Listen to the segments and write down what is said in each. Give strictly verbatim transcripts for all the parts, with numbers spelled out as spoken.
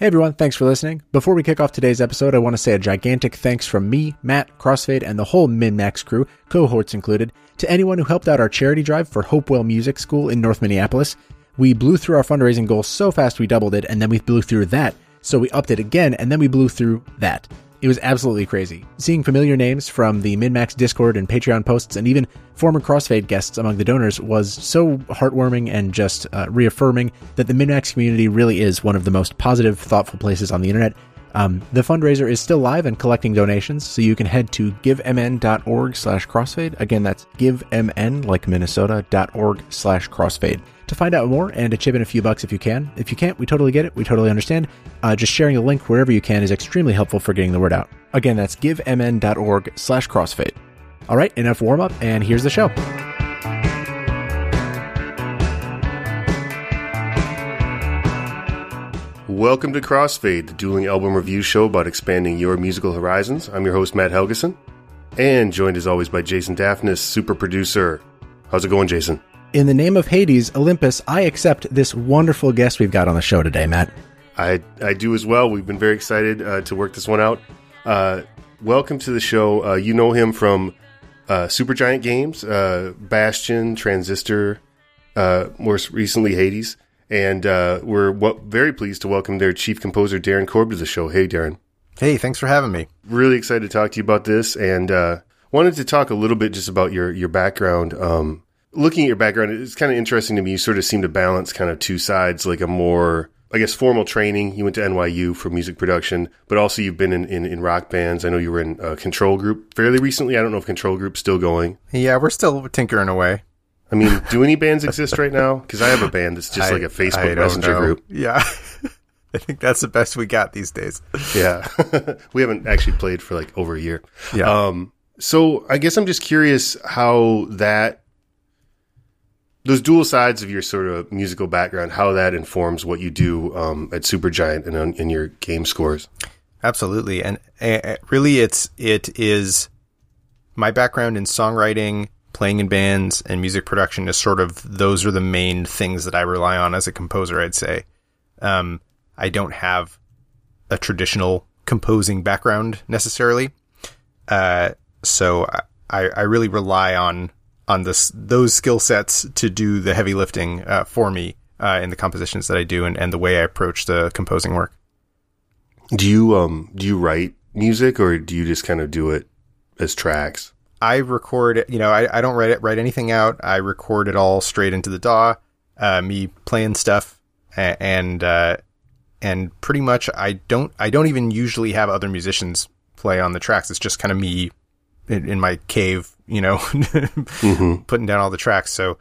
Hey everyone, thanks for listening. Before we kick off today's episode, I want to say a gigantic thanks from me, Matt, Crossfade, and the whole MinMax crew, cohorts included, to anyone who helped out our charity drive for Hopewell Music School in North Minneapolis. We blew through our fundraising goal so fast we doubled it, and then we blew through that, so we upped it again, and then we blew through that. It was absolutely crazy. Seeing familiar names from the MinMax Discord and Patreon posts and even former Crossfade guests among the donors was so heartwarming and just uh, reaffirming that the MinMax community really is one of the most positive, thoughtful places on the internet. Um, the fundraiser is still live and collecting donations, so you can head to givemn.org slash crossfade. Again, that's givemn, like Minnesota, dot org slash crossfade. To find out more and to chip in a few bucks if you can. If you can't, we totally get it. We totally understand. Uh, just sharing the link wherever you can is extremely helpful for getting the word out. Again, that's givemn.org slash crossfade. All right, enough warm up, and here's the show. Welcome to Crossfade, the dueling album review show about expanding your musical horizons. I'm your host, Matt Helgeson, and joined as always by Jason Daphnis, super producer. How's it going, Jason? In the name of Hades, Olympus, I accept this wonderful guest we've got on the show today, Matt. I I do as well. We've been very excited uh, to work this one out. Uh, welcome to the show. Uh, you know him from uh, Supergiant Games, uh, Bastion, Transistor, uh, more recently Hades. And uh, we're w- very pleased to welcome their chief composer, Darren Korb, to the show. Hey, Darren. Hey, thanks for having me. Really excited to talk to you about this, and uh, wanted to talk a little bit just about your, your background. Um, looking at your background, it's kind of interesting to me. You sort of seem to balance kind of two sides, like a more, I guess, formal training. You went to N Y U for music production, but also you've been in, in, in rock bands. I know you were in uh, Control Group fairly recently. I don't know if Control Group's still going. Yeah, we're still tinkering away. I mean, do any bands exist right now? Because I have a band that's just I, like a Facebook Messenger know. group. Yeah. I think that's the best we got these days. Yeah. We haven't actually played for like over a year. Yeah. Um, so I guess I'm just curious how that, those dual sides of your sort of musical background, how that informs what you do um, at Supergiant and on, in your game scores. Absolutely. And uh, really it's, it is my background in songwriting, playing in bands, and music production is sort of, those are the main things that I rely on as a composer, I'd say. Um, I don't have a traditional composing background necessarily. Uh, so I, I really rely on, on this, those skill sets to do the heavy lifting uh, for me uh, in the compositions that I do and, and the way I approach the composing work. Do you, um, do you write music, or do you just kind of do it as tracks? I record, you know, I, I don't write it, write anything out. I record it all straight into the D A W, uh, me playing stuff, and uh, and pretty much I don't I don't even usually have other musicians play on the tracks. It's just kind of me in, in my cave, you know, mm-hmm. putting down all the tracks. So,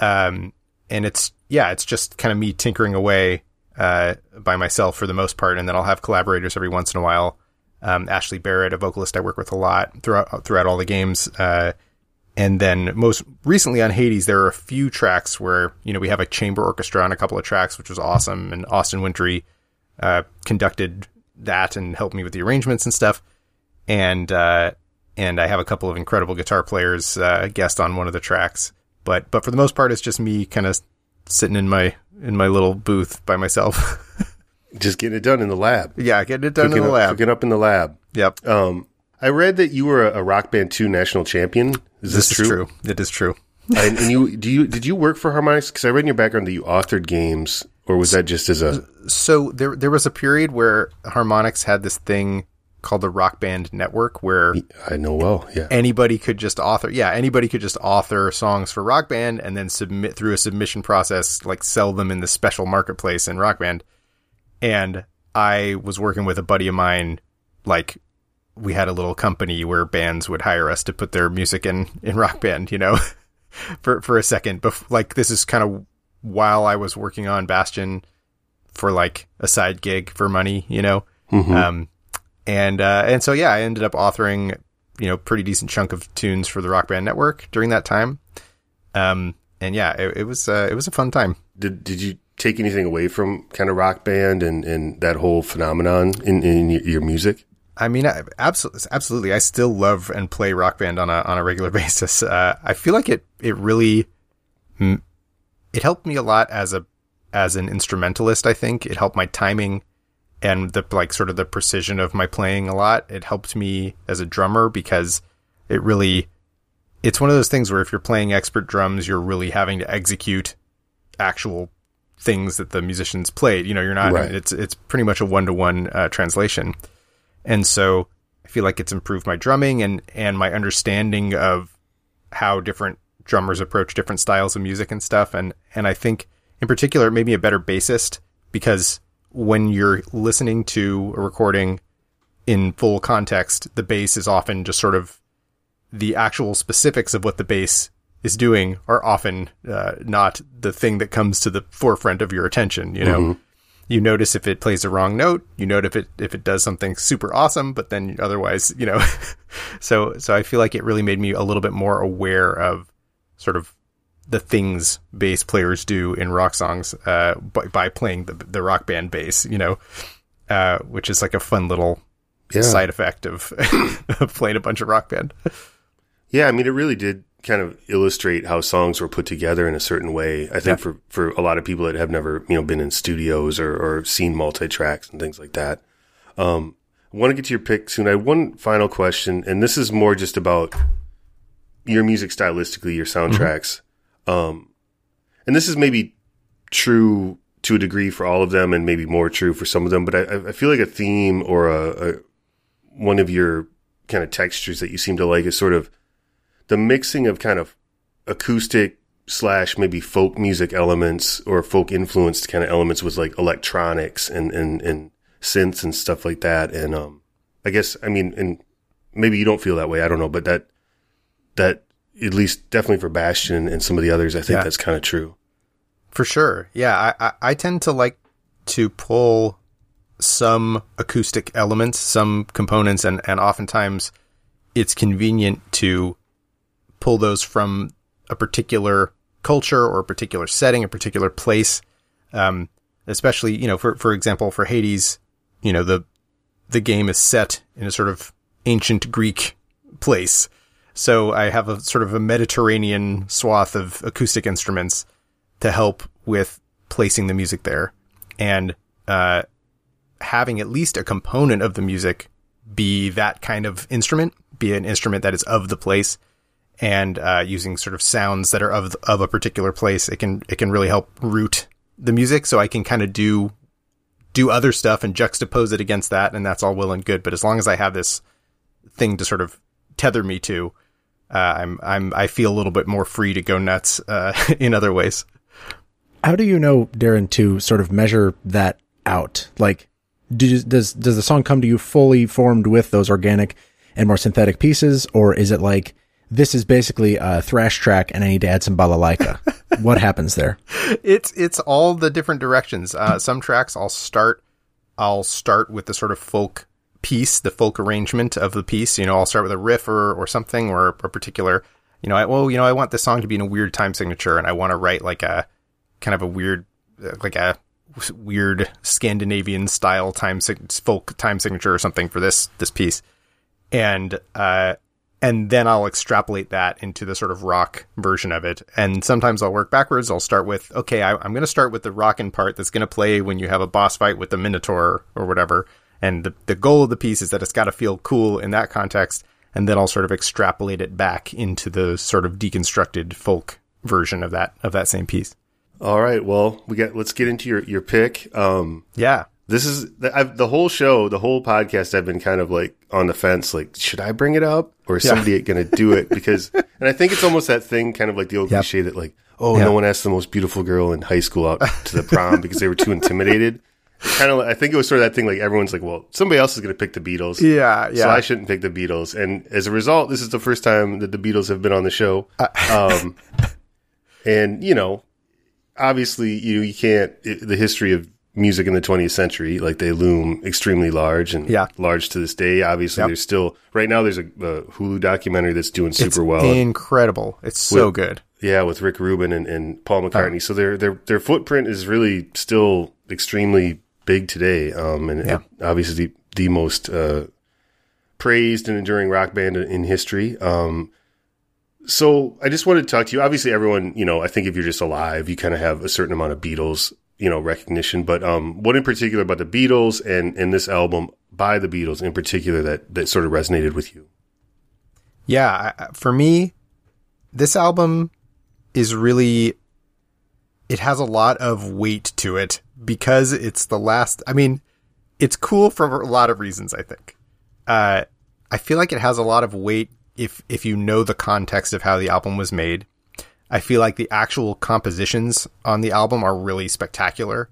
um, and it's yeah, it's just kind of me tinkering away uh, by myself for the most part, and then I'll have collaborators every once in a while. Um, Ashley Barrett, a vocalist I work with a lot throughout throughout all the games. Uh, and then most recently on Hades, there are a few tracks where, you know, we have a chamber orchestra on a couple of tracks, which was awesome. And Austin Wintory uh, conducted that and helped me with the arrangements and stuff. And uh, and I have a couple of incredible guitar players uh, guest on one of the tracks. But but for the most part, it's just me kind of sitting in my in my little booth by myself. Just getting it done in the lab. Yeah, getting it done cooking in the up, lab. Cooking up in the lab. Yep. Um, I read that you were a, a Rock Band two national champion. Is this, this true? Is true? It is true. And, and you do you did you work for Harmonix? Because I read in your background that you authored games, or was that just as a? So there there was a period where Harmonix had this thing called the Rock Band Network, where I know well, yeah, anybody could just author. Yeah, anybody could just author songs for Rock Band and then submit through a submission process, like sell them in the special marketplace in Rock Band. And I was working with a buddy of mine, like we had a little company where bands would hire us to put their music in, in Rock Band, you know, for, for a second. But like, this is kind of while I was working on Bastion for like a side gig for money, you know? Mm-hmm. Um, and, uh, and so, yeah, I ended up authoring, you know, pretty decent chunk of tunes for the Rock Band Network during that time. Um, and yeah, it, it was, uh, it was a fun time. Did, did you, take anything away from kind of Rock Band and, and that whole phenomenon in, in your music? I mean, I, absolutely, absolutely. I still love and play Rock Band on a on a regular basis. Uh, I feel like it it really it helped me a lot as a as an instrumentalist. I think it helped my timing, and the like sort of the precision of my playing a lot. It helped me as a drummer because it really, it's one of those things where if you're playing expert drums, you're really having to execute actual things that the musicians played. You know, you're not, right. it's, it's pretty much a one-to-one uh, translation. And so I feel like it's improved my drumming and, and my understanding of how different drummers approach different styles of music and stuff. And, and I think in particular, it made me a better bassist because when you're listening to a recording in full context, the bass is often just sort of the actual specifics of what the bass is doing are often uh, not the thing that comes to the forefront of your attention. You know, mm-hmm. you notice if it plays the wrong note, you note if it, if it does something super awesome, but then otherwise, you know, so, so I feel like it really made me a little bit more aware of sort of the things bass players do in rock songs, uh, by, by playing the, the rock band bass, you know, uh, which is like a fun little yeah. side effect of, of playing a bunch of Rock Band. Yeah. I mean, it really did kind of illustrate how songs were put together in a certain way. I think yeah. for, for a lot of people that have never, you know, been in studios or, or seen multi-tracks and things like that. Um, I want to get to your pick soon. I have one final question, and this is more just about your music stylistically, your soundtracks. Mm-hmm. Um, and this is maybe true to a degree for all of them and maybe more true for some of them, but I, I feel like a theme or a, a, one of your kind of textures that you seem to like is sort of the mixing of kind of acoustic slash maybe folk music elements or folk influenced kind of elements with like electronics and, and, and synths and stuff like that. And, um, I guess, I mean, and maybe you don't feel that way. I don't know, but that, that at least definitely for Bastion and some of the others, I think yeah. that's kind of true. For sure. Yeah. I, I, I tend to like to pull some acoustic elements, some components, and, and oftentimes it's convenient to pull those from a particular culture or a particular setting, a particular place. Um, especially, you know, for, for example, for Hades, you know, the, the game is set in a sort of ancient Greek place. So I have a sort of a Mediterranean swath of acoustic instruments to help with placing the music there and, uh, having at least a component of the music be that kind of instrument, be an instrument that is of the place. And, uh, using sort of sounds that are of, of a particular place, it can, it can really help root the music. So I can kind of do, do other stuff and juxtapose it against that. And that's all well and good. But as long as I have this thing to sort of tether me to, uh, I'm, I'm, I feel a little bit more free to go nuts, uh, in other ways. How do you know, Darren, to sort of measure that out? Like, do, does, does the song come to you fully formed with those organic and more synthetic pieces? Or is it like, this is basically a thrash track and I need to add some balalaika? What happens there? It's, it's all the different directions. Uh, some tracks I'll start, I'll start with the sort of folk piece, the folk arrangement of the piece. You know, I'll start with a riff or, or something or a particular, you know, I, well, you know, I want this song to be in a weird time signature and I want to write like a kind of a weird, like a weird Scandinavian style time, folk time signature or something for this, this piece. And, uh, And then I'll extrapolate that into the sort of rock version of it. And sometimes I'll work backwards. I'll start with, okay, I, I'm going to start with the rockin' part that's going to play when you have a boss fight with the Minotaur or whatever. And the, the goal of the piece is that it's got to feel cool in that context. And then I'll sort of extrapolate it back into the sort of deconstructed folk version of that, of that same piece. All right. Well, we got, let's get into your, your pick. Um, yeah. This is I've, the whole show, the whole podcast. I've been kind of like on the fence, like, should I bring it up or is yeah. somebody going to do it? Because, and I think it's almost that thing, kind of like the old yep. cliche that like, oh, yep. no one asked the most beautiful girl in high school out to the prom because they were too intimidated. Kind of, I think it was sort of that thing, like everyone's like, well, somebody else is going to pick the Beatles. Yeah, yeah. So I shouldn't pick the Beatles. And as a result, this is the first time that the Beatles have been on the show. Uh- um, and, you know, obviously, you you can't, it, the history of music in the twentieth century, like they loom extremely large and yeah. large to this day. Obviously, yep. there's still right now. There's a, a Hulu documentary that's doing super it's well. Incredible! It's so with, good. Yeah, with Rick Rubin and, and Paul McCartney. Oh. So their their their footprint is really still extremely big today. Um, and yeah. it, obviously the, the most uh, praised and enduring rock band in history. Um, so I just wanted to talk to you. Obviously, everyone, you know, I think if you're just alive, you kind of have a certain amount of Beatles you know, recognition. But um, what in particular about the Beatles and, and this album by the Beatles in particular that, that sort of resonated with you? Yeah, for me, this album is really, it has a lot of weight to it because it's the last, I mean, it's cool for a lot of reasons, I think. Uh, I feel like it has a lot of weight if, if you know the context of how the album was made. I feel like the actual compositions on the album are really spectacular.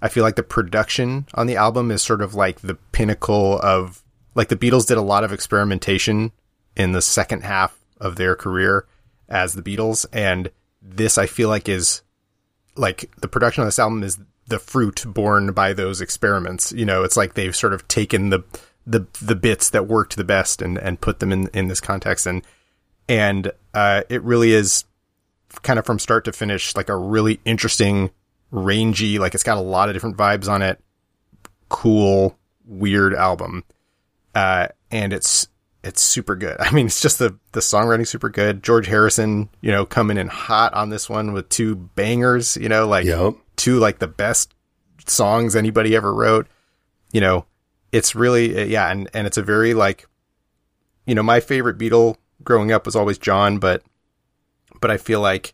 I feel like the production on the album is sort of like the pinnacle of, like, the Beatles did a lot of experimentation in the second half of their career as the Beatles. And this, I feel like, is like the production of this album is the fruit borne by those experiments. You know, it's like they've sort of taken the, the, the bits that worked the best and, and put them in, in this context. And, and, uh, it really is kind of from start to finish, like a really interesting, rangy, like it's got a lot of different vibes on it. Cool, weird album. Uh, and it's, It's super good. I mean, it's just the, the songwriting super good. George Harrison, you know, coming in hot on this one with two bangers, you know, like yep. two, like the best songs anybody ever wrote, you know, it's really, yeah. And, and it's a very like, you know, my favorite Beatle growing up was always John, but, but I feel like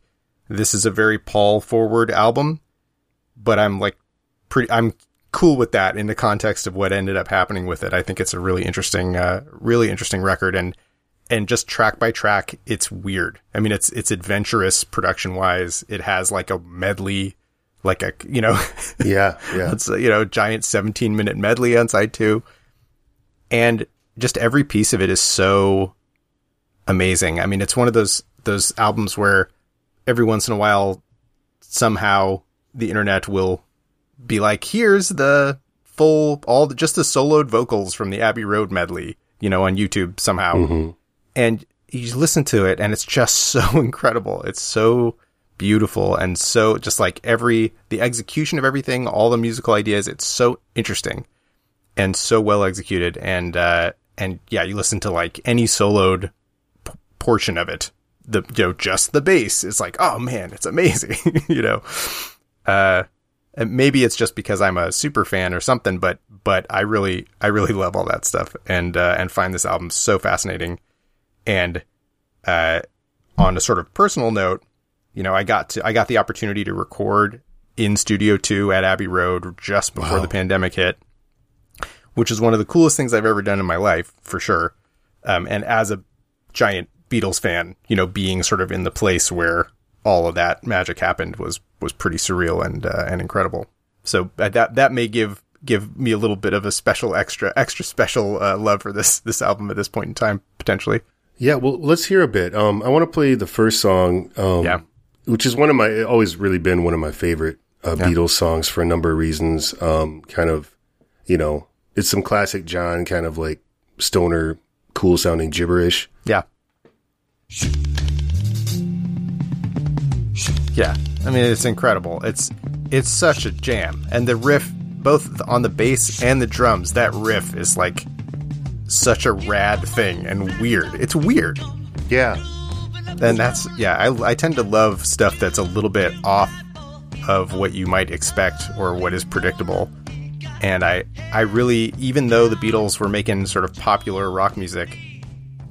this is a very Paul forward album, but I'm like pretty, I'm cool with that in the context of what ended up happening with it. I think it's a really interesting, uh, really interesting record, and, and just track by track, it's weird. I mean, it's, it's adventurous production wise. It has like a medley, like a, you know, yeah, yeah, it's you know, giant seventeen minute medley on side two. And just every piece of it is so amazing. I mean, it's one of those, those albums where every once in a while, somehow the internet will be like, here's the full, all the, just the soloed vocals from the Abbey Road medley, you know, on YouTube somehow. Mm-hmm. And you listen to it and it's just so incredible. It's so beautiful. And so just like every, the execution of everything, all the musical ideas, it's so interesting and so well executed. And, uh, and yeah, you listen to like any soloed p- portion of it, the, you know, just the bass is like, oh man, it's amazing, you know? Uh, And maybe it's just because I'm a super fan or something, but, but I really, I really love all that stuff and, uh, and find this album so fascinating. And, uh, on a sort of personal note, you know, I got to, I got the opportunity to record in Studio Two at Abbey Road just before wow. the pandemic hit, which is one of the coolest things I've ever done in my life for sure. Um, and as a giant Beatles fan, you know, being sort of in the place where all of that magic happened was, was pretty surreal and, uh, and incredible. So that, that may give, give me a little bit of a special extra, extra special, uh, love for this, this album at this point in time, potentially. Yeah. Well, let's hear a bit. Um, I want to play the first song, um, yeah. which is one of my, always really been one of my favorite, uh, yeah. Beatles songs for a number of reasons. Um, kind of, you know, it's some classic John kind of like stoner, cool sounding gibberish. Yeah. Yeah. I mean, it's incredible. It's, it's such a jam. And the riff, both on the bass and the drums, that riff is like such a rad thing and weird. It's weird. Yeah. And that's, yeah, I, I tend to love stuff that's a little bit off of what you might expect or what is predictable. And I, I really, even though the Beatles were making sort of popular rock music,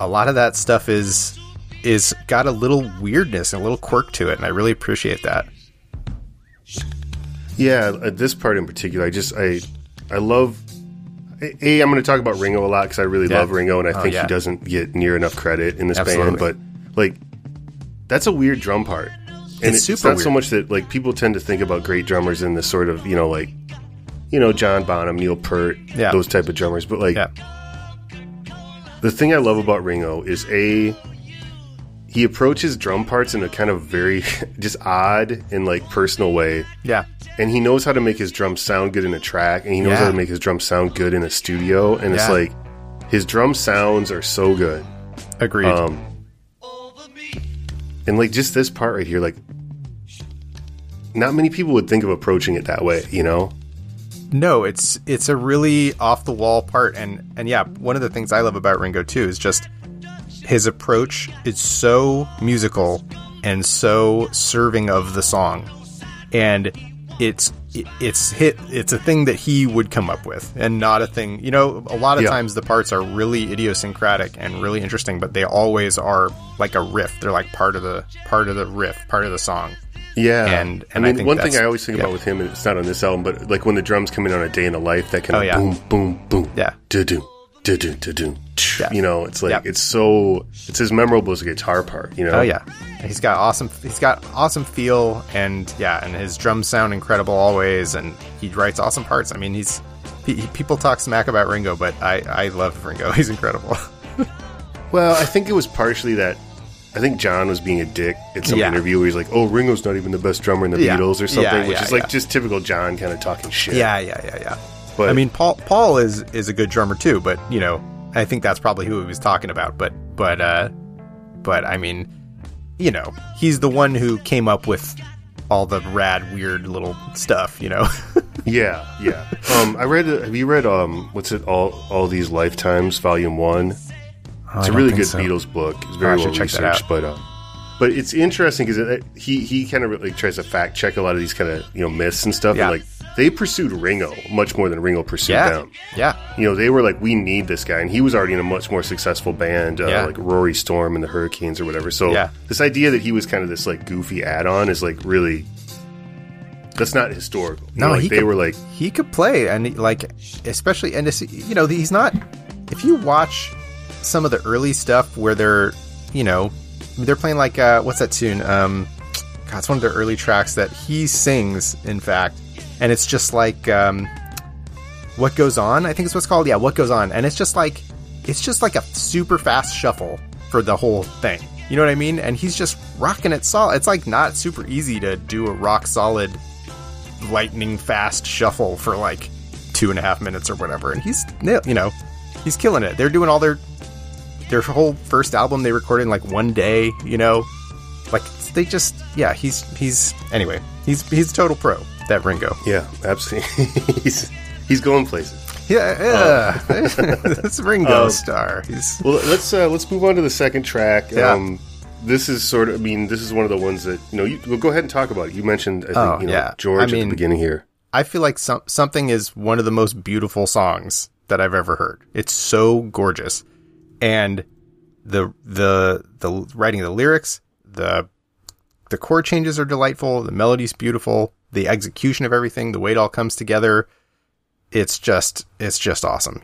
a lot of that stuff is, is got a little weirdness and a little quirk to it, and I really appreciate that. Yeah, this part in particular, I just I I love. A, I'm going to talk about Ringo a lot because I really yeah. love Ringo, and I oh, think yeah. he doesn't get near enough credit in this Absolutely. band. But like, that's a weird drum part, and it's, it, super it's not weird. So much that like people tend to think about great drummers in this sort of you know like you know John Bonham, Neil Peart, yeah. those type of drummers. But like, yeah. the thing I love about Ringo is a he approaches drum parts in a kind of very just odd and like personal way. Yeah. And he knows how to make his drums sound good in a track, and he knows yeah. how to make his drums sound good in a studio. And yeah. it's like his drum sounds are so good. Agreed. Um, and like just this part right here, like not many people would think of approaching it that way, you know? No, it's, it's a really off the wall part. And, and yeah, one of the things I love about Ringo too is just, his approach is so musical and so serving of the song. And it's it's hit it's a thing that he would come up with and not a thing, you know, a lot of yeah. times the parts are really idiosyncratic and really interesting, but they always are like a riff. They're like part of the part of the riff, part of the song. Yeah. And, and I mean, I think one thing I always think yeah. about with him, and it's not on this album, but like when the drums come in on A Day in the Life, that kind of oh, yeah. boom, boom, boom. Yeah. Do-do, do-do, do-do. Yeah. You know, it's like yeah. it's so it's as memorable as a guitar part, you know. Oh yeah. He's got awesome he's got awesome feel, and yeah, and his drums sound incredible always, and he writes awesome parts. I mean, he's he, people talk smack about Ringo, but I, I love Ringo. He's incredible. Well, I think it was partially that I think John was being a dick at some yeah. interview where he's like, "Oh, Ringo's not even the best drummer in the yeah. Beatles or something," yeah, which yeah, is like yeah. just typical John kind of talking shit. Yeah, yeah, yeah, yeah. But I mean, Paul Paul is is a good drummer too, but you know, I think that's probably who he was talking about, but but uh, but I mean, you know, he's the one who came up with all the rad, weird little stuff, you know. yeah, yeah. Um, I read. Have you read? Um, what's it? All All These Lifetimes, Volume One. Oh, it's I a really good so. Beatles book. It's very oh, well researched, but uh, but it's interesting because it, he he kind of like tries to fact check a lot of these kind of, you know, myths and stuff. Yeah. And, like, they pursued Ringo much more than Ringo pursued yeah. them. Yeah. You know, they were like, we need this guy. And he was already in a much more successful band, uh, yeah. like Rory Storm and the Hurricanes or whatever. So yeah. this idea that he was kind of this like goofy add-on is like really, that's not historical. You no, know, like, he they could, were like. He could play. And like, especially, and you know, he's not, if you watch some of the early stuff where they're, you know, they're playing like, uh, what's that tune? Um, God, it's one of the early tracks that he sings, in fact. And it's just like, um, What Goes On, I think it's what's called. Yeah, What Goes On. And it's just like, it's just like a super fast shuffle for the whole thing. You know what I mean? And he's just rocking it solid. It's like not super easy to do a rock solid, lightning fast shuffle for like two and a half minutes or whatever. And he's, you know, he's killing it. They're doing all their, their whole first album they recorded in like one day, you know, like they just, yeah, he's, he's, anyway, he's, he's a total pro. That Ringo. Yeah, absolutely. he's he's going places. Yeah, yeah. Um, that's Ringo um, Starr. He's... Well, let's uh, let's move on to the second track. Yeah. Um, this is sort of, I mean, this is one of the ones that, you know, you, well, go ahead and talk about it. You mentioned, I think, oh, you know, yeah. George I mean, at the beginning here. I feel like some, something is one of the most beautiful songs that I've ever heard. It's so gorgeous. And the the the writing of the lyrics, the the chord changes are delightful, the melody's beautiful. The execution of everything, the way it all comes together, it's just, it's just awesome.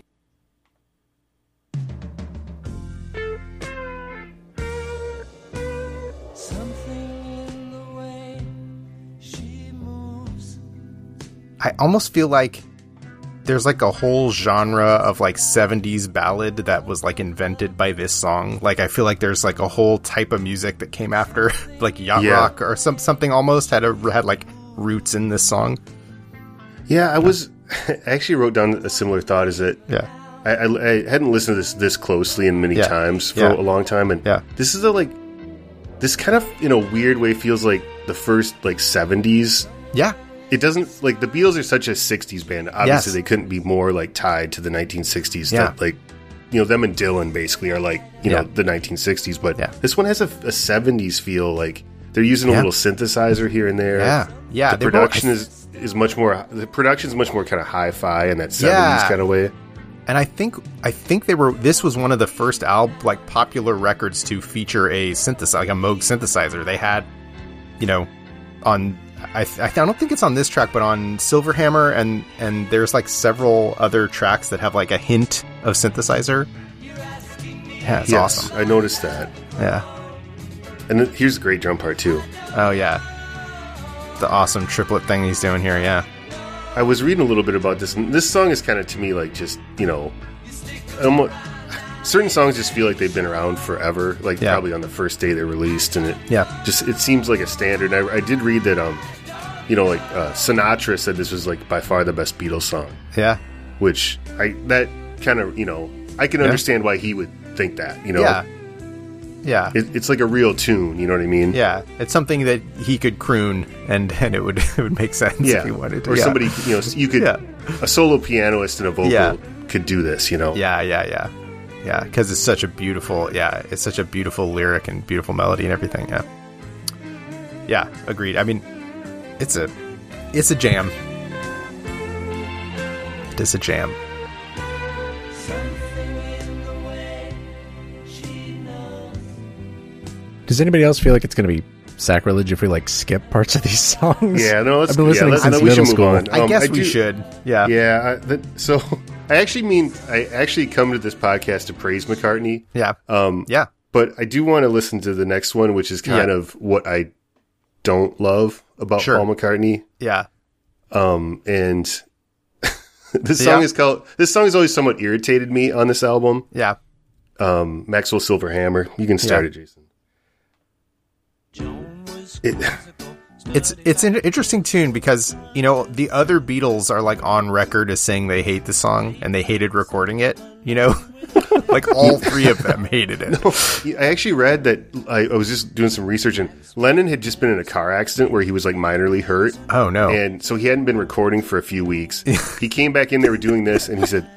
I almost feel like there's like a whole genre of like seventies ballad that was like invented by this song. Like, I feel like there's like a whole type of music that came after, like yacht yeah. rock or some something almost had a had like roots in this song. Yeah, I was I actually wrote down a similar thought, is that yeah I, I, I hadn't listened to this this closely and many yeah. times for yeah. a long time, and yeah. this is a, like this kind of, in a weird way, feels like the first like seventies. Yeah, it doesn't, like the Beatles are such a sixties band, obviously. Yes. They couldn't be more like tied to the nineteen sixties. Yeah. That, like, you know, them and Dylan basically are like, you yeah. know, the nineteen sixties, but yeah. this one has a, a seventies feel. Like, they're using yeah. a little synthesizer here and there. Yeah, yeah. The production both, is, is much more. The production is much more kind of hi-fi in that seventies yeah. kind of way. And I think I think they were. This was one of the first al- like popular records to feature a synthesizer, like a Moog synthesizer. They had, you know, on. I I don't think it's on this track, but on Silver Hammer, and and there's like several other tracks that have like a hint of synthesizer. Yeah, it's yes, awesome. I noticed that. Yeah. And here's a great drum part, too. Oh, yeah. The awesome triplet thing he's doing here, yeah. I was reading a little bit about this, and this song is kind of, to me, like, just, you know... Um, certain songs just feel like they've been around forever, like, yeah. probably on the first day they're released, and it yeah. just it seems like a standard. I, I did read that, um, you know, like, uh, Sinatra said this was, like, by far the best Beatles song. Yeah. Which, I that kind of, you know... I can yeah. understand why he would think that, you know? Yeah. Yeah, it, it's like a real tune. You know what I mean? Yeah, it's something that he could croon, and, and it would it would make sense yeah. if he wanted to. Or yeah. somebody, you know, you could yeah. a solo pianist and a vocal yeah. could do this. You know? Yeah, yeah, yeah, yeah. Because it's such a beautiful, yeah, it's such a beautiful lyric and beautiful melody and everything. Yeah, yeah, agreed. I mean, it's a It's a jam. It is a jam. Does anybody else feel like it's going to be sacrilege if we like skip parts of these songs? Yeah, no, let's, I've been listening yeah, let's, since no, middle school. Um, I guess I we do, should. Yeah, yeah. I, that, so I actually mean I actually come to this podcast to praise McCartney. Yeah, um, yeah. But I do want to listen to the next one, which is kind yeah. of what I don't love about sure. Paul McCartney. Yeah, um, and this song yeah. is called. This song has always somewhat irritated me on this album. Yeah, um, Maxwell Silver Hammer. You can start yeah. it, Jason. It, it's it's an interesting tune because, you know, the other Beatles are like on record as saying they hate the song and they hated recording it, you know, like all three of them hated it. No, I actually read that I, I was just doing some research and Lennon had just been in a car accident where he was like minorly hurt. Oh, no. And so he hadn't been recording for a few weeks. He came back in, they were doing this, and he said,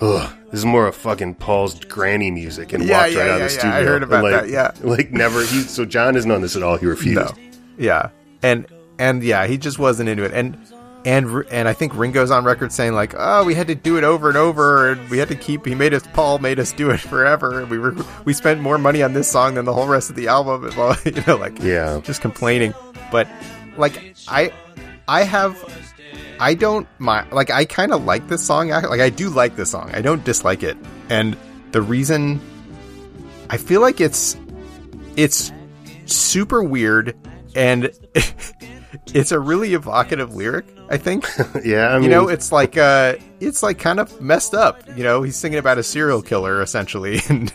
ugh, this is more of fucking Paul's granny music, and yeah, walked yeah, right yeah, out of the yeah, studio. I heard about and, like, that, yeah. Like, never, he, so John isn't on this at all, he refused. No. Yeah, and, and yeah, he just wasn't into it, and, and, and I think Ringo's on record saying, like, oh, we had to do it over and over, and we had to keep, he made us, Paul made us do it forever, and we were, we spent more money on this song than the whole rest of the album, and, well, you know, like, yeah. just complaining, but, like, I, I have... I don't mind, like, I kind of like this song. I, like, I do like this song. I don't dislike it. And the reason, I feel like it's, it's super weird, and it's a really evocative lyric, I think. Yeah, I mean. You know, it's like, uh, it's like kind of messed up. You know, he's singing about a serial killer, essentially. And,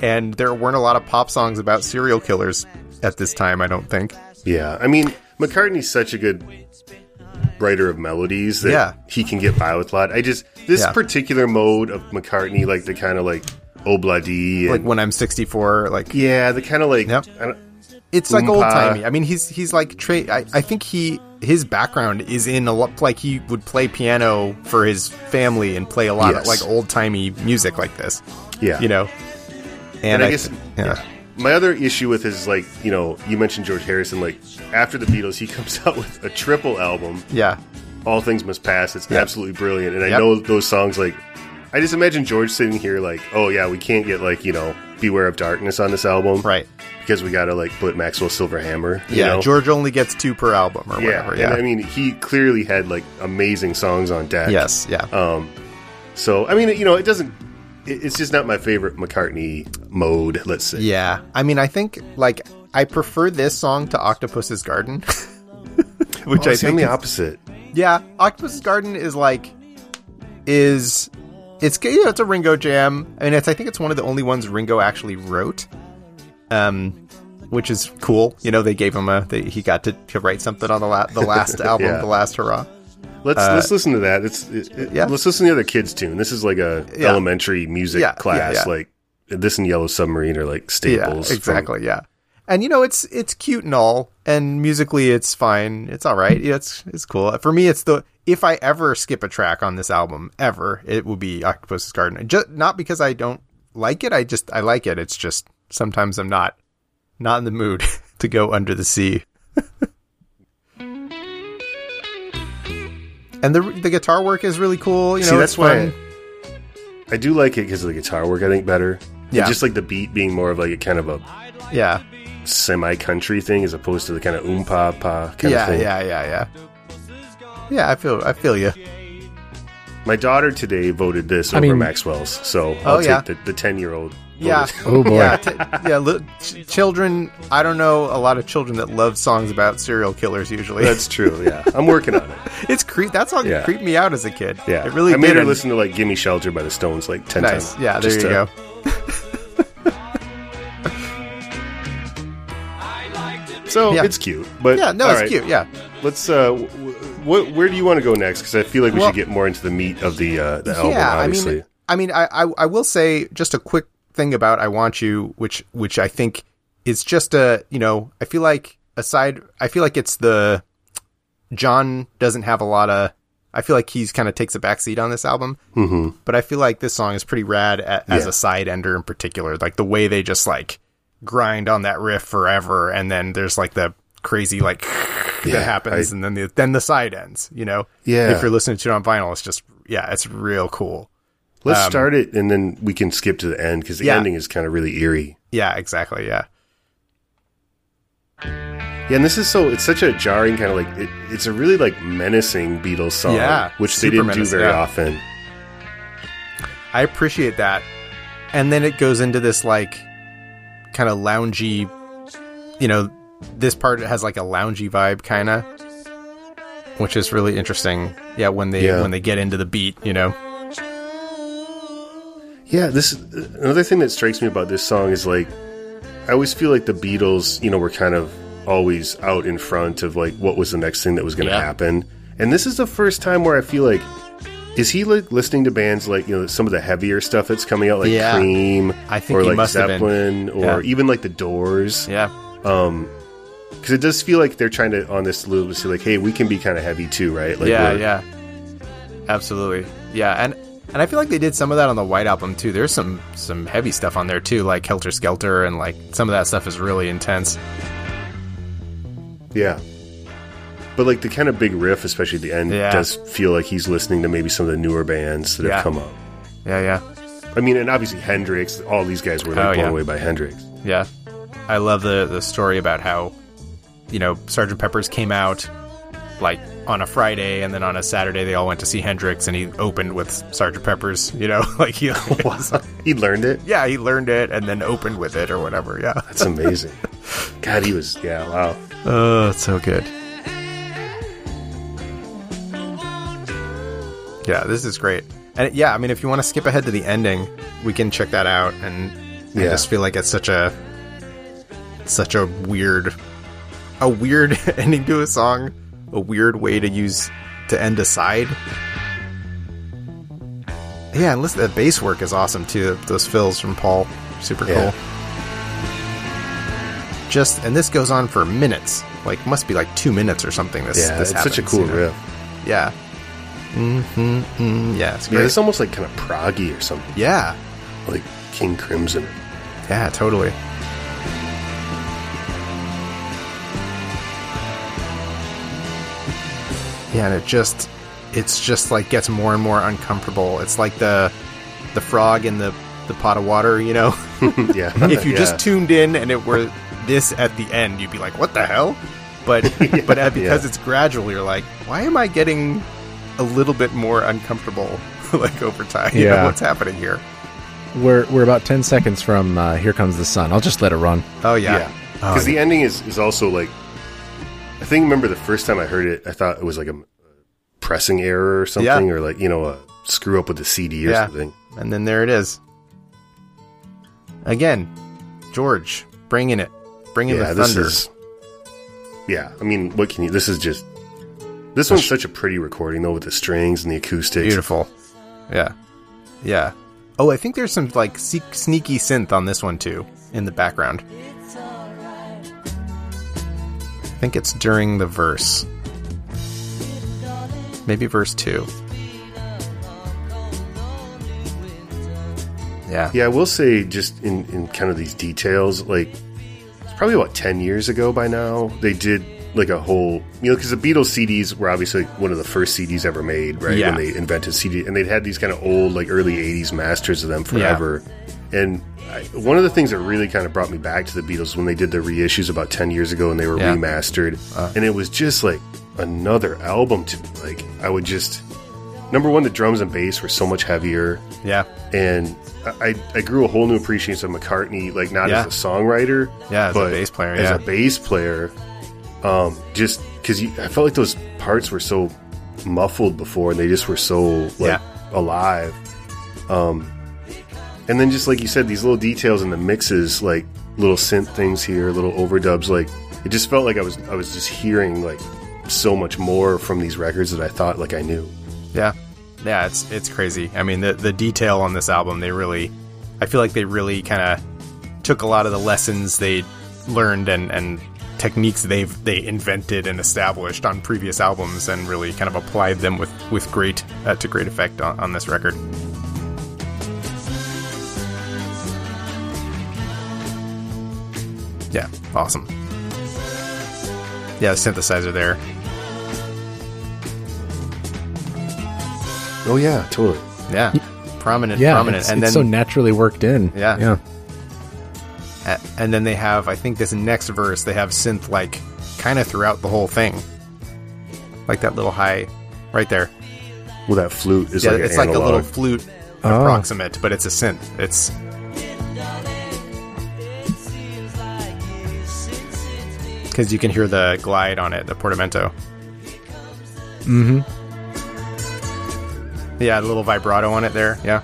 and there weren't a lot of pop songs about serial killers at this time, I don't think. Yeah, I mean, McCartney's such a good... writer of melodies that yeah. he can get by with a lot. I just this yeah. particular mode of McCartney, like the kind of like obladi, like when I'm sixty-four, like yeah, the kind of like yep. I don't, it's um-pa. Like old timey. I mean, he's he's like tra- I, I think he his background is in a lot like he would play piano for his family and play a lot yes. of like old timey music like this. Yeah, you know. And, and I, I guess yeah. yeah. My other issue with his, like, you know, you mentioned George Harrison, like, after the Beatles, he comes out with a triple album. Yeah. All Things Must Pass. It's yep. absolutely brilliant. And I yep. know those songs, like, I just imagine George sitting here like, oh, yeah, we can't get, like, you know, Beware of Darkness on this album. Right. Because we got to, like, put Maxwell Silver Hammer. Yeah, know? George only gets two per album or yeah. whatever. Yeah. And, I mean, he clearly had, like, amazing songs on deck. Yes, yeah. Um. So, I mean, you know, it doesn't... It's just not my favorite McCartney mode, let's say. Yeah. I mean, I think, like, I prefer this song to Octopus's Garden. Which oh, I think the opposite. Yeah. Octopus's Garden is, like, is, it's, you know, it's a Ringo jam. I mean, it's, I think it's one of the only ones Ringo actually wrote, um, which is cool. You know, they gave him a, they, he got to, to write something on the, la- the last album, yeah. The Last Hurrah. Let's uh, let's listen to that. It's it, it, yeah. Let's listen to the other kids' tune. This is like a yeah. elementary music yeah, class. Yeah, yeah. Like this and Yellow Submarine are like staples. Yeah, exactly. From... Yeah, and you know it's it's cute and all, and musically it's fine. It's all right. Yeah, it's it's cool. For me, it's the if I ever skip a track on this album ever, it would be Octopus's Garden. Just not because I don't like it. I just I like it. It's just sometimes I'm not not in the mood to go under the sea. And the the guitar work is really cool. You know, see, that's why I, I do like it because of the guitar work. I think better. Yeah, and just like the beat being more of like a kind of a yeah semi country thing as opposed to the kind of oom pa pa kind yeah, of thing. Yeah, yeah, yeah, yeah. Yeah, I feel I feel you. My daughter today voted this I over mean, Maxwell's, so I'll oh, take yeah. the the ten year old. Yeah. Oh boy. Yeah. T- yeah li- ch- children. I don't know a lot of children that love songs about serial killers. Usually, that's true. Yeah, I'm working on it. It's creep. That song yeah. creeped me out as a kid. Yeah, it really. I made didn't. her listen to like "Gimme Shelter" by the Stones like ten nice. times. Yeah, there you to- go. So yeah. it's cute, but yeah, no, it's right. cute. Yeah, let's. Uh, w- w- where do you want to go next? Because I feel like we well, should get more into the meat of the uh, the album. Yeah, obviously. I mean, I mean, I, I I will say just a quick. thing about I Want You, which which I think is just a, you know, I feel like aside I feel like it's the John doesn't have a lot of I feel like he's kind of takes a backseat on this album, mm-hmm. but I feel like this song is pretty rad a, as yeah. a side ender in particular, like the way they just like grind on that riff forever, and then there's like the crazy like yeah, that happens, I, and then the then the side ends. You know, yeah. If you're listening to it on vinyl, it's just yeah, it's real cool. Let's um, start it, and then we can skip to the end because the yeah. ending is kind of really eerie. Yeah, exactly. Yeah. Yeah, and this is so, it's such a jarring kind of like, it, it's a really like menacing Beatles song, yeah, which they didn't do very yeah. often. I appreciate that. And then it goes into this like kind of loungy, you know, this part has like a loungy vibe kind of, which is really interesting. Yeah, when they yeah. when they get into the beat, you know. Yeah, this another thing that strikes me about this song is like, I always feel like the Beatles, you know, were kind of always out in front of like what was the next thing that was going to yeah. happen, and this is the first time where I feel like, is he like listening to bands like, you know, some of the heavier stuff that's coming out like yeah. Cream, I think, or like must Zeppelin, or yeah. even like the Doors, yeah, um, because it does feel like they're trying to on this little see like, hey, we can be kind of heavy too, right? Like, yeah, yeah, absolutely, yeah, and and I feel like they did some of that on the White Album too. There's some some heavy stuff on there too, like Helter Skelter, and like some of that stuff is really intense. Yeah. But like the kind of big riff, especially at the end, yeah. does feel like he's listening to maybe some of the newer bands that yeah. have come up. Yeah, yeah. I mean, and obviously Hendrix, all these guys were like oh, blown yeah. away by Hendrix. Yeah. I love the, the story about how, you know, Sergeant Pepper's came out like on a Friday, and then on a Saturday they all went to see Hendrix, and he opened with Sergeant Pepper's, you know, like he he learned it. Yeah, he learned it and then opened with it or whatever. Yeah. That's amazing. God, he was yeah, wow. Oh, it's so good. Yeah, this is great. And yeah, I mean, if you want to skip ahead to the ending, we can check that out. And I yeah. just feel like it's such a such a weird a weird ending to a song, a weird way to use to end a side. Yeah, and listen, that bass work is awesome too. Those fills from Paul, super yeah. cool. Just and this goes on for minutes, like must be like two minutes or something. This yeah, this it's happens, such a cool you know? riff. Yeah, mm-hmm, mm, yeah, it's great. Yeah, it's almost like kind of proggy or something. Yeah, like King Crimson. Yeah, totally. Yeah, and it just, it's just like gets more and more uncomfortable. It's like the the frog in the the pot of water, you know. yeah. If you yeah. just tuned in and it were this at the end, you'd be like, what the hell? But yeah, but because yeah. it's gradual, you're like, why am I getting a little bit more uncomfortable like over time? Yeah. You know, what's happening here? We're we're about ten seconds from uh, Here Comes the Sun. I'll just let it run. Oh, yeah. Because yeah. oh, yeah. the ending is, is also like, I think, remember the first time I heard it, I thought it was like a pressing error or something, yeah. or like, you know, a screw up with the C D or yeah. something. And then there it is. Again, George, bringing it. Bringing yeah, the thunder. This is, yeah, I mean, what can you... This is just... This one's such a pretty recording, though, with the strings and the acoustics. Beautiful. Yeah. Yeah. Oh, I think there's some, like, se- sneaky synth on this one, too, in the background. I think it's during the verse. Maybe verse two. Yeah. Yeah, I will say, just in, in kind of these details, like... probably about ten years ago by now, they did like a whole, you know, because the Beatles C Ds were obviously like one of the first C Ds ever made, right? Yeah. When they invented C D, and they'd had these kind of old, like early eighties masters of them forever. Yeah. And I, one of the things that really kind of brought me back to the Beatles when they did the reissues about ten years ago, and they were yeah. remastered, uh, and it was just like another album to me. Like, I would just, number one, the drums and bass were so much heavier. Yeah. And I, I grew a whole new appreciation of McCartney, like not yeah. as a songwriter, yeah, as but a bass player, as yeah. a bass player. Um, just because I felt like those parts were so muffled before, and they just were so like yeah. alive. Um, and then just like you said, these little details in the mixes, like little synth things here, little overdubs. Like it just felt like I was I was just hearing like so much more from these records that I thought like I knew. Yeah. Yeah, it's it's crazy. I mean, the the detail on this album, they really, I feel like they really kind of took a lot of the lessons they learned and, and techniques they've they invented and established on previous albums, and really kind of applied them with with great uh, to great effect on, on this record. Yeah, awesome. yeah, the synthesizer there. Oh yeah, totally. Yeah, prominent, yeah, prominent, it's, and it's then so naturally worked in. Yeah, yeah. And then they have, I think this next verse, they have synth like kind of throughout the whole thing, like that little high right there. Well, that flute is yeah, like it's an like analog. A little flute oh. approximate, but it's a synth. It's because you can hear the glide on it, the portamento. Mm-hmm. Yeah, a little vibrato on it there. Yeah.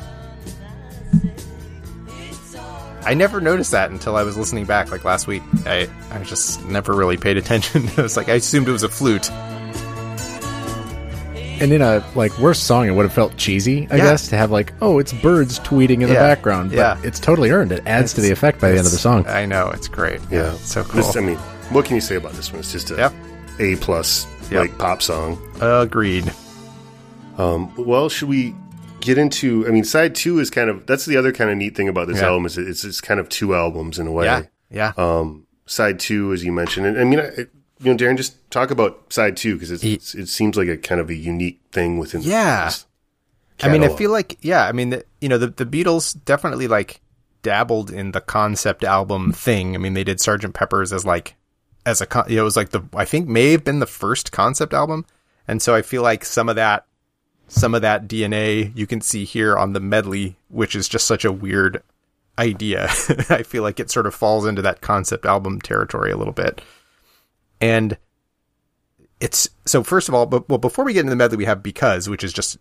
I never noticed that until I was listening back, like last week. I, I just never really paid attention. I was like, I assumed it was a flute. And in a like worse song, it would have felt cheesy, I yeah. guess, to have like, oh, it's birds tweeting in yeah. the background. But yeah. it's totally earned. It adds it's, to the effect by the end of the song. I know. It's great. Yeah. It's so cool. This, I mean, what can you say about this one? It's just a yep. A-plus yep. like pop song. Agreed. Um, well, should we get into, I mean, side two is kind of, that's the other kind of neat thing about this yeah. album is it's it's kind of two albums in a way. Yeah, yeah. Um, side two, as you mentioned, and I mean, I, you know, Darren, just talk about side two because it's, it's, it seems like a kind of a unique thing within yeah. this catalog. I mean, I feel like, yeah, I mean, the, you know, the, the Beatles definitely like dabbled in the concept album thing. I mean, they did Sergeant Pepper's as like, as a, con- you know, it was like the, I think may have been the first concept album. And so I feel like some of that, Some of that D N A you can see here on the medley, which is just such a weird idea. I feel like it sort of falls into that concept album territory a little bit. And it's so first of all, but well, before we get into the medley, we have Because, which is just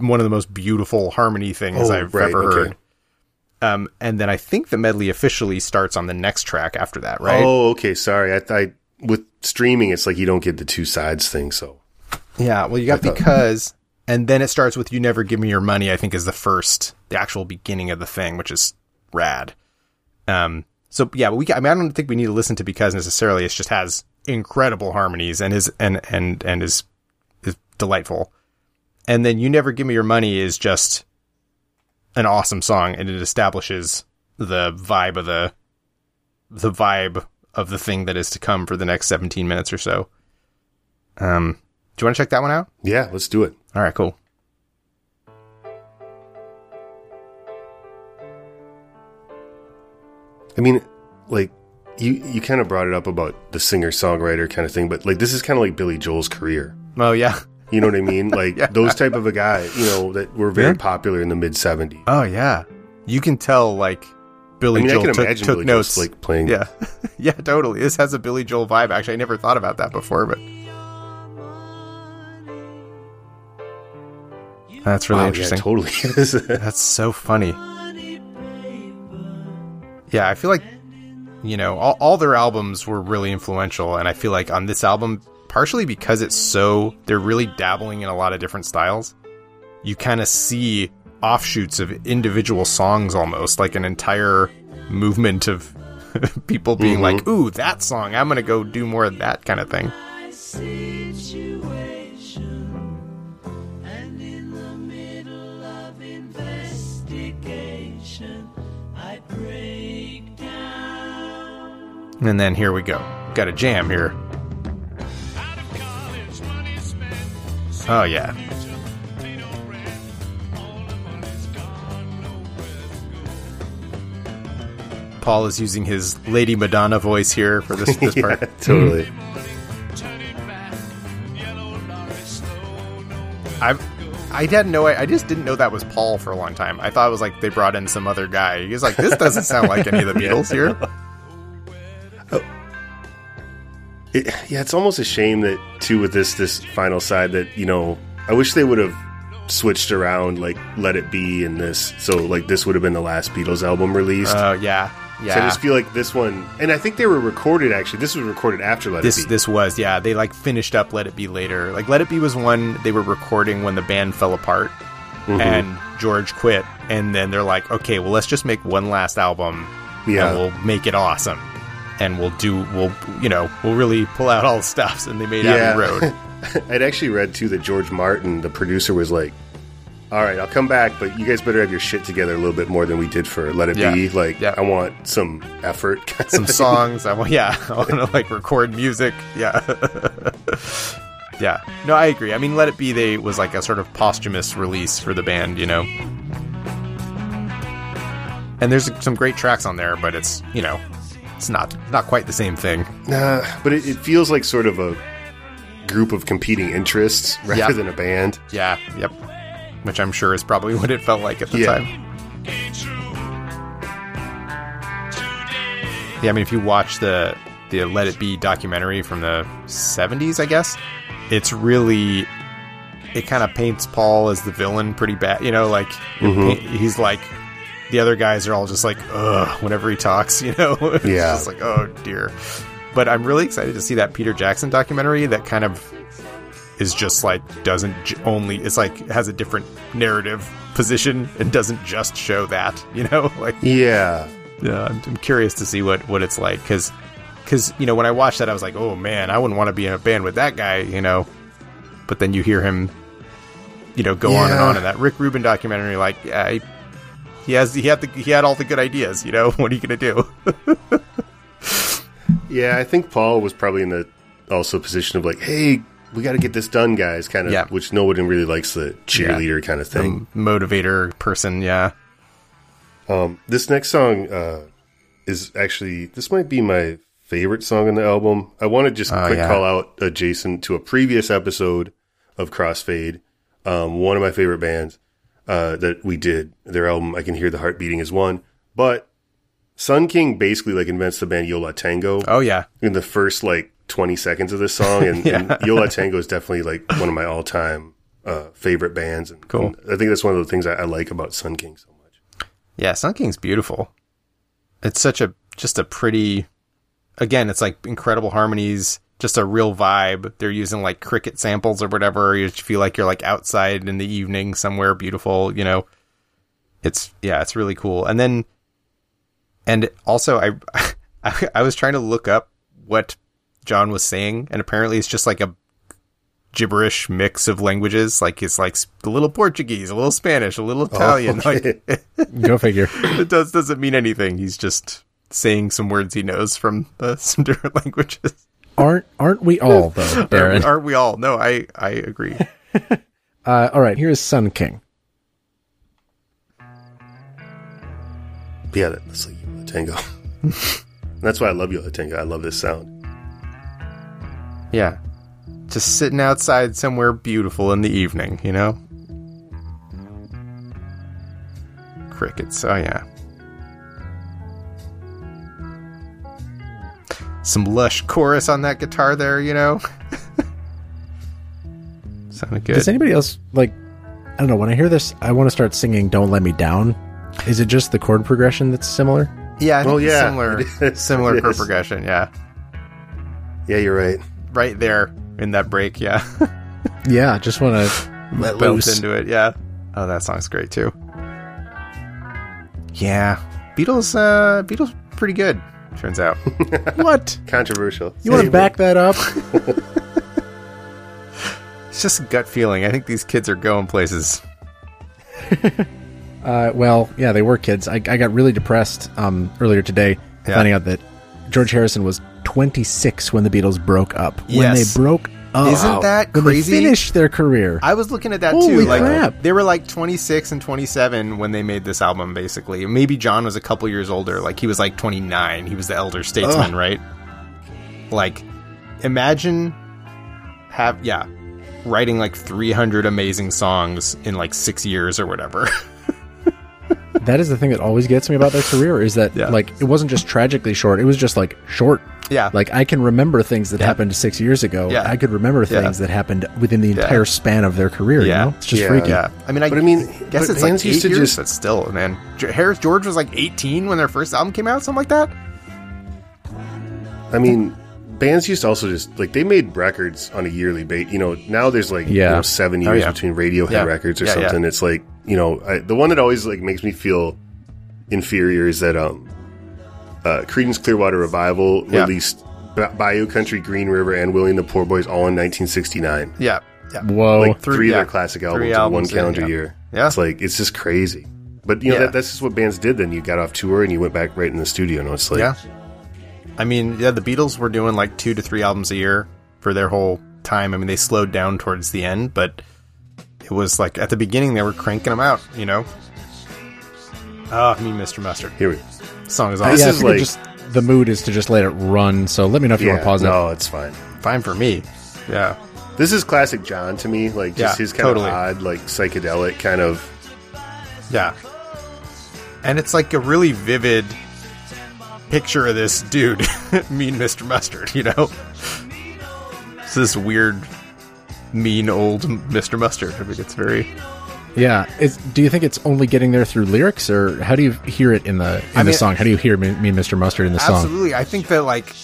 one of the most beautiful harmony things oh, I've right, ever okay. heard. Um, and then I think the medley officially starts on the next track after that, right? Oh, okay. Sorry. I, I with streaming, it's like you don't get the two sides thing. So. Yeah, well, you got Because, and then it starts with You Never Give Me Your Money, I think is the first, the actual beginning of the thing, which is rad. Um, so, yeah, we. I mean, I don't think we need to listen to Because necessarily. It just has incredible harmonies and is, and, and, and is, is delightful. And then You Never Give Me Your Money is just an awesome song, and it establishes the vibe of the the vibe of the thing that is to come for the next seventeen minutes or so. Um... Do you want to check that one out? Yeah, let's do it. All right, cool. I mean, like, you you kind of brought it up about the singer-songwriter kind of thing, but, like, this is kind of like Billy Joel's career. Oh, yeah. You know what I mean? Like, yeah. those type of a guy, you know, that were very yeah. popular in the mid-seventies. Oh, yeah. You can tell, like, Billy I mean, Joel I can took, imagine took Billy notes. Joel's, like, playing. Yeah. yeah, totally. This has a Billy Joel vibe. Actually, I never thought about that before, but... That's really oh, interesting. Yeah, totally. That's so funny. Yeah, I feel like, you know, all, all their albums were really influential. And I feel like on this album, partially because it's so, they're really dabbling in a lot of different styles. You kind of see offshoots of individual songs almost, like an entire movement of people being mm-hmm. like, ooh, that song, I'm going to go do more of that kind of thing. And then here we go. Got a jam here. Oh, yeah. Paul is using his Lady Madonna voice here for this, this yeah, part. Totally. Mm-hmm. I've... I didn't know. I just didn't know that was Paul for a long time. I thought it was like they brought in some other guy. He was like, "This doesn't sound like any of the Beatles yeah. here." Oh. It, yeah, it's almost a shame that too with this this final side that you know I wish they would have switched around like Let It Be and this. So like this would have been the last Beatles album released. Oh uh, yeah, yeah. So I just feel like this one, and I think they were recorded actually. This was recorded after Let It Be. This was yeah. They like finished up Let It Be later. Like Let It Be was one they were recording when the band fell apart mm-hmm. and George quit, and then they're like, okay, well let's just make one last album. Yeah, and we'll make it awesome. And we'll do, we'll, you know, we'll really pull out all the stops. And they made yeah. Abbey Road. I'd actually read, too, that George Martin, the producer, was like, all right, I'll come back, but you guys better have your shit together a little bit more than we did for Let It yeah. Be. Like, yeah. I want some effort. Some songs. I want, yeah, I want to, like, record music. Yeah. Yeah. No, I agree. I mean, Let It Be, they was like a sort of posthumous release for the band, you know. And there's some great tracks on there, but it's, you know, it's not not quite the same thing. Nah, but it, it feels like sort of a group of competing interests rather yep. than a band. Yeah, yep. Which I'm sure is probably what it felt like at the yeah. time. Yeah, I mean, if you watch the the Let It Be documentary from the seventies, I guess, it's really... It kind of paints Paul as the villain pretty bad. You know, like, mm-hmm. he's like... The other guys are all just like, ugh, whenever he talks, you know? It's yeah. just like, oh, dear. But I'm really excited to see that Peter Jackson documentary that kind of is just like, doesn't j- only, it's like, has a different narrative position and doesn't just show that, you know? Like, yeah. Yeah. I'm, I'm curious to see what, what it's like. Cause, cause, you know, when I watched that, I was like, oh man, I wouldn't want to be in a band with that guy, you know? But then you hear him, you know, go yeah. on and on in that Rick Rubin documentary, like, yeah, he, He has he had the, he had all the good ideas, you know. What are you going to do? Yeah, I think Paul was probably in the also position of like, hey, we got to get this done, guys, kind of, yeah. which no one really likes the cheerleader yeah. kind of thing. The motivator person, yeah. Um, this next song uh, is actually, this might be my favorite song on the album. I want to just uh, quick yeah. call out uh, Jason to a previous episode of Crossfade, um, one of my favorite bands. Uh, that we did their album, I Can Hear the Heart Beating is one, but Sun King basically like invents the band Yo La Tengo. Oh yeah, in the first like twenty seconds of this song, and, yeah. and Yo La Tengo is definitely like one of my all time uh, favorite bands. And, cool, and I think that's one of the things I, I like about Sun King so much. Yeah, Sun King's beautiful. It's such a just a pretty. Again, it's like incredible harmonies. Just a real vibe. They're using like cricket samples or whatever. You feel like you're like outside in the evening somewhere beautiful, you know. It's yeah, it's really cool. And then, and also I, I, I was trying to look up what John was saying, and apparently it's just like a gibberish mix of languages. Like it's like a little Portuguese, a little Spanish, a little Italian. Oh, okay. Like, go figure. It does doesn't mean anything. He's just saying some words he knows from uh, some different languages. Aren't aren't we all though, Darren? Aren't we all? No, I, I agree. uh, all right, here is Sun King. Yeah, that's like Yo La Tengo. That's why I love Yo La Tengo. I love this sound. Yeah, just sitting outside somewhere beautiful in the evening, you know. Crickets. Oh yeah. Some lush chorus on that guitar there, you know? Sounded good. Does anybody else, like, I don't know, when I hear this, I want to start singing Don't Let Me Down. Is it just the chord progression that's similar? Yeah, I well, think yeah, it's similar, it similar it chord is. progression, yeah. Yeah, you're right. Right there in that break, yeah. Yeah, I just want to let loose. Bounce into it, yeah. Oh, that song's great, too. Yeah. Beatles, uh, Beatles pretty good. Turns out. What? Controversial. You want to back that up? It's just a gut feeling. I think these kids are going places. uh, well, yeah, they were kids. I, I got really depressed um, earlier today yeah. finding out that George Harrison was twenty-six when the Beatles broke up. Yes. When they broke up. Isn't that when crazy? They finished their career. I was looking at that Holy too. Like, crap. They were like twenty-six and twenty-seven when they made this album, basically. Maybe John was a couple years older. Like, he was like twenty-nine. He was the elder statesman, Ugh. right? Like, imagine have, yeah, writing like three hundred amazing songs in like six years or whatever. That is the thing that always gets me about their career is that, yeah. like, it wasn't just tragically short. It was just, like, short. Yeah. Like, I can remember things that yeah. happened six years ago. Yeah. I could remember things yeah. that happened within the entire yeah. span of their career, yeah. you know? It's just yeah. freaky. Yeah. I mean, I, but, I mean, guess it's, like, eight used to years, just... but still, man. Harris George was, like, eighteen when their first album came out, something like that? I mean... Bands used to also just, like, they made records on a yearly basis. You know, now there's, like, yeah. you know, seven years oh, yeah. between Radiohead yeah. records or yeah, something. Yeah. It's like, you know, I, the one that always, like, makes me feel inferior is that um, uh, Creedence Clearwater Revival yeah. released ba- Bayou Country, Green River, and Willie and the Poor Boys all in nineteen sixty-nine. Yeah. yeah. Whoa. Like, three, three yeah. of their classic albums, albums in one calendar yeah. year. Yeah. It's like, it's just crazy. But, you know, yeah. that, that's just what bands did then. You got off tour and you went back right in the studio. And it's like, yeah. I mean, yeah, the Beatles were doing like two to three albums a year for their whole time. I mean, they slowed down towards the end, but it was like at the beginning they were cranking them out, you know? Ah, uh, Mean Mister Mustard. Here we go. The song is awesome. This yeah, is like, just, the mood is to just let it run. So let me know if you yeah, want to pause no, it. No, it's fine. Fine for me. Yeah. This is classic John to me. Like, just yeah, his kind totally. of odd, like, psychedelic kind of. Yeah. And it's like a really vivid picture of this dude, Mean Mister Mustard, you know? It's this weird, mean old Mister Mustard. I mean, it's very. Yeah. It's, do you think it's only getting there through lyrics, or how do you hear it in the in I the mean, song? How do you hear Mean Mister Mustard in the absolutely. song? Absolutely. I think that, like,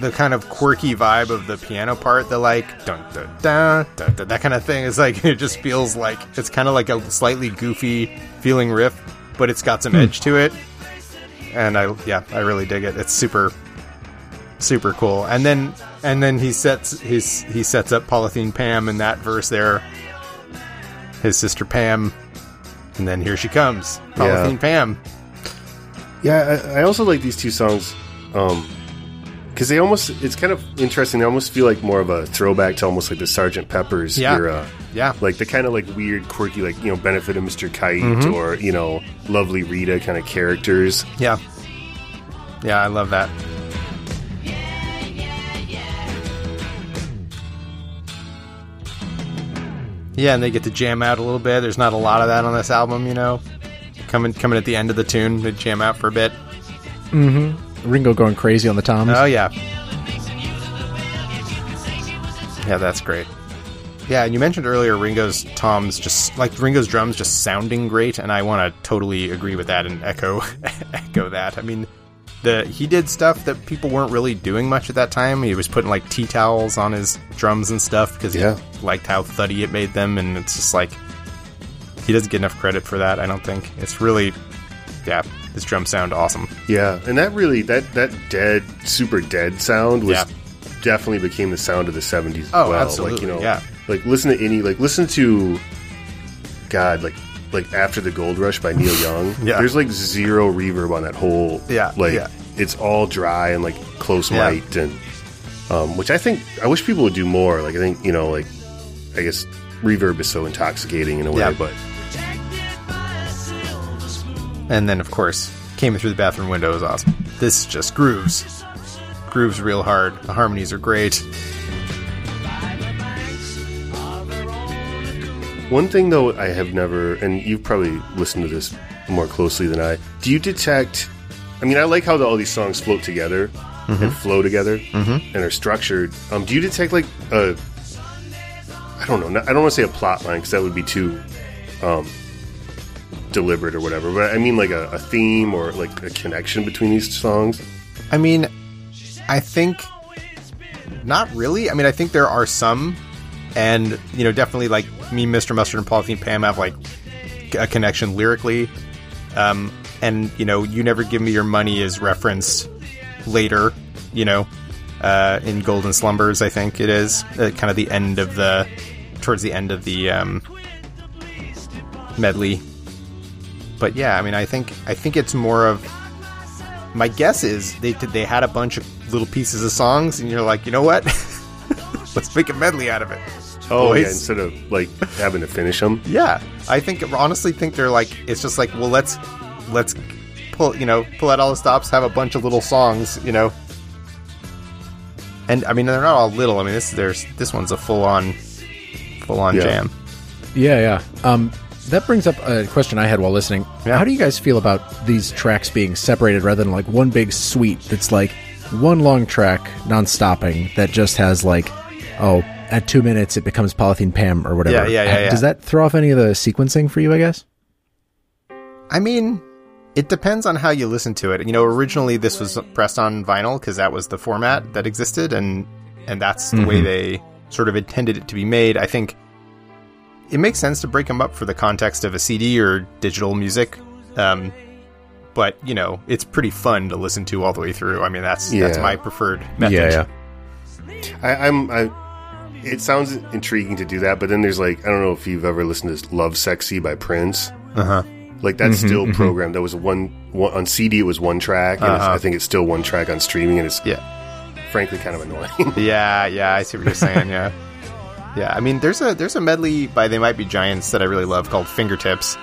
the kind of quirky vibe of the piano part, the like, dun, dun, dun, dun, dun, that kind of thing is like, it just feels like, it's kind of like a slightly goofy feeling riff, but it's got some hmm. edge to it. And I, yeah, I really dig it. It's super, super cool. And then, and then he sets his, he sets up Polythene Pam in that verse there. His sister Pam, and then here she comes, Polythene yeah. Pam. Yeah, I, I also like these two songs um, because they almost—it's kind of interesting. They almost feel like more of a throwback to almost like the Sergeant Pepper's yeah. era. Yeah, like the kind of like weird, quirky, like, you know, Benefit of Mister Kite mm-hmm. or, you know, Lovely Rita kind of characters. Yeah, yeah, I love that. Yeah, and they get to jam out a little bit. There's not a lot of that on this album, you know. Coming coming at the end of the tune, they jam out for a bit. Mm-hmm. Ringo going crazy on the toms. Oh, yeah. Yeah, that's great. Yeah, and you mentioned earlier Ringo's toms just, like, Ringo's drums just sounding great, and I want to totally agree with that and echo echo that. I mean, the he did stuff that people weren't really doing much at that time. He was putting, like, tea towels on his drums and stuff because he yeah. liked how thuddy it made them, and it's just like, he doesn't get enough credit for that, I don't think. It's really, yeah, his drums sound awesome. Yeah, and that really, that, that dead, super dead sound was yeah. definitely became the sound of the seventies as oh, well. Absolutely, like, you know, yeah. Like, listen to any, like, listen to, God, like, like After the Gold Rush by Neil Young. yeah. There's like zero reverb on that whole yeah, like yeah. it's all dry and like close yeah. mic, and um, which I think I wish people would do more. Like, I think, you know, like, I guess reverb is so intoxicating in a way, yeah. but and then of course Came Through the Bathroom Window is awesome. This just grooves. Grooves real hard. The harmonies are great. One thing, though, I have never, and you've probably listened to this more closely than I, do you detect, I mean, I like how the, all these songs float together mm-hmm. and flow together mm-hmm. and are structured. Um, do you detect, like, a, I don't know, not, I don't want to say a plot line, because that would be too um, deliberate or whatever, but I mean, like, a, a theme or, like, a connection between these songs? I mean, I think, not really. I mean, I think there are some, and, you know, definitely, like, Mean Mister Mustard and Polythene Pam have, like, a connection lyrically. Um, and, you know, You Never Give Me Your Money is referenced later, you know, uh, in Golden Slumbers, I think it is. Uh, kind of the end of the, towards the end of the um, medley. But, yeah, I mean, I think I think it's more of, my guess is they they had a bunch of little pieces of songs, and you're like, you know what? Let's make a medley out of it. Oh, boys. Yeah, instead of, like, having to finish them. Yeah. I think, honestly think they're, like, it's just like, well, let's, let's pull, you know, pull out all the stops, have a bunch of little songs, you know. And, I mean, they're not all little. I mean, this there's this one's a full-on, full-on yeah. jam. Yeah, yeah. Um, that brings up a question I had while listening. Yeah. How do you guys feel about these tracks being separated rather than, like, one big suite that's, like, one long track, non-stopping, that just has, like, oh... at two minutes, it becomes Polythene Pam or whatever. Yeah, yeah, yeah, yeah. Does that throw off any of the sequencing for you, I guess? I mean, it depends on how you listen to it. You know, originally this was pressed on vinyl because that was the format that existed, and, and that's the mm-hmm. way they sort of intended it to be made. I think it makes sense to break them up for the context of a C D or digital music. Um, but, you know, it's pretty fun to listen to all the way through. I mean, that's yeah. that's my preferred method. Yeah, yeah. I, I'm... I, it sounds intriguing to do that, but then there's like, I don't know if you've ever listened to Love Sexy by Prince. Uh-huh. Like, that's mm-hmm, still mm-hmm. programmed. That was one, one on C D. It was one track, and uh-huh. I think it's still one track on streaming, and it's yeah. frankly kind of annoying. yeah, yeah, I see what you're saying. Yeah, yeah. I mean, there's a there's a medley by They Might Be Giants that I really love called Fingertips,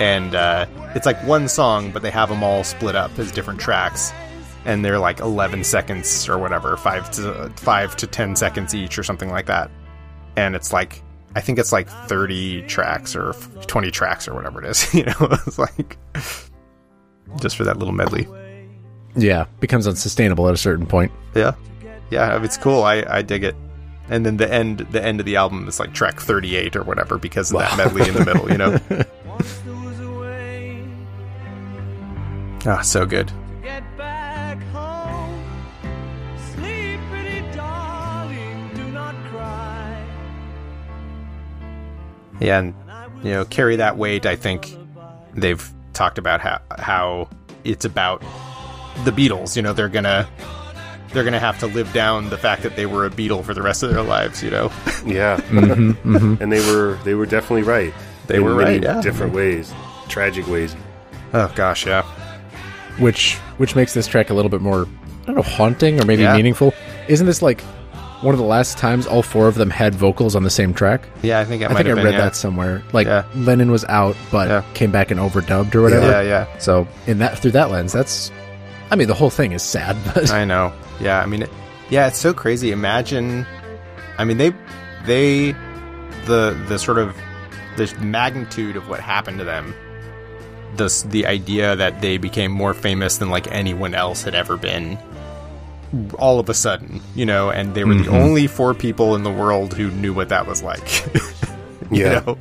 and uh, it's like one song, but they have them all split up as different tracks, and they're like eleven seconds or whatever, five to uh, five to ten seconds each or something like that, and it's like. I think it's like thirty tracks or twenty tracks or whatever it is, you know, it's like just for that little medley. Yeah. Becomes unsustainable at a certain point. Yeah. Yeah. It's cool. I, I dig it. And then the end, the end of the album is like track thirty-eight or whatever, because of wow. that medley in the middle, you know? Ah, oh, so good. Yeah, and, you know, Carry That Weight, I think they've talked about how, how it's about the Beatles. You know, they're going to they're gonna have to live down the fact that they were a Beatle for the rest of their lives, you know? Yeah. mm-hmm, mm-hmm. And they were they were definitely right. They in were many right, yeah. different ways, tragic ways. Oh, gosh, yeah. Which, which makes this track a little bit more, I don't know, haunting or maybe yeah. meaningful. Isn't this, like... one of the last times all four of them had vocals on the same track? Yeah, I think it might I think have I read been, yeah. that somewhere. Like yeah. Lennon was out, but yeah. came back and overdubbed or whatever. Yeah, yeah. So in that through that lens, that's. I mean, the whole thing is sad. But. I know. Yeah, I mean, it, yeah, it's so crazy. Imagine, I mean, they, they, the the sort of the magnitude of what happened to them. The the idea that they became more famous than like anyone else had ever been. All of a sudden, you know, and they were mm-hmm. the only four people in the world who knew what that was like. you yeah. know,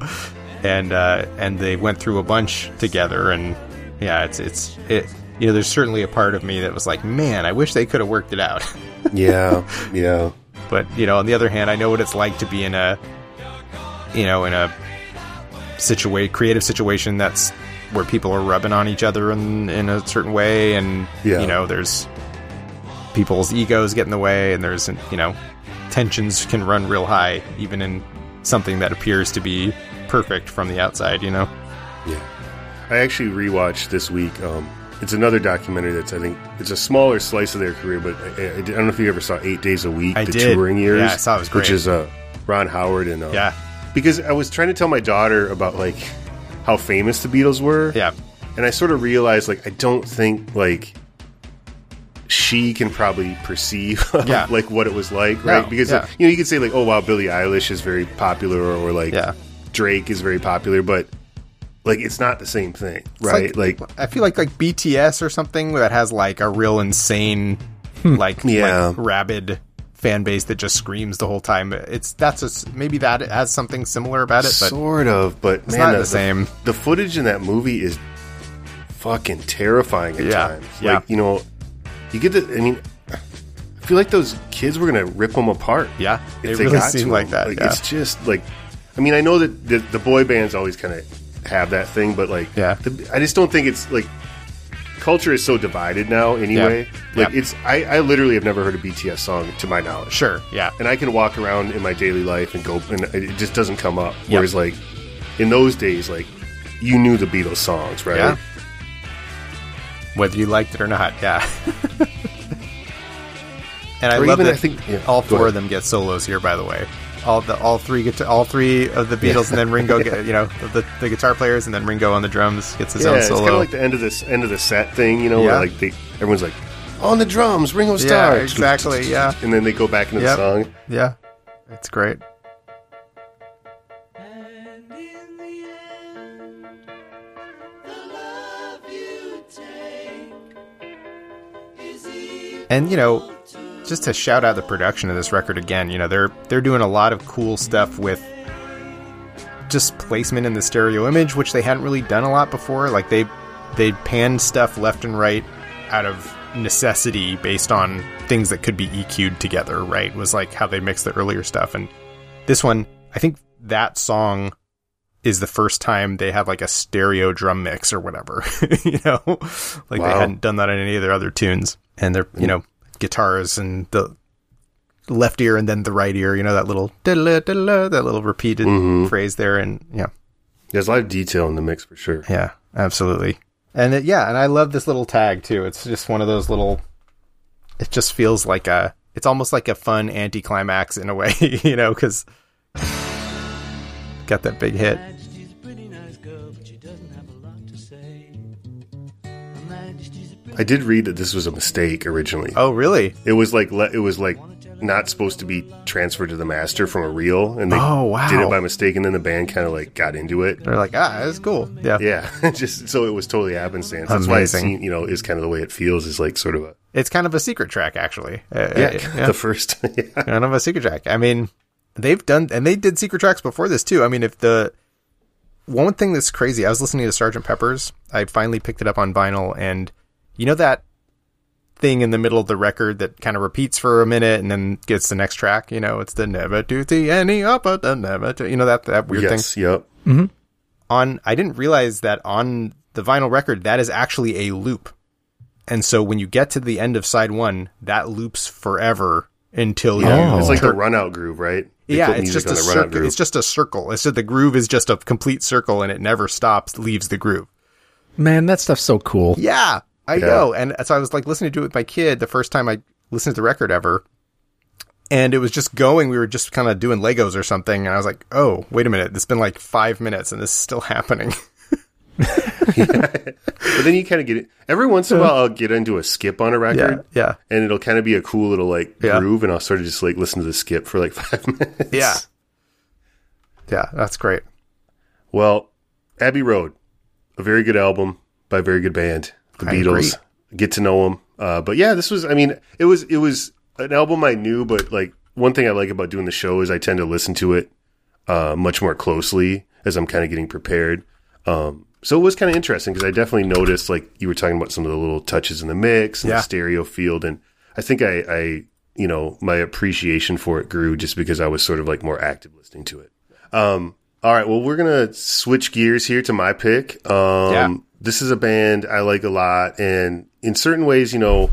and uh, and they went through a bunch together, and yeah, it's it's it. You know, there's certainly a part of me that was like, man, I wish they could have worked it out. yeah, yeah. But you know, on the other hand, I know what it's like to be in a, you know, in a situa- creative situation that's where people are rubbing on each other in in a certain way, and yeah. you know, there's. People's egos get in the way, and there's, you know, tensions can run real high, even in something that appears to be perfect from the outside, you know? Yeah. I actually rewatched this week. Um, it's another documentary that's, I think, it's a smaller slice of their career, but I, I, I don't know if you ever saw Eight Days a Week, I the did. touring years. Yeah, I saw it was great. Which is uh, Ron Howard and... Uh, yeah. Because I was trying to tell my daughter about, like, how famous the Beatles were. Yeah. And I sort of realized, like, I don't think, like... she can probably perceive yeah. like what it was like, right? No, because yeah. you know, you could say like, oh wow, Billie Eilish is very popular, or, or like yeah. Drake is very popular, but like it's not the same thing, right? Like, like I feel like like B T S or something that has like a real insane, like, yeah. like rabid fan base that just screams the whole time. It's that's a, maybe that has something similar about it, but sort of, but it's man, not the, the same. The footage in that movie is fucking terrifying at yeah. times, yeah. like you know. You get the, I mean, I feel like those kids were going to rip them apart. Yeah, it really seemed like that. Like, yeah. It's just like, I mean, I know that the, the boy bands always kind of have that thing, but like, yeah. the, I just don't think it's like, culture is so divided now anyway. Yeah. Like yeah. it's, I, I literally have never heard a B T S song to my knowledge. Sure, yeah. And I can walk around in my daily life and go, and it just doesn't come up. Yep. Whereas like, in those days, like, you knew the Beatles songs, right? Yeah. Whether you liked it or not, yeah. and I or love that I think, yeah, all four of them get solos here. By the way, all the all three get to, all three of the Beatles, and then Ringo, get, you know, the, the guitar players, and then Ringo on the drums gets his yeah, own solo. It's kind of like the end of this end of the set thing, you know, yeah. where like they, everyone's like on the drums, Ringo Starr, yeah, exactly, yeah, and then they go back into yep. the song. Yeah, it's great. And, you know, just to shout out the production of this record again, you know, they're they're doing a lot of cool stuff with just placement in the stereo image, which they hadn't really done a lot before. Like, they they panned stuff left and right out of necessity based on things that could be E Q'd together, right? Was, like, how they mixed the earlier stuff. And this one, I think that song is the first time they have, like, a stereo drum mix or whatever, you know? Like, wow. They hadn't done that in any of their other tunes. And their, you know, guitars and the left ear and then the right ear, you know, that little that little repeated mm-hmm. phrase there. And yeah, there's a lot of detail in the mix for sure. Yeah, absolutely. And it, yeah, and I love this little tag too. It's just one of those little, it just feels like a, it's almost like a fun anticlimax in a way, you know, because got that big hit. I did read that this was a mistake originally. Oh, really? It was like le- it was like not supposed to be transferred to the master from a reel, and they oh, wow. did it by mistake. And then the band kind of like got into it. They're like, ah, that's cool. Yeah, yeah. Just so it was totally happenstance. That's amazing. Why it's seen, you know, is kind of the way it feels. Is like sort of a. It's kind of a secret track, actually. Uh, yeah, uh, yeah, the first. Yeah. Kind of a secret track. I mean, they've done and they did secret tracks before this too. I mean, if the. One thing that's crazy, I was listening to Sergeant Pepper's. I finally picked it up on vinyl, and you know that thing in the middle of the record that kind of repeats for a minute and then gets the next track? You know, it's the never do the any up, but the never do. You know that, that weird yes, thing? Yes, yep. Mm-hmm. On, I didn't realize that on the vinyl record, that is actually a loop. And so when you get to the end of side one, that loops forever until yeah. you... Oh. It's like the run-out groove, right? They yeah, it's just a circle. It's just a circle. It's just, the groove is just a complete circle, and it never stops, leaves the groove. Man, that stuff's so cool. Yeah, I yeah. know. And so I was like listening to it with my kid the first time I listened to the record ever, and it was just going. We were just kind of doing Legos or something, and I was like, "Oh, wait a minute! It's been like five minutes, and this is still happening." Yeah. But then you kind of get it every once in a while. I'll get into a skip on a record, yeah, yeah. and it'll kind of be a cool little like groove, yeah. and I'll sort of just like listen to the skip for like five minutes. Yeah, yeah, that's great. Well, Abbey Road, a very good album by a very good band, the I Beatles. Agree. Get to know them, uh, but yeah, this was. I mean, it was it was an album I knew, but like one thing I like about doing the show is I tend to listen to it uh, much more closely as I'm kind of getting prepared. Um, So it was kind of interesting because I definitely noticed, like, you were talking about some of the little touches in the mix and yeah. the stereo field. And I think I, I, you know, my appreciation for it grew just because I was sort of, like, more active listening to it. Um, all right. Well, we're going to switch gears here to my pick. Um, yeah. This is a band I like a lot. And in certain ways, you know,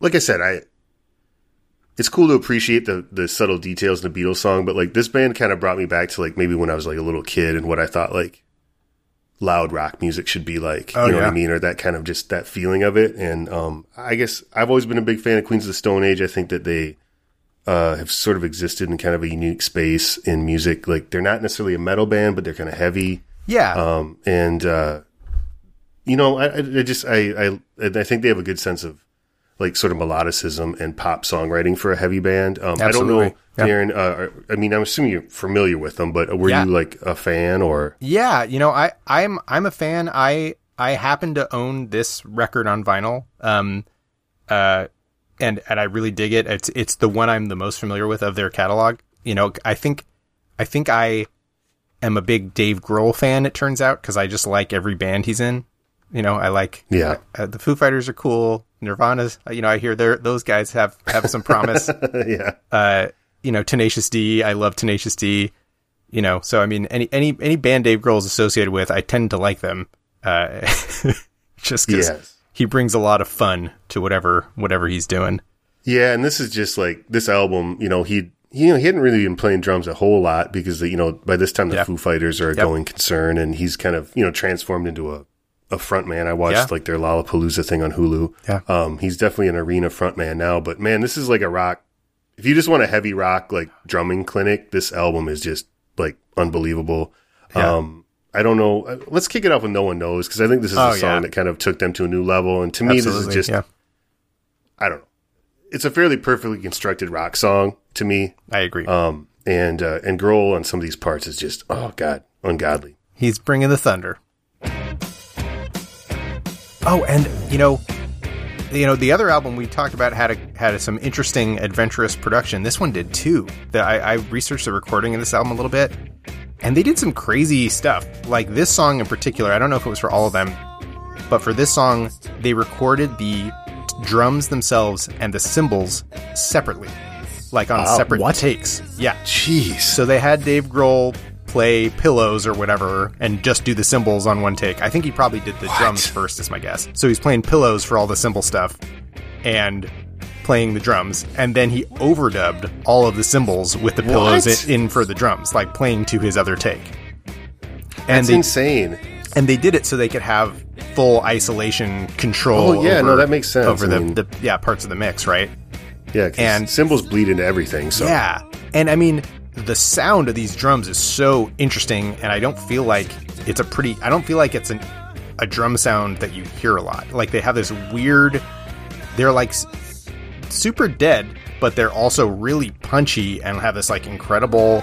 like I said, I it's cool to appreciate the the subtle details in the Beatles song. But, like, this band kind of brought me back to, like, maybe when I was, like, a little kid and what I thought, like, loud rock music should be like, oh, you know yeah. what I mean? Or that kind of just that feeling of it. And um, I guess I've always been a big fan of Queens of the Stone Age. I think that they uh, have sort of existed in kind of a unique space in music. Like they're not necessarily a metal band, but they're kind of heavy. Yeah. Um, and, uh, you know, I, I just, I, I, I think they have a good sense of like sort of melodicism and pop songwriting for a heavy band. Um, I don't know, yeah. Darren, uh, I mean, I'm assuming you're familiar with them, but were yeah. you like a fan or? Yeah. You know, I, I'm, I'm a fan. I, I happen to own this record on vinyl. Um, uh, and, and I really dig it. It's, it's the one I'm the most familiar with of their catalog. You know, I think, I think I am a big Dave Grohl fan, it turns out, cause I just like every band he's in. You know, I like, yeah, uh, the Foo Fighters are cool. Nirvana's, you know, I hear those guys have, have some promise. Yeah. Uh, you know, Tenacious D, I love Tenacious D, you know, so I mean, any, any, any band Dave Grohl is associated with, I tend to like them. Uh, just because yes. he brings a lot of fun to whatever, whatever he's doing. Yeah. And this is just like this album, you know, he, you know, he hadn't really been playing drums a whole lot because, you know, by this time the yep. Foo Fighters are a yep. going concern and he's kind of, you know, transformed into a, a front man. I watched yeah. like their Lollapalooza thing on Hulu. Yeah. Um, he's definitely an arena front man now, but man, this is like a rock. If you just want a heavy rock, like drumming clinic, this album is just like unbelievable. Yeah. Um, I don't know. Let's kick it off with No One Knows. Cause I think this is oh, a song yeah. that kind of took them to a new level. And to me, Absolutely. this is just, yeah. I don't know. It's a fairly perfectly constructed rock song to me. I agree. Um, and, uh, and Grohl on some of these parts is just, oh God, ungodly. He's bringing the thunder. Oh, and you know, you know the other album we talked about had a, had a, some interesting adventurous production. This one did too. The, I, I researched the recording of this album a little bit, and they did some crazy stuff. Like this song in particular, I don't know if it was for all of them, but for this song, they recorded the drums themselves and the cymbals separately, like on uh, separate what? takes. Yeah, jeez. So they had Dave Grohl play Pillows or whatever and just do the cymbals on one take. I think he probably did the what? drums first is my guess. So he's playing Pillows for all the cymbal stuff and playing the drums, and then he overdubbed all of the cymbals with the pillows what? in for the drums, like playing to his other take. And That's they, insane. And they did it so they could have full isolation control. Oh yeah, over, no, that makes sense over I the, mean, the yeah parts of the mix, right? Yeah, and cymbals bleed into everything. So yeah, and I mean the sound of these drums is so interesting, and I don't feel like it's a pretty. I don't feel like it's an a drum sound that you hear a lot. Like they have this weird. They're like super dead, but they're also really punchy and have this like incredible.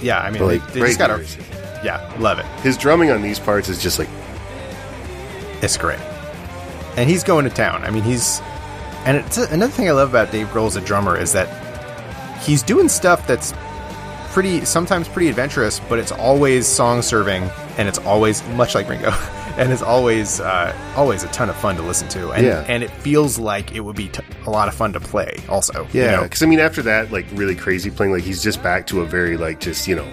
Yeah, I mean like, they, they just got a. Yeah, love it. His drumming on these parts is just like... It's great. And he's going to town. I mean, he's... And it's a, another thing I love about Dave Grohl as a drummer is that he's doing stuff that's pretty, sometimes pretty adventurous, but it's always song serving, and it's always, much like Ringo, and it's always uh, always a ton of fun to listen to. And, yeah. and it feels like it would be t- a lot of fun to play also. Yeah, because you know? I mean, after that, like, really crazy playing, like, he's just back to a very, like, just, you know...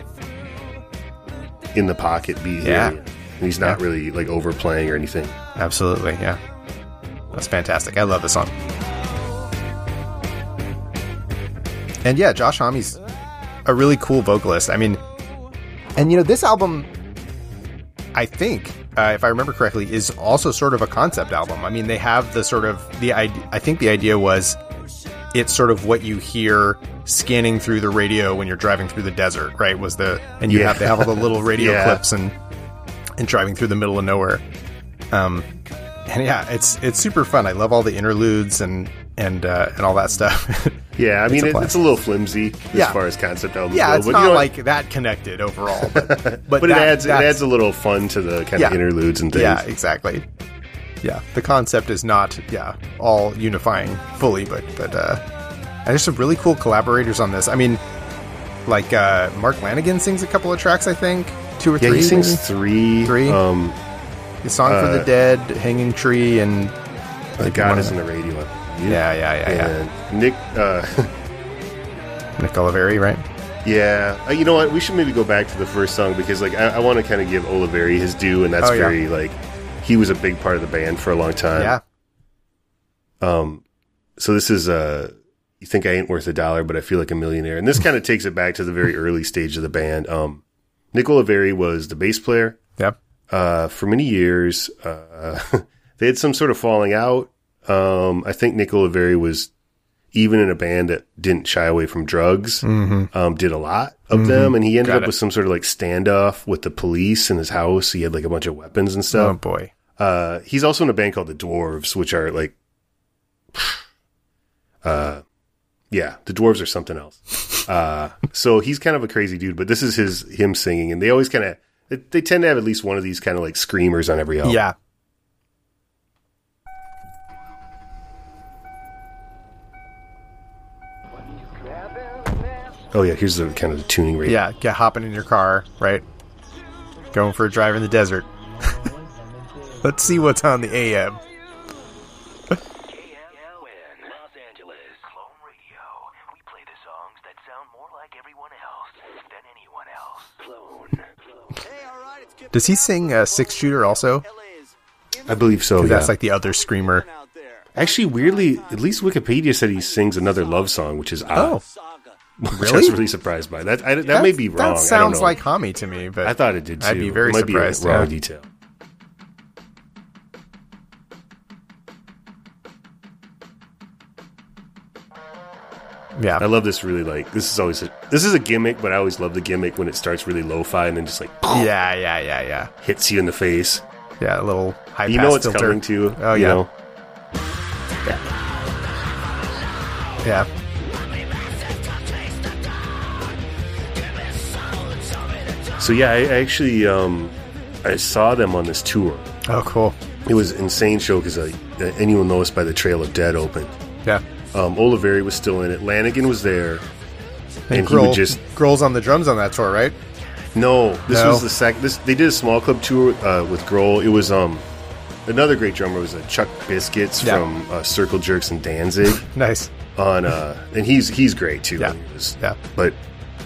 in the pocket be yeah and he's not yeah. really like overplaying or anything. Absolutely. Yeah, that's fantastic. I love this song. And yeah, Josh Homme, he's a really cool vocalist. I mean, and you know, this album, I think uh, if I remember correctly, is also sort of a concept album. I mean, they have the sort of the idea, I think the idea was it's sort of what you hear scanning through the radio when you're driving through the desert, right? Was the and you yeah. have to have all the little radio yeah. clips and and driving through the middle of nowhere. Um, and yeah, it's it's super fun. I love all the interludes and and uh, and all that stuff. Yeah, I mean it's a, it, it's a little flimsy as yeah. far as concept albums yeah, go. Yeah, it's but not you know like that connected overall, but, but, but that, it adds it adds a little fun to the kind yeah. of interludes and things. Yeah, exactly. Yeah, the concept is not, yeah, all unifying fully, but, but, uh, and there's some really cool collaborators on this. I mean, like, uh, Mark Lanegan sings a couple of tracks, I think, two or yeah, three. Yeah, he sings maybe? three. Three. Um, the Song uh, for the Dead, Hanging Tree, and... Uh, God is in the Radio. Yeah, yeah, yeah, yeah. yeah. And Nick, uh... Nick Oliveri, right? Yeah. Uh, you know what, we should maybe go back to the first song, because, like, I, I want to kind of give Oliveri his due, and that's oh, very, yeah. like... He was a big part of the band for a long time. Yeah. Um, so this is, uh, You Think I Ain't Worth a Dollar, But I Feel Like a Millionaire. And this kind of takes it back to the very early stage of the band. Um, Nick Oliveri was the bass player. Yep. Uh, for many years, uh, they had some sort of falling out. Um, I think Nick Oliveri was even in a band that didn't shy away from drugs, mm-hmm. um, did a lot of mm-hmm. them. And he ended Got up it. with some sort of like standoff with the police in his house. He had like a bunch of weapons and stuff. Oh boy. Uh, he's also in a band called the Dwarves, which are like, uh, yeah, the Dwarves are something else. Uh, so he's kind of a crazy dude, but this is his, him singing. And they always kind of, they tend to have at least one of these kind of like screamers on every album. Yeah. Oh, yeah, here's the kind of the tuning rate. Yeah, get hopping in your car, right? Going for a drive in the desert. Let's see what's on the A M. Does he sing uh, Six Shooter also? I believe so, yeah. That's like the other screamer. Actually, weirdly, at least Wikipedia said he sings Another Love Song, which is odd. Oh. Really? I was really surprised by it. That. I, that That's, may be wrong. That sounds I don't know. like Homme to me, but I thought it did too. I'd be very it might surprised. Be a wrong yeah. detail. Yeah, I love this. Really, like this is always a, this is a gimmick, but I always love the gimmick when it starts really lo-fi and then just like boom, yeah, yeah, yeah, yeah, hits you in the face. Yeah, a little high. You pass know it's filter. coming to. Oh yeah. You know? Yeah. Yeah. So yeah, I actually um, I saw them on this tour. Oh, cool! It was an insane show because uh, anyone knows by the Trail of Dead opened. Yeah, um, Oliveri was still in it. Lanegan was there, and, and Grohl, he would just Grohl's on the drums on that tour, right? No, this no. was the second. This they did a small club tour uh, with Grohl. It was um another great drummer was uh, Chuck Biscuits yeah. from uh, Circle Jerks and Danzig. Nice on uh, and he's he's great too. Yeah, he was, yeah, but.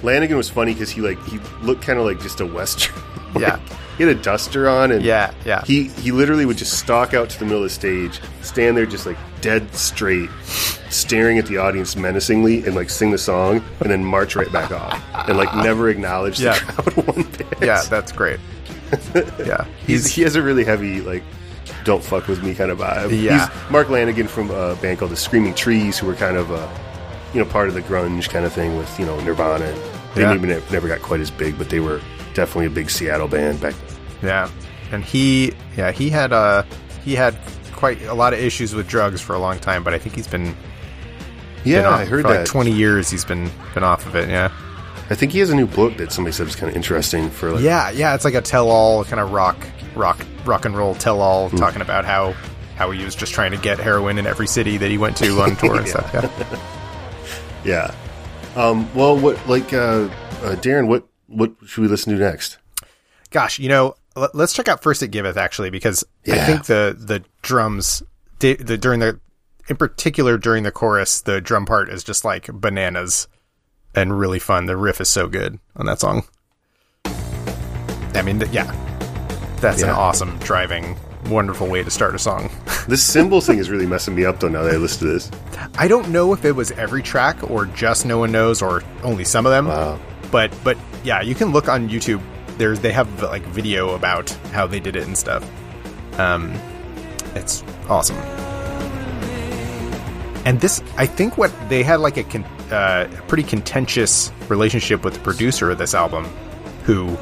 Lanegan was funny because he like he looked kind of like just a Western. Yeah, he had a duster on, and yeah, yeah. He, he literally would just stalk out to the middle of the stage, stand there just like dead straight, staring at the audience menacingly, and like sing the song, and then march right back off, and like never acknowledge yeah. the crowd one bit. Yeah, that's great. Yeah, he's he has a really heavy like don't fuck with me kind of vibe. Yeah, he's Mark Lanegan from a band called the Screaming Trees, who were kind of a you know part of the grunge kind of thing with you know Nirvana. And they yeah. even never got quite as big, but they were definitely a big Seattle band back then. Yeah, and he yeah he had uh he had quite a lot of issues with drugs for a long time, but I think he's been yeah been I heard for that like twenty years he's been been off of it. Yeah. I think he has a new book that somebody said was kind of interesting for like... Yeah, yeah, it's like a tell-all kind of rock, rock, rock and roll tell-all mm. talking about how, how he was just trying to get heroin in every city that he went to on tour and yeah. stuff. Yeah. yeah. Um, well, what like uh, uh, Darren, what what should we listen to next? Gosh, you know, l- let's check out First It Giveth actually, because yeah. I think the the drums di- the during the in particular during the chorus, the drum part is just like bananas. And really fun. The riff is so good on that song. I mean, th- yeah, that's yeah. an awesome driving, wonderful way to start a song. This cymbal thing is really messing me up, though, now that I listen to this. I don't know if it was every track or just No One Knows or only some of them. Wow. But but yeah, you can look on YouTube. There's they have like video about how they did it and stuff. Um, it's awesome. And this, I think what they had like a con- uh, pretty contentious relationship with the producer of this album, who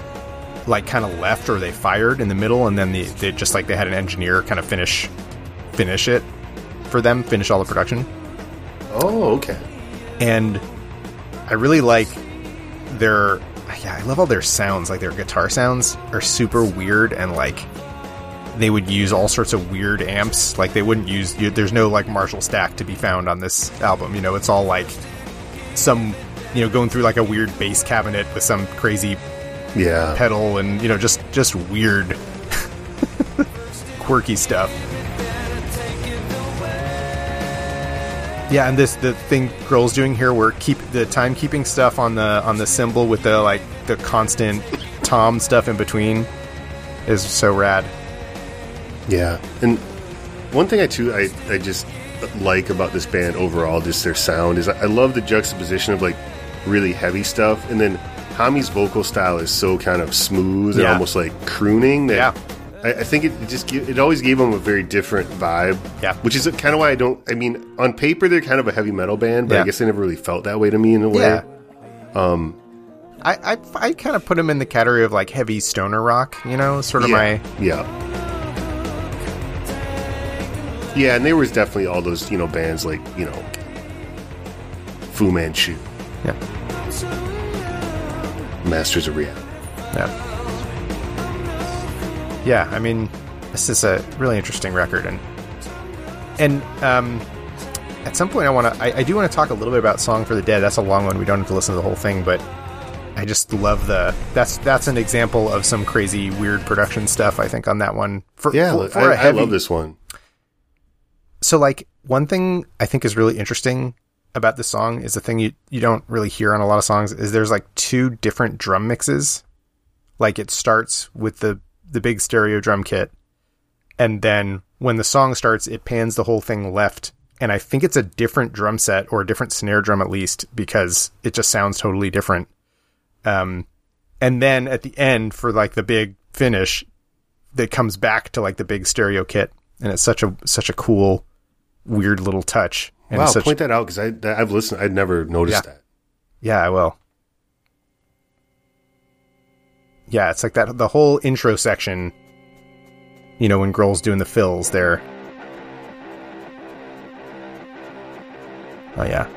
like kind of left or they fired in the middle. And then the, they just like, they had an engineer kind of finish, finish it for them, finish all the production. Oh, okay. And I really like their, yeah, I love all their sounds. Like their guitar sounds are super weird and like, they would use all sorts of weird amps. Like they wouldn't use, you, there's no like Marshall stack to be found on this album. You know, it's all like some, you know, going through like a weird bass cabinet with some crazy yeah. pedal and, you know, just, just weird quirky stuff. Yeah. And this, the thing Grohl's doing here where keep the timekeeping stuff on the, on the cymbal with the, like the constant tom stuff in between is so rad. Yeah, and one thing I too I, I just like about this band overall, just their sound, is I love the juxtaposition of like really heavy stuff, and then Homme's vocal style is so kind of smooth and yeah. almost like crooning. That yeah, I, I think it just give, it always gave them a very different vibe. Yeah, which is kind of why I don't. I mean, on paper they're kind of a heavy metal band, but yeah. I guess they never really felt that way to me in a way. Yeah. Um, I I, I kind of put them in the category of like heavy stoner rock. You know, sort of yeah, my yeah. Yeah, and there was definitely all those, you know, bands like, you know, Fu Manchu. Yeah. Masters of Reality. Yeah. Yeah, I mean, this is a really interesting record. And and um, at some point I want to, I, I do want to talk a little bit about Song for the Dead. That's a long one. We don't have to listen to the whole thing, but I just love the, that's that's an example of some crazy, weird production stuff, I think, on that one. For, yeah, for, for I, a heavy, I love this one. So, like, one thing I think is really interesting about this song is the thing you, you don't really hear on a lot of songs is there's, like, two different drum mixes. Like, it starts with the, the big stereo drum kit, and then when the song starts, it pans the whole thing left. And I think it's a different drum set or a different snare drum, at least, because it just sounds totally different. Um, and then at the end for, like, the big finish, that comes back to, like, the big stereo kit. And it's such a such a cool... weird little touch. And wow, such... point that out because I I've listened. I'd never noticed yeah. that. Yeah, I will. Yeah, it's like that. The whole intro section. You know, when Grohl's doing the fills there. Oh yeah.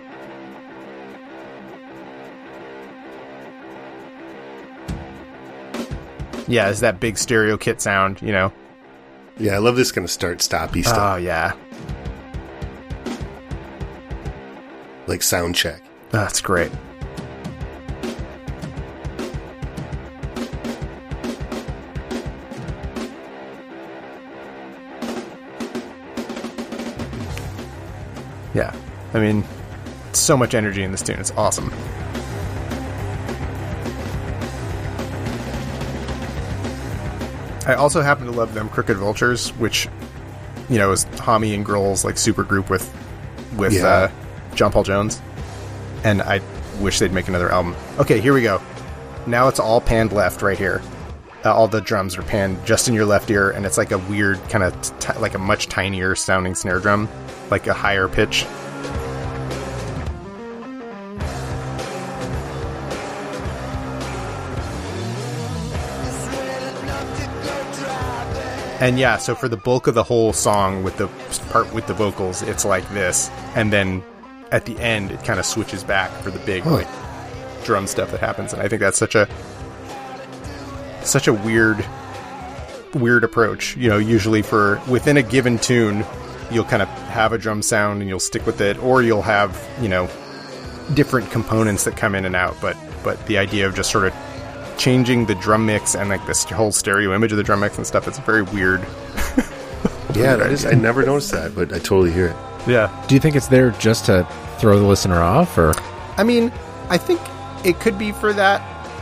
Yeah, it's that big stereo kit sound. You know. Yeah, I love this kind of start stoppy stuff. Oh yeah. Like sound check. That's great. Yeah. I mean, so much energy in this tune. It's awesome. I also happen to love them Crooked Vultures, which, you know, is Homme and Grohl's like super group with with yeah. uh, John Paul Jones. And I wish they'd make another album. Okay, here we go. Now it's all panned left right here. Uh, all the drums are panned just in your left ear, and it's like a weird kind of t- like a much tinier sounding snare drum, like a higher pitch. And yeah, so for the bulk of the whole song with the part with the vocals, it's like this. And then at the end, it kind of switches back for the big huh. like, drum stuff that happens. And I think that's such a such a weird, weird approach. You know, usually for within a given tune, you'll kind of have a drum sound and you'll stick with it. Or you'll have, you know, different components that come in and out. But, but the idea of just sort of changing the drum mix and like this whole stereo image of the drum mix and stuff, it's very weird. Yeah, that is, I never noticed that, but I totally hear it. Yeah. Do you think it's there just to throw the listener off, or? I mean, I think it could be for that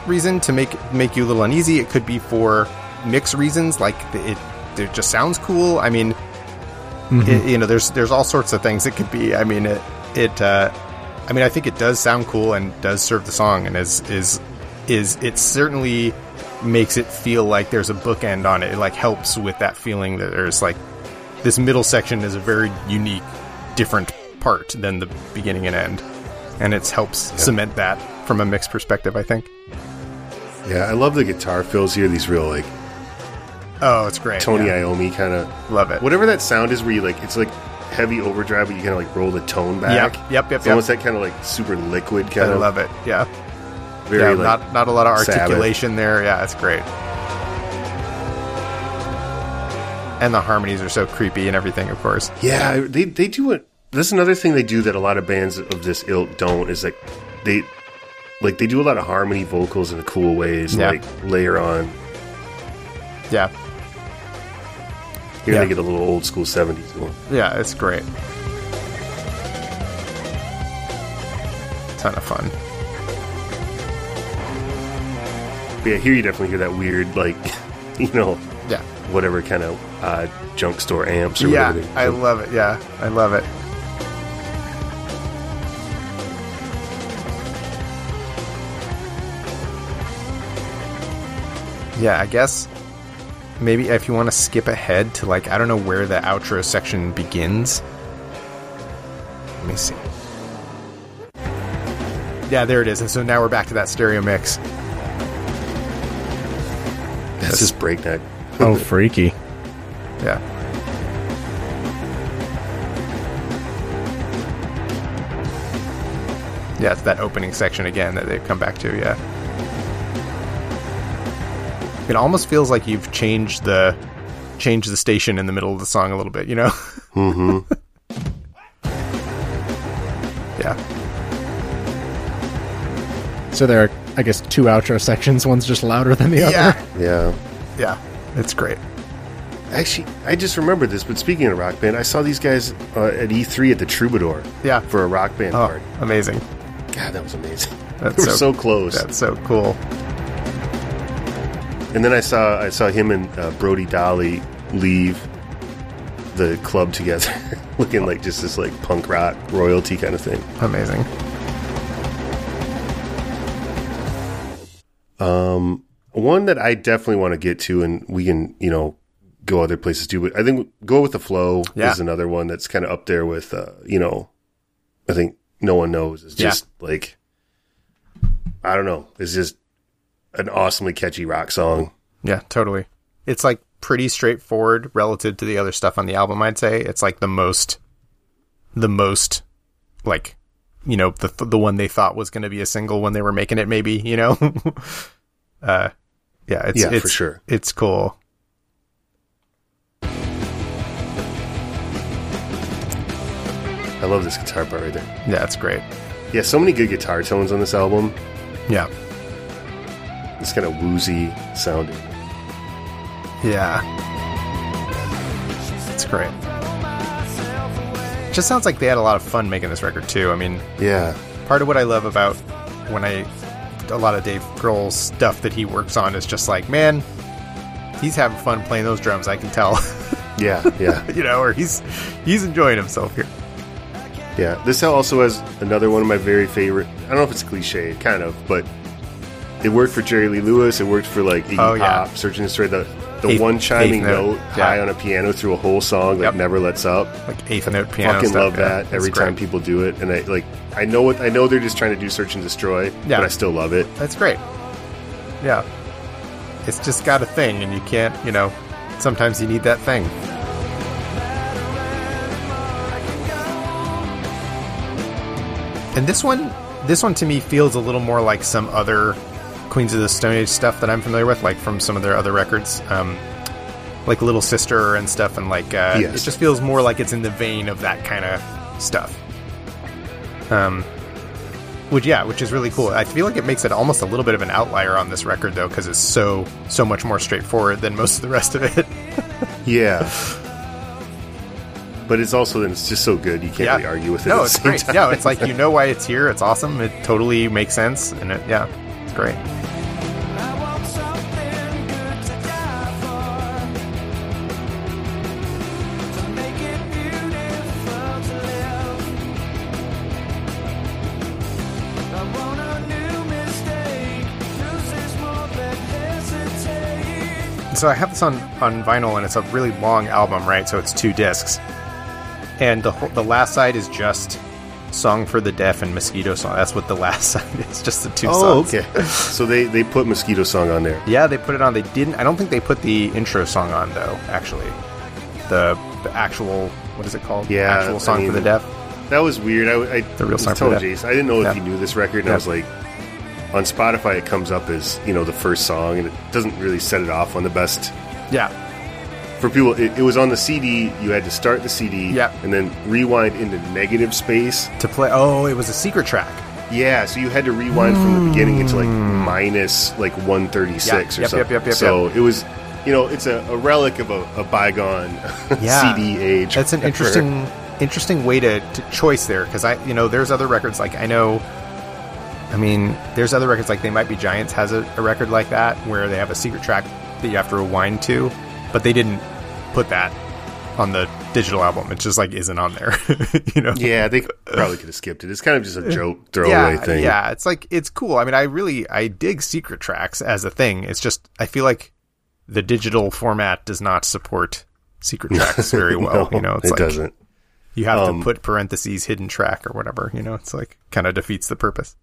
reason, to make make you a little uneasy. It could be for mix reasons, like the, it it just sounds cool. I mean, mm-hmm. it, you know, there's there's all sorts of things it could be. I mean, it it uh, I mean, I think it does sound cool and does serve the song and is is. Is it certainly makes it feel like there's a bookend on it. It like helps with that feeling that there's like this middle section is a very unique, different part than the beginning and end, and it helps yeah. cement that from a mix perspective, I think. Yeah, I love the guitar fills here. These real like oh, it's great. Tony yeah. Iommi kind of love it. Whatever that sound is, where you like it's like heavy overdrive, but you kind of like roll the tone back. Yep, yep, yep. It's yep. almost that kind of like super liquid kind of. I love it. Yeah. Very, yeah, like, not not a lot of articulation Sabbath. There. Yeah, it's great. And the harmonies are so creepy and everything, of course. Yeah, they they do it. That's another thing they do that a lot of bands of this ilk don't, is like they like they do a lot of harmony vocals in cool ways, yeah. like layer on. Yeah. Here yeah. they get a little old school seventies one. Yeah, it's great. Ton of fun. But yeah, here you definitely hear that weird, like, you know, yeah, whatever kind of uh, junk store amps or yeah, whatever. Yeah, I love it. Yeah, I love it. Yeah, I guess maybe if you want to skip ahead to, like, I don't know where the outro section begins. Let me see. Yeah, there it is. And so now we're back to that stereo mix. That's just breakneck. Oh, freaky. Yeah. Yeah, it's that opening section again that they've come back to, yeah. It almost feels like you've changed the changed the station in the middle of the song a little bit, you know? Mm-hmm. Yeah. So there are, I guess, two outro sections. One's just louder than the yeah. other. Yeah. Yeah. It's great. Actually, I just remembered this, but speaking of Rock Band, I saw these guys uh, at E three at the Troubadour yeah. for a Rock Band oh, part. Amazing. God, that was amazing. That's they were so, so close. That's so cool. And then I saw I saw him and uh, Brody Dolly leave the club together, looking like just this like punk rock royalty kind of thing. Amazing. Um, one that I definitely want to get to, and we can, you know, go other places too, but I think Go With the Flow yeah. is another one that's kind of up there with, uh, you know, I think No One Knows. It's just yeah. like, I don't know. It's just an awesomely catchy rock song. Yeah, totally. It's like pretty straightforward relative to the other stuff on the album, I'd say. It's like the most, the most like, you know, the the one they thought was going to be a single when they were making it, maybe, you know? uh, yeah, it's, yeah, it's, for sure. It's cool. I love this guitar part right there. Yeah, it's great. Yeah, so many good guitar tones on this album. Yeah. It's kind of woozy sounding. Yeah. It's great. Just sounds like they had a lot of fun making this record too. I mean, yeah. Part of what I love about when I a lot of Dave Grohl's stuff that he works on is just like, man, he's having fun playing those drums, I can tell. Yeah, yeah. You know, or he's he's enjoying himself here. Yeah, this also has another one of my very favorite. I don't know if it's cliche, kind of, but it worked for Jerry Lee Lewis. It worked for like Iggy oh, yeah. Pop, Searching and Destroy. The the eighth, one chiming note, note yeah. high on a piano through a whole song, like yep. never lets up. Like eighth note piano. I fucking stuff, love that yeah, every great. time people do it, and I like. I know what I know. They're just trying to do Search and Destroy, yeah. but I still love it. That's great. Yeah, it's just got a thing, and you can't. You know, sometimes you need that thing. And this one, this one to me feels a little more like some other Queens of the Stone Age stuff that I'm familiar with, like from some of their other records, um, like Little Sister and stuff, and like uh, yes. it just feels more like it's in the vein of that kind of stuff. Um, which yeah, which is really cool. I feel like it makes it almost a little bit of an outlier on this record though, because it's so so much more straightforward than most of the rest of it. yeah. But it's also, it's just so good, you can't yeah. really argue with it. No, it's great. Time. No, it's like, you know why it's here. It's awesome. It totally makes sense. And it, yeah, it's great. So I have this on, on vinyl, and it's a really long album, right? So it's two discs. And the whole, the last side is just Song for the Deaf and Mosquito Song. That's what the last side is, just the two oh, songs. Oh, okay. So they, they put Mosquito Song on there. Yeah, they put it on. They didn't. I don't think they put the intro song on, though, actually. The, the actual, what is it called? Yeah. Actual Song I mean, for the Deaf. That was weird. I, I the real song for the Jason, I didn't know yeah. if he knew this record, and yeah. I was like, on Spotify, it comes up as, you know, the first song, and it doesn't really set it off on the best. Yeah. For people, it, it was on the C D. You had to start the C D yeah. and then rewind into negative space to play. Oh, it was a secret track. Yeah, so you had to rewind mm. from the beginning into like minus like one thirty-six yeah. or yep, something. Yep, yep, yep, so yep. it was, you know, it's a, a relic of a, a bygone yeah. C D age. That's an interesting, interesting way to, to choice there, because I, you know, there's other records like I know. I mean, there's other records like They Might Be Giants has a, a record like that where they have a secret track that you have to rewind to, but they didn't put that on the digital album. It just like isn't on there. You know? Yeah, they probably could have skipped it. It's kind of just a joke throwaway yeah, thing. Yeah, it's like, it's cool. I mean, I really I dig secret tracks as a thing. It's just, I feel like the digital format does not support secret tracks very well. No, you know, it's it like, doesn't. You have um, to put parentheses hidden track or whatever. You know, it's like kind of defeats the purpose.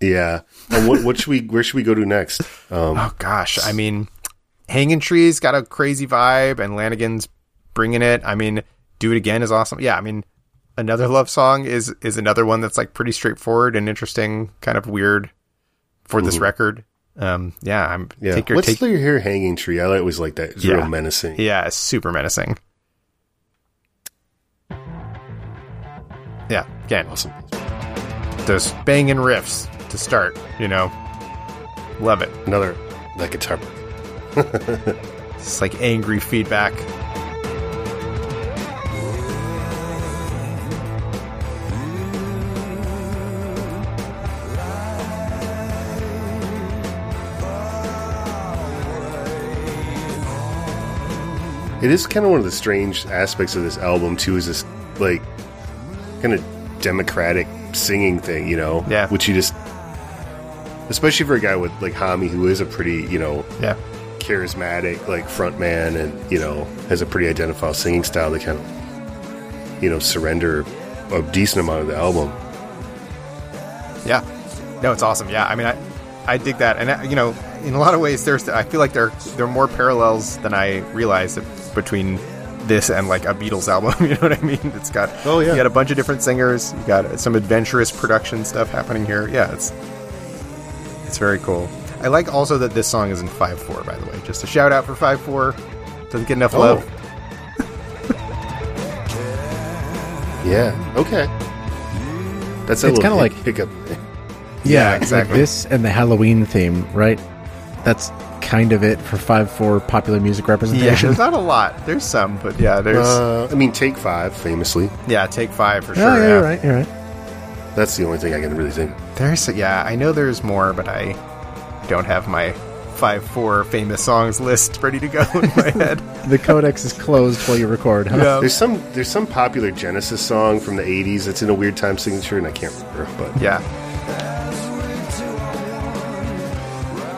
Yeah. And what, what should we? Where should we go to next? Um, oh gosh, I mean. Hanging Trees got a crazy vibe, and Lanegan's bringing it. I mean, Do It Again is awesome. Yeah, I mean, Another Love Song is is another one that's like pretty straightforward and interesting, kind of weird for this mm-hmm. record. Um, yeah, I'm. Yeah. Take your, What's take, your hair Hanging Tree? I always like that. It's yeah. real menacing. Yeah, it's super menacing. Yeah, again, awesome. Those banging riffs to start, you know, love it. Another that guitar. It's like angry feedback. It is kind of one of the strange aspects of this album too, is this like kind of democratic singing thing, you know, yeah, which you just, especially for a guy with like Homme, who is a pretty, you know, yeah, charismatic like frontman, and you know, has a pretty identifiable singing style. They kind of, you know, surrender a decent amount of the album. Yeah, no, it's awesome. Yeah, I mean, I, I dig that, and I, you know, in a lot of ways, there's I feel like there there are more parallels than I realized between this and like a Beatles album. You know what I mean? It's got oh yeah, you got a bunch of different singers. You got some adventurous production stuff happening here. Yeah, it's it's very cool. I like also that this song is in five four, by the way. Just a shout out for five four. Doesn't get enough oh. love. Yeah. Okay. That's a it's kind of like pickup. Yeah, yeah, exactly. Like this and the Halloween theme, right? That's kind of it for five four popular music representation. Yeah, there's not a lot. There's some, but yeah, there's. Uh, I mean, Take Five, famously. Yeah, Take Five for sure. Oh, yeah, yeah. You're right. You're right. That's the only thing I can really think of. There's, yeah, I know there's more, but I don't have my five, four famous songs list ready to go in my head. The codex is closed while you record, huh? Yeah. There's some there's some popular Genesis song from the eighties that's in a weird time signature, and I can't remember. But yeah.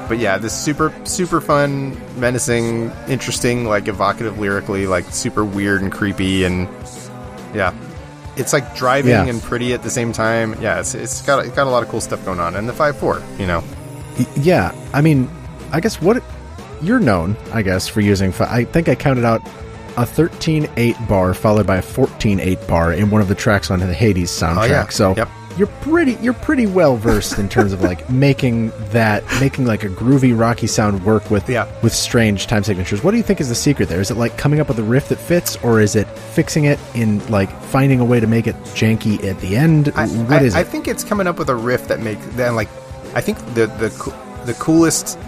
But yeah, this super, super fun, menacing, interesting, like evocative lyrically, like super weird and creepy, and yeah. It's like driving yeah. and pretty at the same time. Yeah, it's it's got it's got a lot of cool stuff going on, and the five four, you know. Yeah, I mean, I guess what you're known, I guess, for using. I think I counted out a thirteen eight bar followed by a fourteen eight bar in one of the tracks on the Hades soundtrack. Oh, yeah. So yep. you're pretty you're pretty well versed in terms of like making that making like a groovy rocky sound work with yeah. with strange time signatures. What do you think is the secret there? Is it like coming up with a riff that fits, or is it fixing it in like finding a way to make it janky at the end? I, what I, is it? I think it's coming up with a riff that makes then like. I think the the the coolest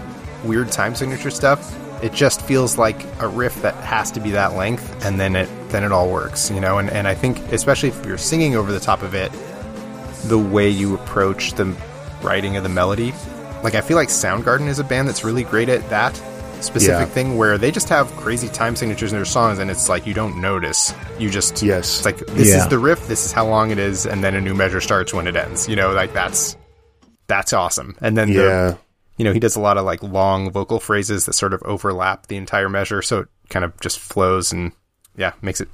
weird time signature stuff, it just feels like a riff that has to be that length, and then it then it all works, you know. And, and I think especially if you're singing over the top of it, the way you approach the writing of the melody, like I feel like Soundgarden is a band that's really great at that specific yeah. thing where they just have crazy time signatures in their songs, and it's like you don't notice. You just yes, it's like this yeah. is the riff, this is how long it is, and then a new measure starts when it ends. You know, like that's. That's awesome. And then, yeah. the, you know, he does a lot of like long vocal phrases that sort of overlap the entire measure. So it kind of just flows and yeah, makes it,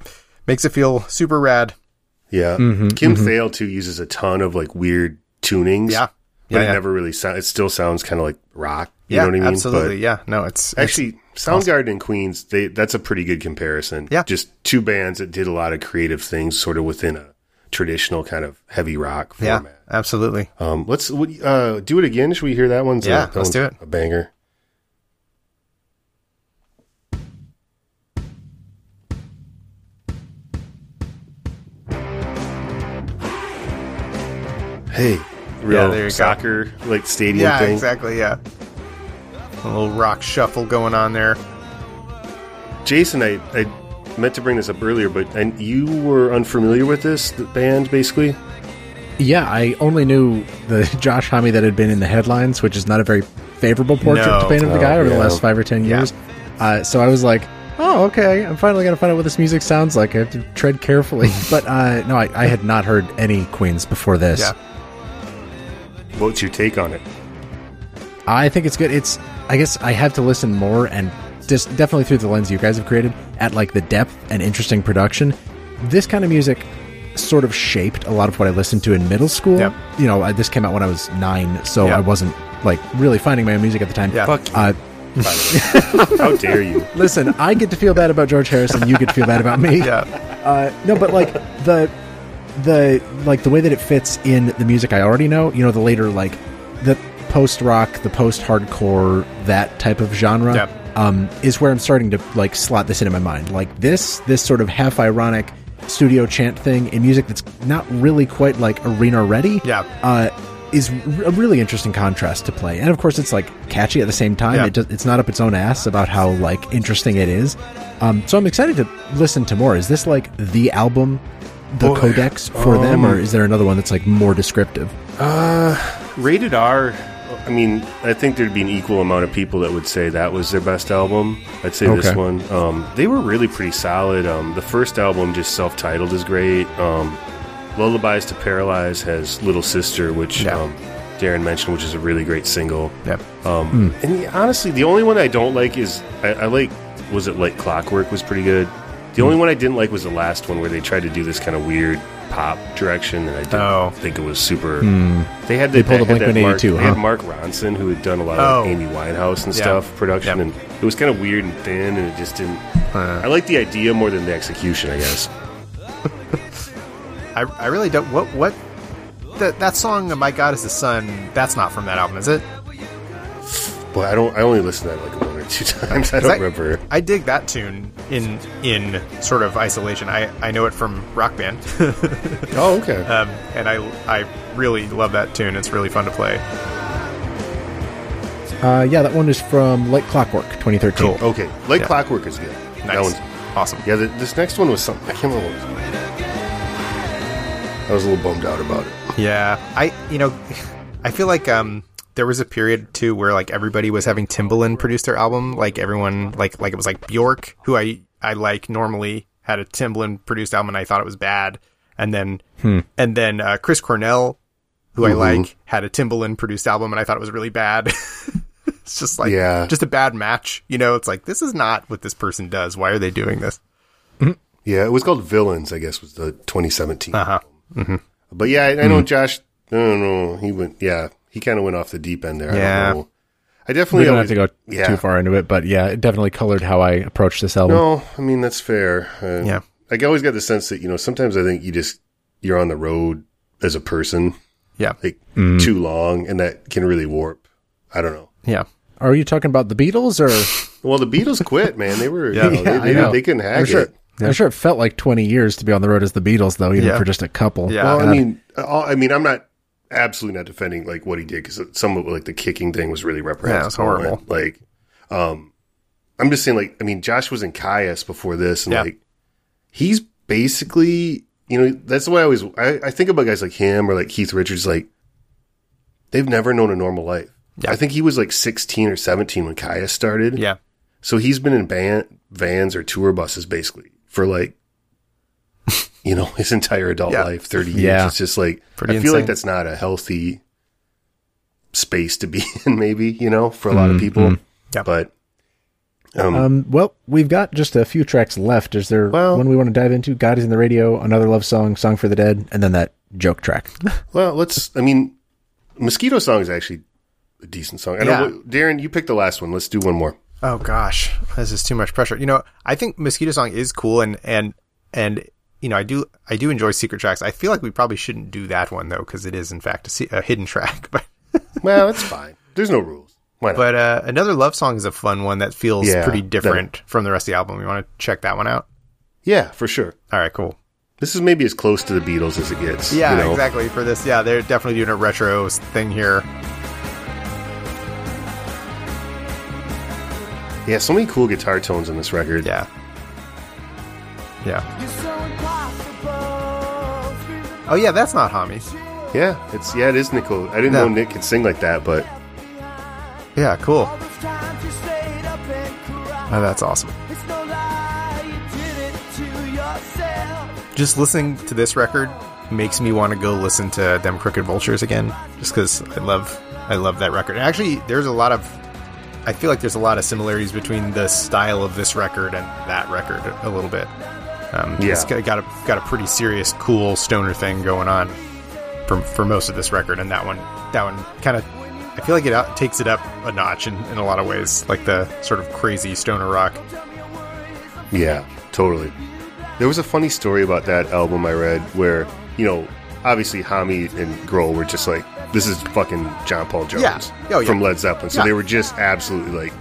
makes it feel super rad. Yeah. Mm-hmm, Kim mm-hmm. Thayil too uses a ton of like weird tunings. Yeah. But yeah, it yeah. never really sounds, it still sounds kind of like rock. You yeah, know what I mean? Absolutely. But yeah. No, it's actually it's Soundgarden awesome. And Queens. They, that's a pretty good comparison. Yeah. Just two bands that did a lot of creative things sort of within a traditional kind of heavy rock format. Yeah, absolutely. Um, let's uh, do it again. Should we hear that one? Yeah, a, that let's do it. A banger. Hey, real yeah, there you soccer go. Like stadium yeah, thing. Yeah, exactly. Yeah, a little rock shuffle going on there. Jason, I. I meant to bring this up earlier, but and you were unfamiliar with this the band, basically? Yeah, I only knew the Josh Homme that had been in the headlines, which is not a very favorable portrait no. to paint of the oh, guy over yeah. the last five or ten yeah. years. Uh, so I was like, oh, okay, I'm finally going to find out what this music sounds like. I have to tread carefully. But uh, no, I, I had not heard any Queens before this. Yeah. What's your take on it? I think it's good. It's, I guess I have to listen more and just definitely through the lens you guys have created at like the depth and interesting production. This kind of music sort of shaped a lot of what I listened to in middle school. Yep. You know, I, this came out when I was nine, so yep. I wasn't like really finding my own music at the time. Yeah. Fuck you. Uh, by the way. How dare you? Listen, I get to feel bad about George Harrison. You get to feel bad about me. Yeah. Uh, no, but like the the like the way that it fits in the music I already know. You know, the later like the post rock, the post hardcore, that type of genre. Yep. Um, is where I'm starting to like slot this into my mind. Like this, this sort of half ironic studio chant thing in music that's not really quite like arena ready. Yeah, uh, is r- a really interesting contrast to play. And of course, it's like catchy at the same time. Yeah. It does, it's not up its own ass about how like interesting it is. Um, so I'm excited to listen to more. Is this like the album, the Boy, codex for um, them, or is there another one that's like more descriptive? Uh, rated R. I mean, I think there'd be an equal amount of people that would say that was their best album. I'd say okay. this one. Um, they were really pretty solid. Um, the first album, just self-titled, is great. Um, Lullabies to Paralyze has Little Sister, which yeah. um, Darren mentioned, which is a really great single. Yep. Um, mm. And the, honestly, the only one I don't like is, I, I like, was it like Clockwork was pretty good. The mm. only one I didn't like was the last one where they tried to do this kind of weird pop direction, and I didn't oh. think it was super. Mm. They had the, they pulled a Blink one eighty-two. They had Mark Ronson, who had done a lot of oh. Amy Winehouse and yeah. stuff production, yeah. and it was kind of weird and thin, and it just didn't. Uh. I like the idea more than the execution, I guess. I I really don't. What what that that song? My God is the Sun. That's not from that album, is it? Boy, I don't. I only listened to that like one or two times. I don't I, remember. I dig that tune in in sort of isolation. I, I know it from Rock Band. Oh, okay. Um, and I I really love that tune. It's really fun to play. Uh, yeah, that one is from Like Clockwork, twenty thirteen. Cool. Okay, Like yeah. Clockwork is good. Nice. That one's awesome. Yeah, the, this next one was something I can't remember. What it was. I was a little bummed out about it. Yeah, I you know, I feel like um. there was a period too where like everybody was having Timbaland produce their album. Like everyone, like like it was like Bjork, who I I like normally, had a Timbaland produced album and I thought it was bad, and then hmm. and then uh, Chris Cornell, who mm-hmm. I like, had a Timbaland produced album and I thought it was really bad. It's just like yeah. just a bad match, you know. It's like, this is not what this person does. Why are they doing this? Mm-hmm. Yeah, it was called Villains, I guess, was the twenty seventeen. Uh-huh. Mm-hmm. But yeah, I, I know mm-hmm. Josh. No, no, no, he went. Yeah, he kind of went off the deep end there. Yeah, I, don't know. I definitely we don't always, have to go yeah. too far into it, but yeah, it definitely colored how I approached this album. No, I mean that's fair. Uh, yeah, I always got the sense that, you know, sometimes I think you just you're on the road as a person. Yeah, like mm-hmm. too long, and that can really warp. I don't know. Yeah. Are you talking about the Beatles or? Well, the Beatles quit, man. They were. yeah, you know, they, they, they couldn't hack sure. it. Yeah. I'm sure it felt like twenty years to be on the road as the Beatles, though, even yeah. for just a couple. Yeah. Well, I mean, I mean, I'm not absolutely not defending like what he did, because some of it, like the kicking thing, was really reprehensible. Yeah, it's horrible. Like, um, I'm just saying, like, I mean, Josh was in Caius before this, and yeah. like, he's basically, you know, that's the way I always I, I think about guys like him or like Keith Richards. Like, they've never known a normal life. Yeah. I think he was like sixteen or seventeen when Caius started. Yeah, so he's been in band, vans or tour buses basically for like, you know, his entire adult yeah. life, thirty years. Yeah. It's just like, pretty I feel insane. Like that's not a healthy space to be in, maybe, you know, for a lot mm-hmm. of people. Mm-hmm. Yeah. But, um, um, well, we've got just a few tracks left. Is there well, one we want to dive into? God Is in the Radio, Another Love Song, Song for the Dead, and then that joke track. Well, let's, I mean, Mosquito Song is actually a decent song. I yeah. know, Darren, you picked the last one. Let's do one more. Oh gosh, this is too much pressure. You know, I think Mosquito Song is cool, and and and you know, I do I do enjoy secret tracks. I feel like we probably shouldn't do that one though, because it is in fact a, se- a hidden track. But well, that's fine. There's no rules. Why not? But uh, Another Love Song is a fun one that feels yeah, pretty different that... from the rest of the album. You want to check that one out? Yeah, for sure. All right, cool. This is maybe as close to the Beatles as it gets. Yeah, you know? Exactly. For this, yeah, they're definitely doing a retro thing here. Yeah, so many cool guitar tones on this record. Yeah. Yeah. Oh, yeah, that's not Homme. Yeah, it's yeah, it is Nick. I didn't no. know Nick could sing like that, but... Yeah, cool. Oh, that's awesome. Just listening to this record makes me want to go listen to Them Crooked Vultures again, just because I love, I love that record. And actually, there's a lot of... I feel like there's a lot of similarities between the style of this record and that record a little bit. Um, yeah. It's got a, got a pretty serious, cool stoner thing going on for, for most of this record. And that one, that one kind of, I feel like it out, takes it up a notch in, in a lot of ways, like the sort of crazy stoner rock. Yeah, totally. There was a funny story about that album I read where, you know, obviously Homme and Grohl were just like, this is fucking John Paul Jones yeah. Oh, yeah. From Led Zeppelin. So yeah. they were just absolutely like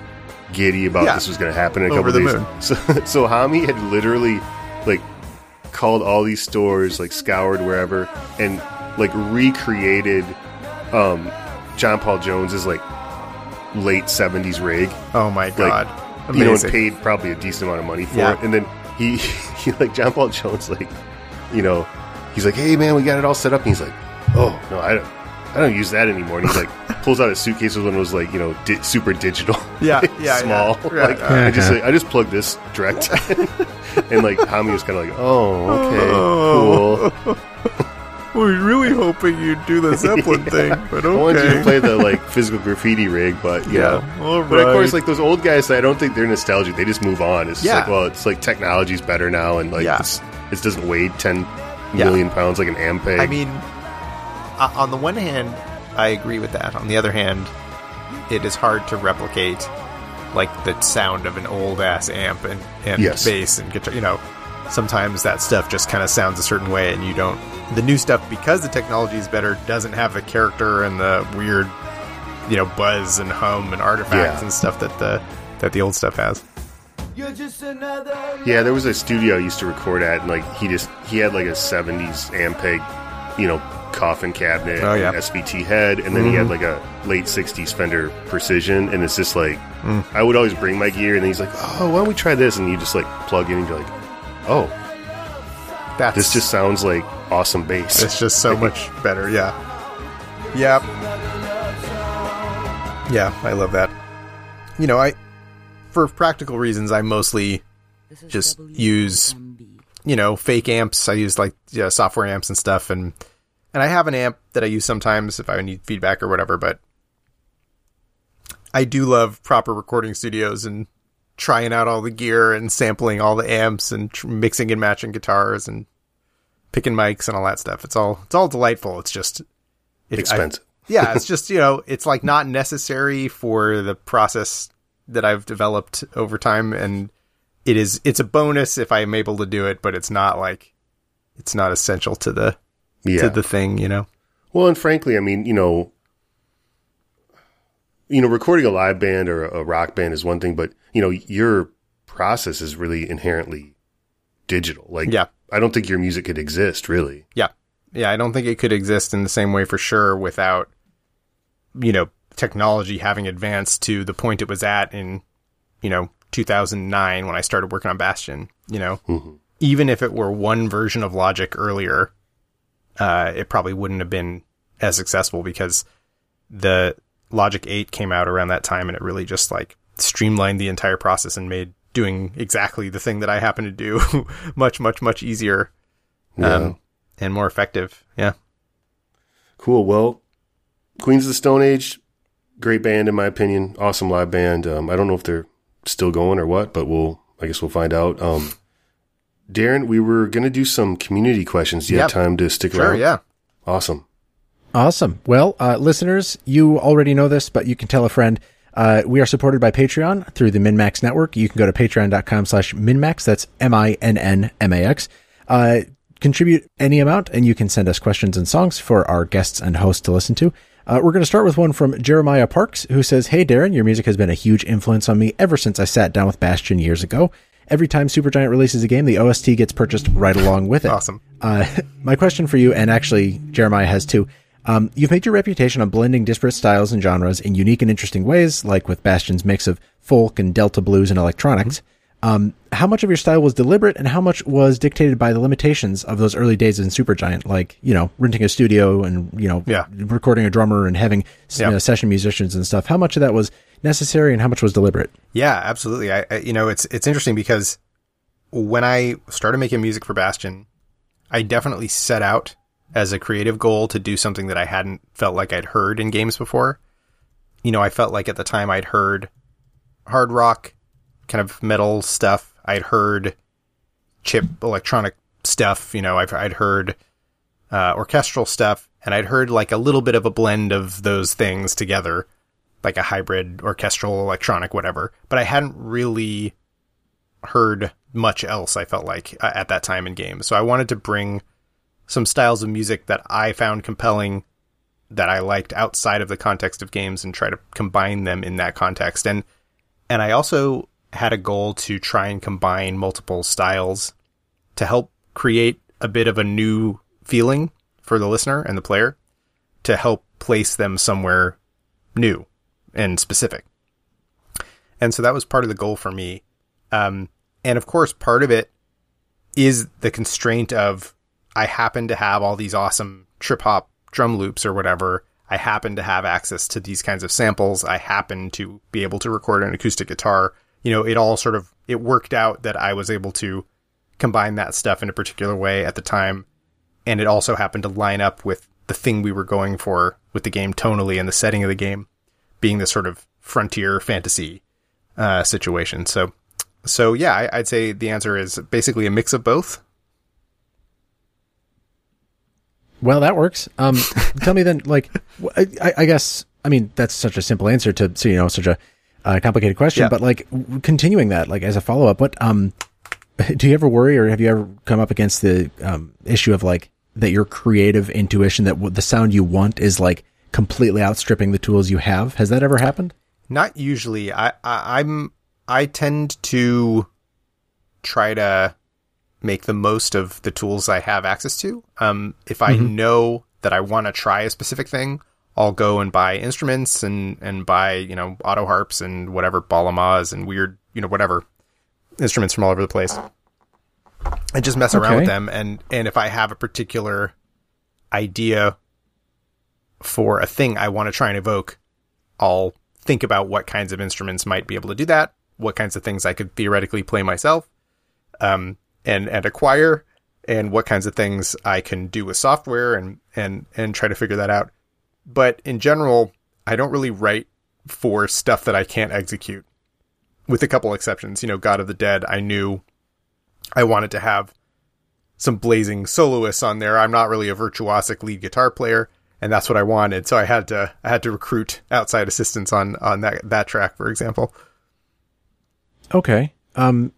giddy about yeah. this was going to happen in a Over couple the days. Moon. So, so Homme had literally like called all these stores, like scoured wherever, and like recreated um, John Paul Jones's like late seventies rig. Oh my God. Like, you know, and paid probably a decent amount of money for yeah. it. And then he, he, like John Paul Jones, like, you know, he's like, hey man, we got it all set up. And he's like, oh, no, I don't. I don't use that anymore. And he like pulls out his suitcase with one of those like, you know, di- super digital, yeah, yeah, small. Yeah, yeah. Like, yeah. I just like, I just plug this direct, and like Homme was kind of like, oh, okay, oh. cool. We were really hoping you'd do the Zeppelin yeah. thing, but okay. I wanted you to play the like physical graffiti rig, but yeah, yeah. All right. But of course, like those old guys, I don't think they're nostalgic. They just move on. It's just yeah. like, well, it's like technology's better now, and like yeah. this, this doesn't weigh ten yeah. million pounds like an Ampeg. I mean. Uh, on the one hand, I agree with that. On the other hand, it is hard to replicate like the sound of an old ass amp and, and yes. bass and guitar. You know, sometimes that stuff just kind of sounds a certain way, and you don't. The new stuff, because the technology is better, doesn't have the character and the weird, you know, buzz and hum and artifacts yeah. and stuff that the that the old stuff has. You're just another. Yeah, there was a studio I used to record at, and like he just he had like a seventies Ampeg, you know. Coffin cabinet, oh, yeah. S V T head, and then mm-hmm. he had like a late sixties Fender Precision, and it's just like mm. I would always bring my gear, and then he's like, "Oh, why don't we try this?" And you just like plug in, and you're like, "Oh, that's this just sounds like awesome bass." It's just so much better, yeah, yep. Yeah, I love that. You know, I, for practical reasons, I mostly just use, you know, fake amps. I use like yeah, software amps and stuff. And, and I have an amp that I use sometimes if I need feedback or whatever, but I do love proper recording studios and trying out all the gear and sampling all the amps and tr- mixing and matching guitars and picking mics and all that stuff. It's all, it's all delightful. It's just it, expensive. I, yeah. It's just, you know, it's like not necessary for the process that I've developed over time. And it is, it's a bonus if I'm able to do it, but it's not like, it's not essential to the, yeah. to the thing, you know? Well, and frankly, I mean, you know, you know, recording a live band or a rock band is one thing, but, you know, your process is really inherently digital. Like, yeah. I don't think your music could exist, really. Yeah. Yeah, I don't think it could exist in the same way for sure without, you know, technology having advanced to the point it was at in, you know, two thousand nine when I started working on Bastion, you know. Mm-hmm. Even if it were one version of Logic earlier, uh, it probably wouldn't have been as successful because the... Logic eight came out around that time, and it really just like streamlined the entire process and made doing exactly the thing that I happen to do much, much, much easier yeah. um, and more effective. Yeah. Cool. Well, Queens of the Stone Age, great band in my opinion. Awesome live band. Um, I don't know if they're still going or what, but we'll, I guess we'll find out. Um, Darren, we were going to do some community questions. Do you yep. have time to stick sure, around? Sure. Yeah. Awesome. Awesome. Well, uh, listeners, you already know this, but you can tell a friend. Uh, we are supported by Patreon through the MinMax Network. You can go to patreon.com slash MinMax. That's M I N N M A X. Uh, contribute any amount, and you can send us questions and songs for our guests and hosts to listen to. Uh, we're going to start with one from Jeremiah Parks, who says, "Hey, Darren, your music has been a huge influence on me ever since I sat down with Bastion years ago. Every time Supergiant releases a game, the O S T gets purchased right along with it." Awesome. Uh, my question for you, and actually Jeremiah has too, Um, you've made your reputation on blending disparate styles and genres in unique and interesting ways, like with Bastion's mix of folk and Delta blues and electronics. Um, how much of your style was deliberate and how much was dictated by the limitations of those early days in Supergiant, like, you know, renting a studio and, you know, yeah. recording a drummer and having you know, yep. session musicians and stuff? How much of that was necessary and how much was deliberate? Yeah, absolutely. I, I you know, it's, it's interesting because when I started making music for Bastion, I definitely set out as a creative goal to do something that I hadn't felt like I'd heard in games before. You know, I felt like at the time I'd heard hard rock, kind of metal stuff. I'd heard chip electronic stuff. You know, I've, I'd heard uh, orchestral stuff, and I'd heard like a little bit of a blend of those things together, like a hybrid orchestral, electronic, whatever. But I hadn't really heard much else, I felt like, uh, at that time in games. So I wanted to bring some styles of music that I found compelling that I liked outside of the context of games and try to combine them in that context. And, and I also had a goal to try and combine multiple styles to help create a bit of a new feeling for the listener and the player, to help place them somewhere new and specific. And so that was part of the goal for me. Um, and of course, part of it is the constraint of, I happen to have all these awesome trip hop drum loops or whatever. I happen to have access to these kinds of samples. I happen to be able to record an acoustic guitar. You know, it all sort of, it worked out that I was able to combine that stuff in a particular way at the time. And it also happened to line up with the thing we were going for with the game tonally and the setting of the game being this sort of frontier fantasy uh, situation. So, so yeah, I, I'd say the answer is basically a mix of both. Well, that works. Um, tell me then, like, I, I guess, I mean, that's such a simple answer to, so, you know, such a uh, complicated question, yeah. but like continuing that, like as a follow up, what, um, do you ever worry or have you ever come up against the um, issue of like that your creative intuition, that w- the sound you want is like completely outstripping the tools you have? Has that ever happened? Not usually. I, I I'm, I tend to try to make the most of the tools I have access to. Um, if I mm-hmm. know that I want to try a specific thing, I'll go and buy instruments and, and buy, you know, auto harps and whatever, balamas and weird, you know, whatever instruments from all over the place and just mess okay. around with them. And, and if I have a particular idea for a thing I want to try and evoke, I'll think about what kinds of instruments might be able to do that, what kinds of things I could theoretically play myself um, and, and acquire, and what kinds of things I can do with software and, and, and try to figure that out. But in general, I don't really write for stuff that I can't execute, with a couple exceptions. You know, God of the Dead, I knew I wanted to have some blazing soloists on there. I'm not really a virtuosic lead guitar player, and that's what I wanted. So I had to, I had to recruit outside assistance on, on that, that track, for example. Okay. Um,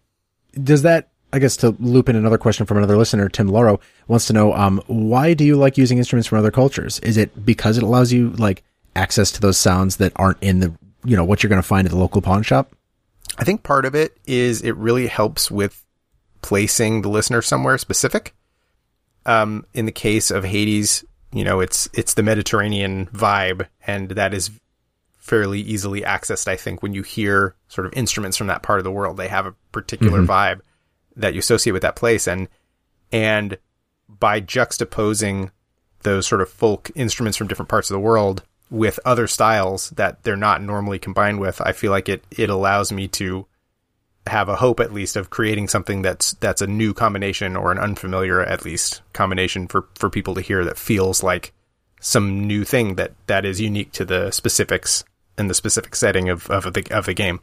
does that, I guess to loop in another question from another listener, Tim Lauro wants to know, um, why do you like using instruments from other cultures? Is it because it allows you like access to those sounds that aren't in the, you know, what you're going to find at the local pawn shop? I think part of it is it really helps with placing the listener somewhere specific. Um, in the case of Hades, you know, it's, it's the Mediterranean vibe, and that is fairly easily accessed. I think when you hear sort of instruments from that part of the world, they have a particular mm-hmm. vibe that you associate with that place. And, and by juxtaposing those sort of folk instruments from different parts of the world with other styles that they're not normally combined with, I feel like it, it allows me to have a hope at least of creating something that's, that's a new combination, or an unfamiliar, at least, combination for, for people to hear that feels like some new thing that, that is unique to the specifics and the specific setting of, of the, of the game.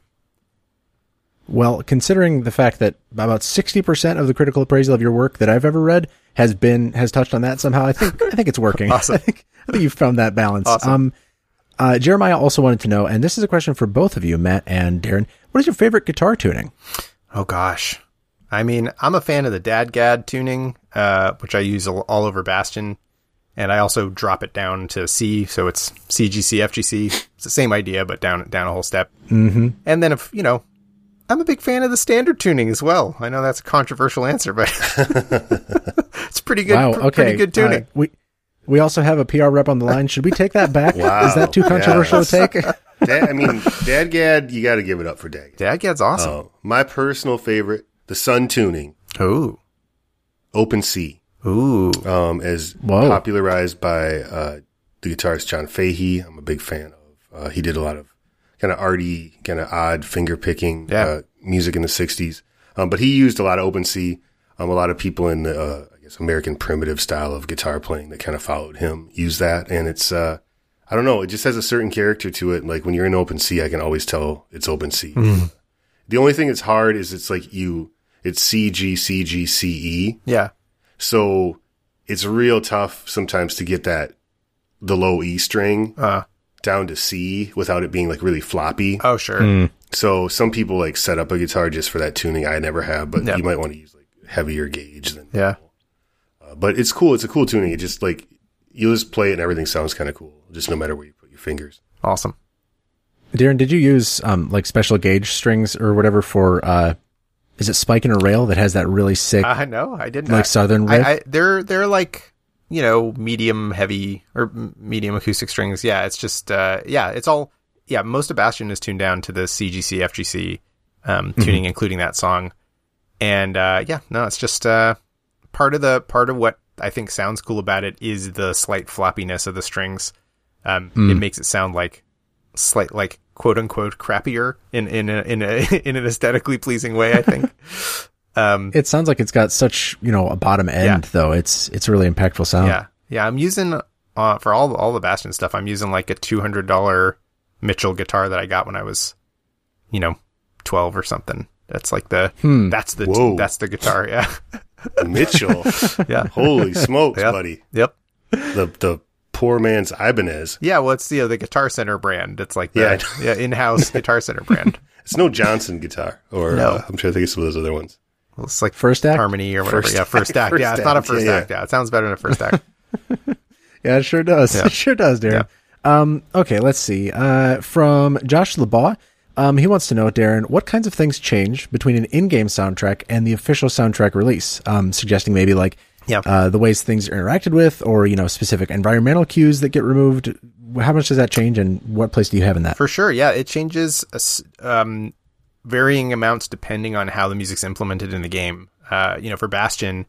Well, considering the fact that about sixty percent of the critical appraisal of your work that I've ever read has been, has touched on that somehow, I think, I think it's working. Awesome. I think, I think you've found that balance. Awesome. Um, uh, Jeremiah also wanted to know, and this is a question for both of you, Matt and Darren, what is your favorite guitar tuning? Oh gosh. I mean, I'm a fan of the Dadgad tuning, uh, which I use all over Bastion, and I also drop it down to C. So it's C G C, F G C. It's the same idea, but down, down a whole step. Mm-hmm. And then if, you know, I'm a big fan of the standard tuning as well. I know that's a controversial answer, but it's pretty good. Wow, okay. Pretty good tuning. Uh, we we also have a P R rep on the line. Should we take that back? Wow. Is that too controversial yes. to take? da- I mean, Dadgad, you got to give it up for Dadgad. Dadgad's awesome. Uh, my personal favorite, the Sun tuning. Ooh. Open C. Ooh. Um, as Whoa. popularized by uh, the guitarist John Fahey. I'm a big fan of. Uh, he did a lot of kind of arty, kind of odd finger picking yeah. uh, music in the sixties. Um, but he used a lot of open C. Um, a lot of people in the, uh, I guess, American primitive style of guitar playing that kind of followed him use that. And it's, uh, I don't know, it just has a certain character to it. Like when you're in open C, I can always tell it's open C. Mm. The only thing that's hard is it's like you, it's C, G, C, G, C, E. Yeah. So it's real tough sometimes to get that, the low E string. Uh down to C without it being like really floppy. Oh, sure. Mm. So some people like set up a guitar just for that tuning. I never have, but yep. you might want to use like heavier gauge than yeah. Uh, but it's cool. It's a cool tuning. It just like you just play it and everything sounds kind of cool. Just no matter where you put your fingers. Awesome. Darren, did you use um, like special gauge strings or whatever for? Uh, is it Spike and a Rail that has that really sick? I uh, no, I didn't. Like I, Southern riff. I, I, they're they're like. You know, medium heavy or medium acoustic strings. Yeah, it's just, uh, yeah, it's all, yeah, most of Bastion is tuned down to the C G C, F G C um, mm-hmm. tuning, including that song. And uh, yeah, no, it's just uh, part of the, part of what I think sounds cool about it is the slight floppiness of the strings. Um, mm. It makes it sound like slight, like quote unquote crappier in, in, a, in, a, in an aesthetically pleasing way, I think. Um, it sounds like it's got such, you know, a bottom end yeah. though. It's, it's a really impactful sound. Yeah. Yeah. I'm using, uh, for all, all the Bastion stuff, I'm using like a two hundred dollars Mitchell guitar that I got when I was, you know, twelve or something. That's like the, hmm. that's the, t- that's the guitar. Yeah. Mitchell. yeah. Holy smokes, yep. buddy. Yep. The, the poor man's Ibanez. Yeah. Well, it's the, you know, the Guitar Center brand. It's like the yeah. yeah, in-house Guitar Center brand. It's no Johnson guitar or no. uh, I'm trying to think of some of those other ones. It's like first act harmony or whatever. First yeah, first act. First yeah, it's not a first yeah, act. Yeah. yeah, it sounds better than a first act. yeah, it sure does. Yeah. It sure does, Darren. Yeah. Um, okay, let's see. Uh, from Josh LeBaugh, um, he wants to know, Darren, what kinds of things change between an in-game soundtrack and the official soundtrack release? Um, suggesting maybe like yeah. uh, the ways things are interacted with, or you know, specific environmental cues that get removed. How much does that change, and what place do you have in that? For sure, yeah, it changes. Um, varying amounts depending on how the music's implemented in the game. Uh, you know, for Bastion,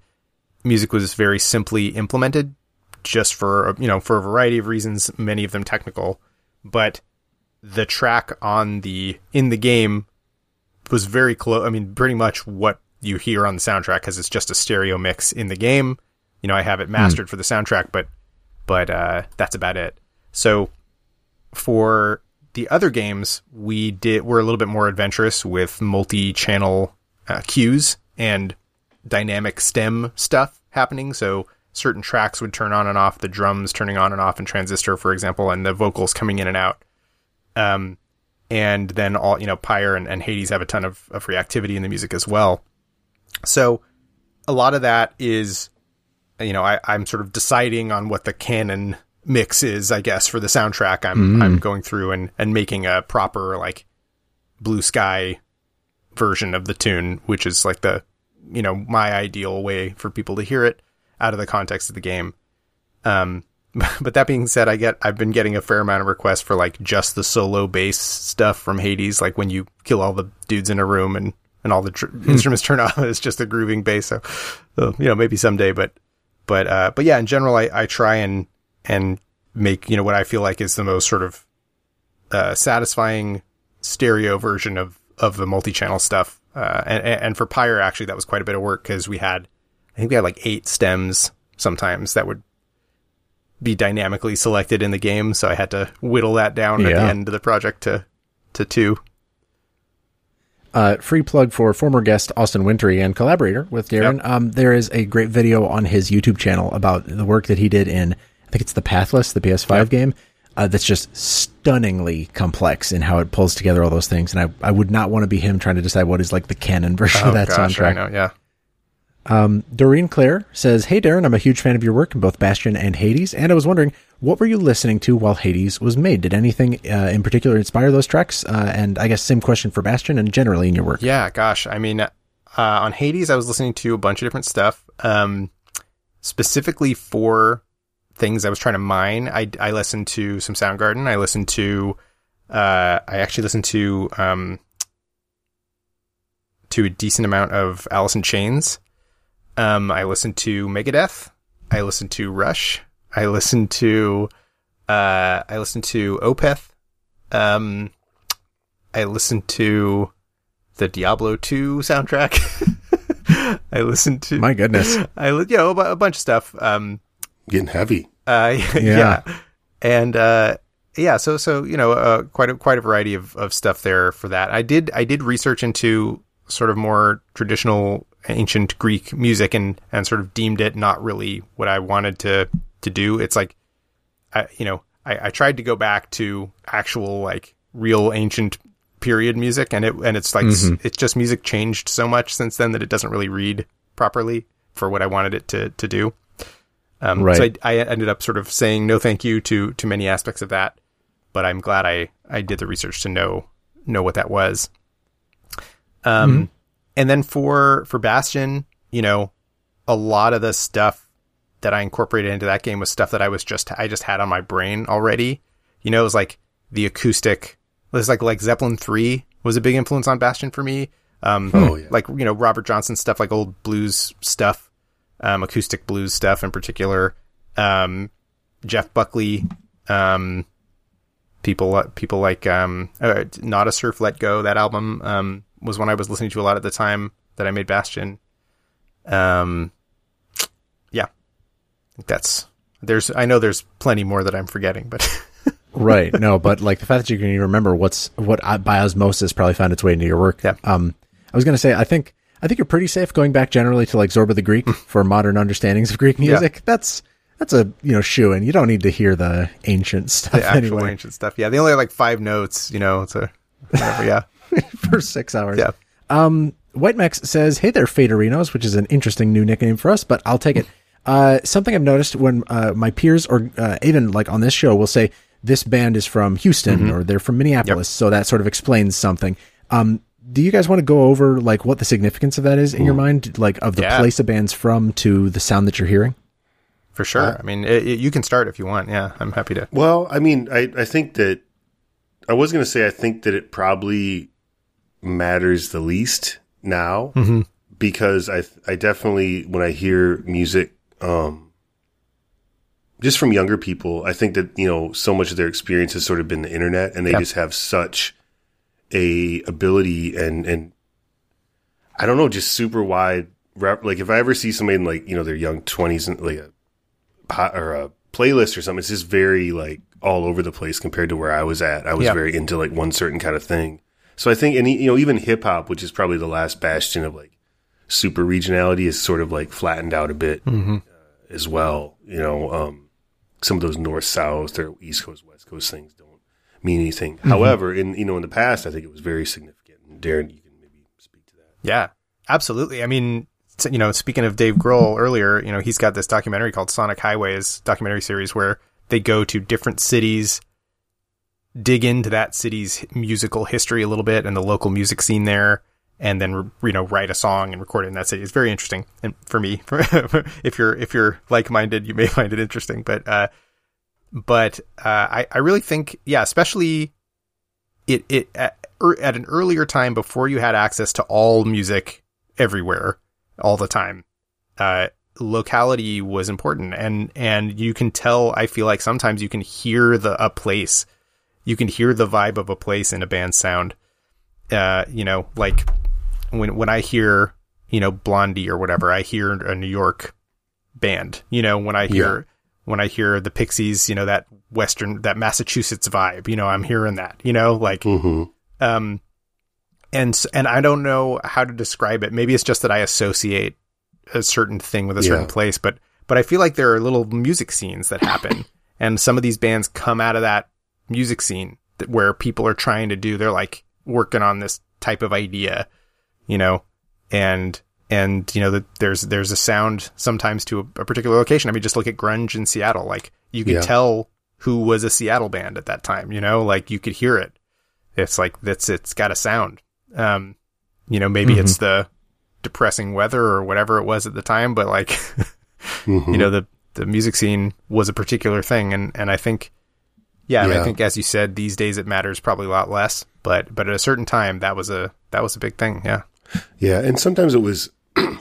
music was very simply implemented just for, you know, for a variety of reasons, many of them technical, but the track on the in the game was very close. I mean, pretty much what you hear on the soundtrack, because it's just a stereo mix in the game. You know, I have it mastered mm. for the soundtrack, but but uh, that's about it. So for the other games, we did were a little bit more adventurous with multi-channel uh, cues and dynamic stem stuff happening. So certain tracks would turn on and off, the drums turning on and off in Transistor, for example, and the vocals coming in and out. Um, and then all, you know, Pyre and, and Hades have a ton of, of reactivity in the music as well. So a lot of that is, you know, I, I'm sort of deciding on what the canon mix is, I guess, for the soundtrack. I'm, mm. I'm going through and, and making a proper, like, Blue Sky version of the tune, which is like the, you know, my ideal way for people to hear it out of the context of the game. Um, but that being said, I get, I've been getting a fair amount of requests for like just the solo bass stuff from Hades. Like when you kill all the dudes in a room and, and all the tr- instruments turn off, it's just a grooving bass. So, so, you know, maybe someday, but, but, uh, but yeah, in general, I, I try and, and make, you know, what I feel like is the most sort of, uh, satisfying stereo version of, of the multi-channel stuff. Uh, and, and for Pyre, actually, that was quite a bit of work because we had, I think we had like eight stems sometimes that would be dynamically selected in the game. So I had to whittle that down yeah. at the end of the project to, to two. Uh, free plug for former guest Austin Wintory and collaborator with Darren. Yep. Um, there is a great video on his YouTube channel about the work that he did in, I think it's the Pathless, the P S five yep. game. Uh, that's just stunningly complex in how it pulls together all those things. And I, I would not want to be him trying to decide what is like the canon version oh, of that gosh, soundtrack. I know, yeah. Um, Doreen Claire says, "Hey Darren, I'm a huge fan of your work in both Bastion and Hades, and I was wondering, what were you listening to while Hades was made? Did anything uh, in particular inspire those tracks? Uh, and I guess same question for Bastion and generally in your work." Yeah, gosh. I mean, uh, on Hades, I was listening to a bunch of different stuff, um, specifically for things I was trying to mine. I, I listened to some Soundgarden. I listened to, uh, I actually listened to, um, to a decent amount of Alice in Chains. Um, I listened to Megadeth. I listened to Rush. I listened to, uh, I listened to Opeth. Um, I listened to the Diablo two soundtrack. I listened to, my goodness, I, you know, a bunch of stuff. Um, Getting heavy. Uh, yeah. yeah. And, uh, yeah, so, so, you know, uh, quite a, quite a variety of, of stuff there for that. I did, I did research into sort of more traditional ancient Greek music and, and sort of deemed it not really what I wanted to, to do. It's like, I, you know, I, I tried to go back to actual, like, real ancient period music, and it, and it's like, mm-hmm. it's just music changed so much since then that it doesn't really read properly for what I wanted it to, to do. Um, right. So I, I ended up sort of saying no thank you to, to many aspects of that, but I'm glad I, I did the research to know, know what that was. Um, mm-hmm. And then for, for Bastion, you know, a lot of the stuff that I incorporated into that game was stuff that I was just, I just had on my brain already. You know, it was like the acoustic, it was like, like Zeppelin three was a big influence on Bastion for me. Um, oh, yeah. Like, you know, Robert Johnson stuff, like old blues stuff. Um, acoustic blues stuff in particular, um, Jeff Buckley, um, people, people like, um, uh, Not a Surf, Let Go. That album, um, was one I was listening to a lot at the time that I made Bastion. Um, yeah, that's, there's, I know there's plenty more that I'm forgetting, but right. No, but like the fact that you can remember what's, what by osmosis probably found its way into your work. Yeah. Um, I was going to say, I think, I think you're pretty safe going back generally to like Zorba the Greek for modern understandings of Greek music. Yeah. That's, that's a, you know, shoo-in. You don't need to hear the ancient stuff the actual anyway. ancient stuff. Yeah. They only have like five notes, you know, it's a, whatever, yeah. for six hours. Yeah. Um, White Max says, "Hey there, Faderinos," which is an interesting new nickname for us, but I'll take it. Uh, something I've noticed when, uh, my peers or, uh, even like on this show will say this band is from Houston mm-hmm. or they're from Minneapolis. Yep. So that sort of explains something. Um, Do you guys want to go over like what the significance of that is in your mind, like of the yeah. place a band's from to the sound that you're hearing? For sure. Uh, I mean, it, it, you can start if you want. Yeah, I'm happy to. Well, I mean, I, I think that I was going to say I think that it probably matters the least now mm-hmm. because I I definitely when I hear music um, just from younger people, I think that, you know, so much of their experience has sort of been the internet, and they yep. just have such a ability and, and I don't know, just super wide rap. Like if I ever see somebody in like, you know, their young twenties and like a pot or a playlist or something, it's just very like all over the place compared to where I was at. I was yep. very into like one certain kind of thing. So I think any, you know, even hip hop, which is probably the last bastion of like super regionality, is sort of like flattened out a bit mm-hmm. uh, as well. You know, um, some of those north south or east coast west coast things don't mean anything. Mm-hmm. However, in you know in the past, I think it was very significant. And Darren, you can maybe speak to that. Yeah, absolutely. I mean, you know, speaking of Dave Grohl earlier, you know, he's got this documentary called Sonic Highways documentary series where they go to different cities, dig into that city's musical history a little bit and the local music scene there, and then, you know, write a song and record it in that city. It's very interesting. And for me, if you're, if you're like-minded, you may find it interesting, but, uh, but, uh, I, I really think, yeah, especially it, it, at, er, at an earlier time before you had access to all music everywhere all the time, uh, locality was important. And, and you can tell, I feel like sometimes you can hear the, a place, you can hear the vibe of a place in a band's sound. Uh, you know, like, When when I hear, you know, Blondie or whatever, I hear a New York band. You know, when I hear yeah. when I hear the Pixies, you know, that Western, that Massachusetts vibe, you know, I'm hearing that, you know, like, mm-hmm. um, and and I don't know how to describe it. Maybe it's just that I associate a certain thing with a certain yeah. place, but but I feel like there are little music scenes that happen, and some of these bands come out of that music scene that where people are trying to do, they're like working on this type of idea. You know, and, and, you know, the, there's, there's a sound sometimes to a, a particular location. I mean, just look at grunge in Seattle. Like you could yeah. tell who was a Seattle band at that time, you know, like you could hear it. It's like, that's, it's got a sound. Um, you know, maybe mm-hmm. it's the depressing weather or whatever it was at the time, but like, mm-hmm. you know, the, the music scene was a particular thing. And, and I think, yeah, yeah. I think as you said, these days it matters probably a lot less, but, but at a certain time that was a, that was a big thing. Yeah. Yeah, and sometimes it was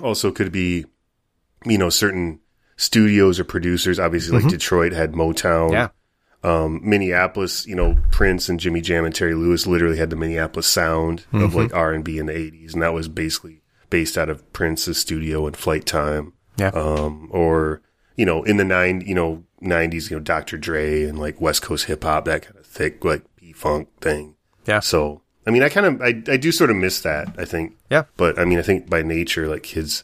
also could be, you know, certain studios or producers. Obviously, like mm-hmm. Detroit had Motown. Yeah. Um, Minneapolis, you know, Prince and Jimmy Jam and Terry Lewis literally had the Minneapolis sound mm-hmm. of like R and B in the eighties. And that was basically based out of Prince's studio and Flight Time. Yeah. Um, or, you know, in the nine, you know, nineties, you know, Doctor Dre and like West Coast hip hop, that kind of thick, like B-funk thing. Yeah. So... I mean, I kind of, I, I do sort of miss that, I think. Yeah. But I mean, I think by nature, like kids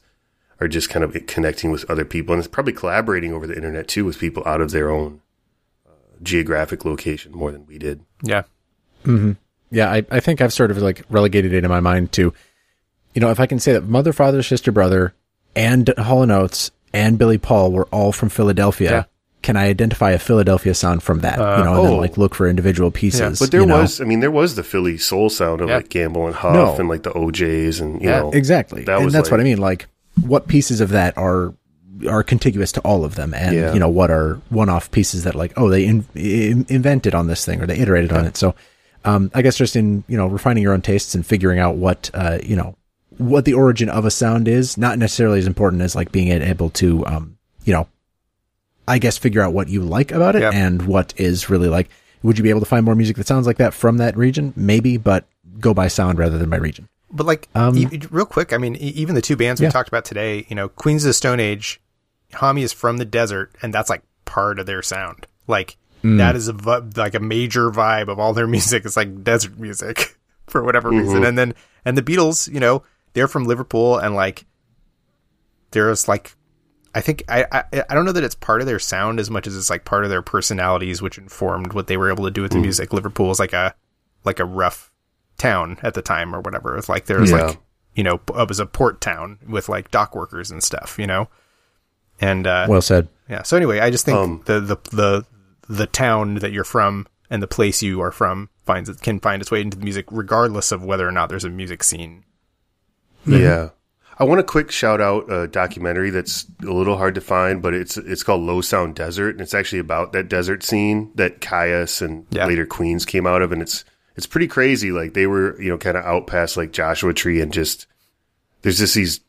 are just kind of connecting with other people, and it's probably collaborating over the internet too with people out of their own uh, geographic location more than we did. Yeah. Mm-hmm. Yeah. I, I think I've sort of like relegated it in my mind to, you know, if I can say that Mother, Father, Sister, Brother and Hall and Oates and Billy Paul were all from Philadelphia. Yeah. Can I identify a Philadelphia sound from that, uh, you know, and oh. then like look for individual pieces? Yeah, but there you know? was, I mean, there was the Philly soul sound of yeah. like Gamble and Huff no. and like the O Js and, you yeah, know. Exactly. That and was that's like, what I mean. Like what pieces of that are, are contiguous to all of them and, yeah. you know, what are one-off pieces that like, oh, they in, in, invented on this thing or they iterated yeah. on it. So um, I guess just in, you know, refining your own tastes and figuring out what, uh, you know, what the origin of a sound is, not necessarily as important as like being able to, um, you know, I guess figure out what you like about it yep. and what is really like. Would you be able to find more music that sounds like that from that region? Maybe, but go by sound rather than by region. But like um, e- real quick, I mean, e- even the two bands yeah. we talked about today, you know, Queens of the Stone Age, Homme is from the desert, and that's like part of their sound. Like mm. that is a v- like a major vibe of all their music. It's like desert music for whatever mm-hmm. reason. And then and the Beatles, you know, they're from Liverpool, and like there's like. I think I, I I don't know that it's part of their sound as much as it's like part of their personalities, which informed what they were able to do with the mm. music. Liverpool is like a like a rough town at the time or whatever. It's like there was yeah. like, you know, it was a port town with like dock workers and stuff, you know. And uh, well said. Yeah. So anyway, I just think um, the, the the the town that you're from and the place you are from finds it can find its way into the music, regardless of whether or not there's a music scene. Yeah. yeah. I want a quick shout out a documentary that's a little hard to find, but it's it's called Low Sound Desert, and it's actually about that desert scene that Caius and yeah. later Queens came out of, and it's it's pretty crazy. Like they were, you know, kind of out past like Joshua Tree, and just there's just these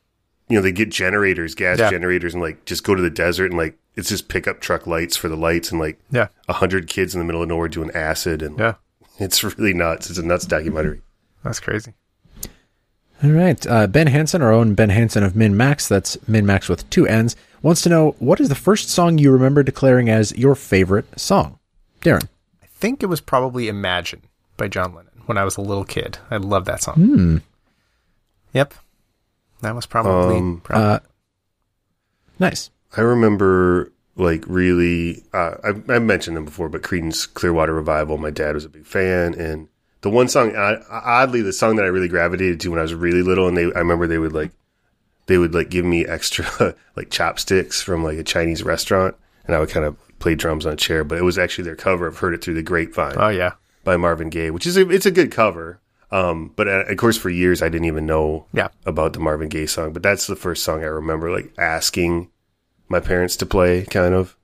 you know, they get generators, gas yeah. generators, and like just go to the desert and like it's just pickup truck lights for the lights, and like yeah. a hundred kids in the middle of nowhere doing acid, and yeah. it's really nuts. It's a nuts documentary. That's crazy. All right. Uh, Ben Hansen, our own Ben Hansen of Min Max, that's Min Max with two N's, wants to know, what is the first song you remember declaring as your favorite song? Darren. I think it was probably Imagine by John Lennon when I was a little kid. I loved that song. Mm. Yep. That was probably... Um, probably. Uh, nice. I remember, like, really... Uh, I, I mentioned them before, but Creedence Clearwater Revival, my dad was a big fan, and... The one song, oddly, the song that I really gravitated to when I was really little, and they, I remember they would like, they would like give me extra like chopsticks from like a Chinese restaurant, and I would kind of play drums on a chair. But it was actually their cover of "Heard It Through the Grapevine." Oh yeah, by Marvin Gaye, which is a, it's a good cover. Um, but uh, of course, for years I didn't even know yeah. about the Marvin Gaye song. But that's the first song I remember like asking my parents to play, kind of.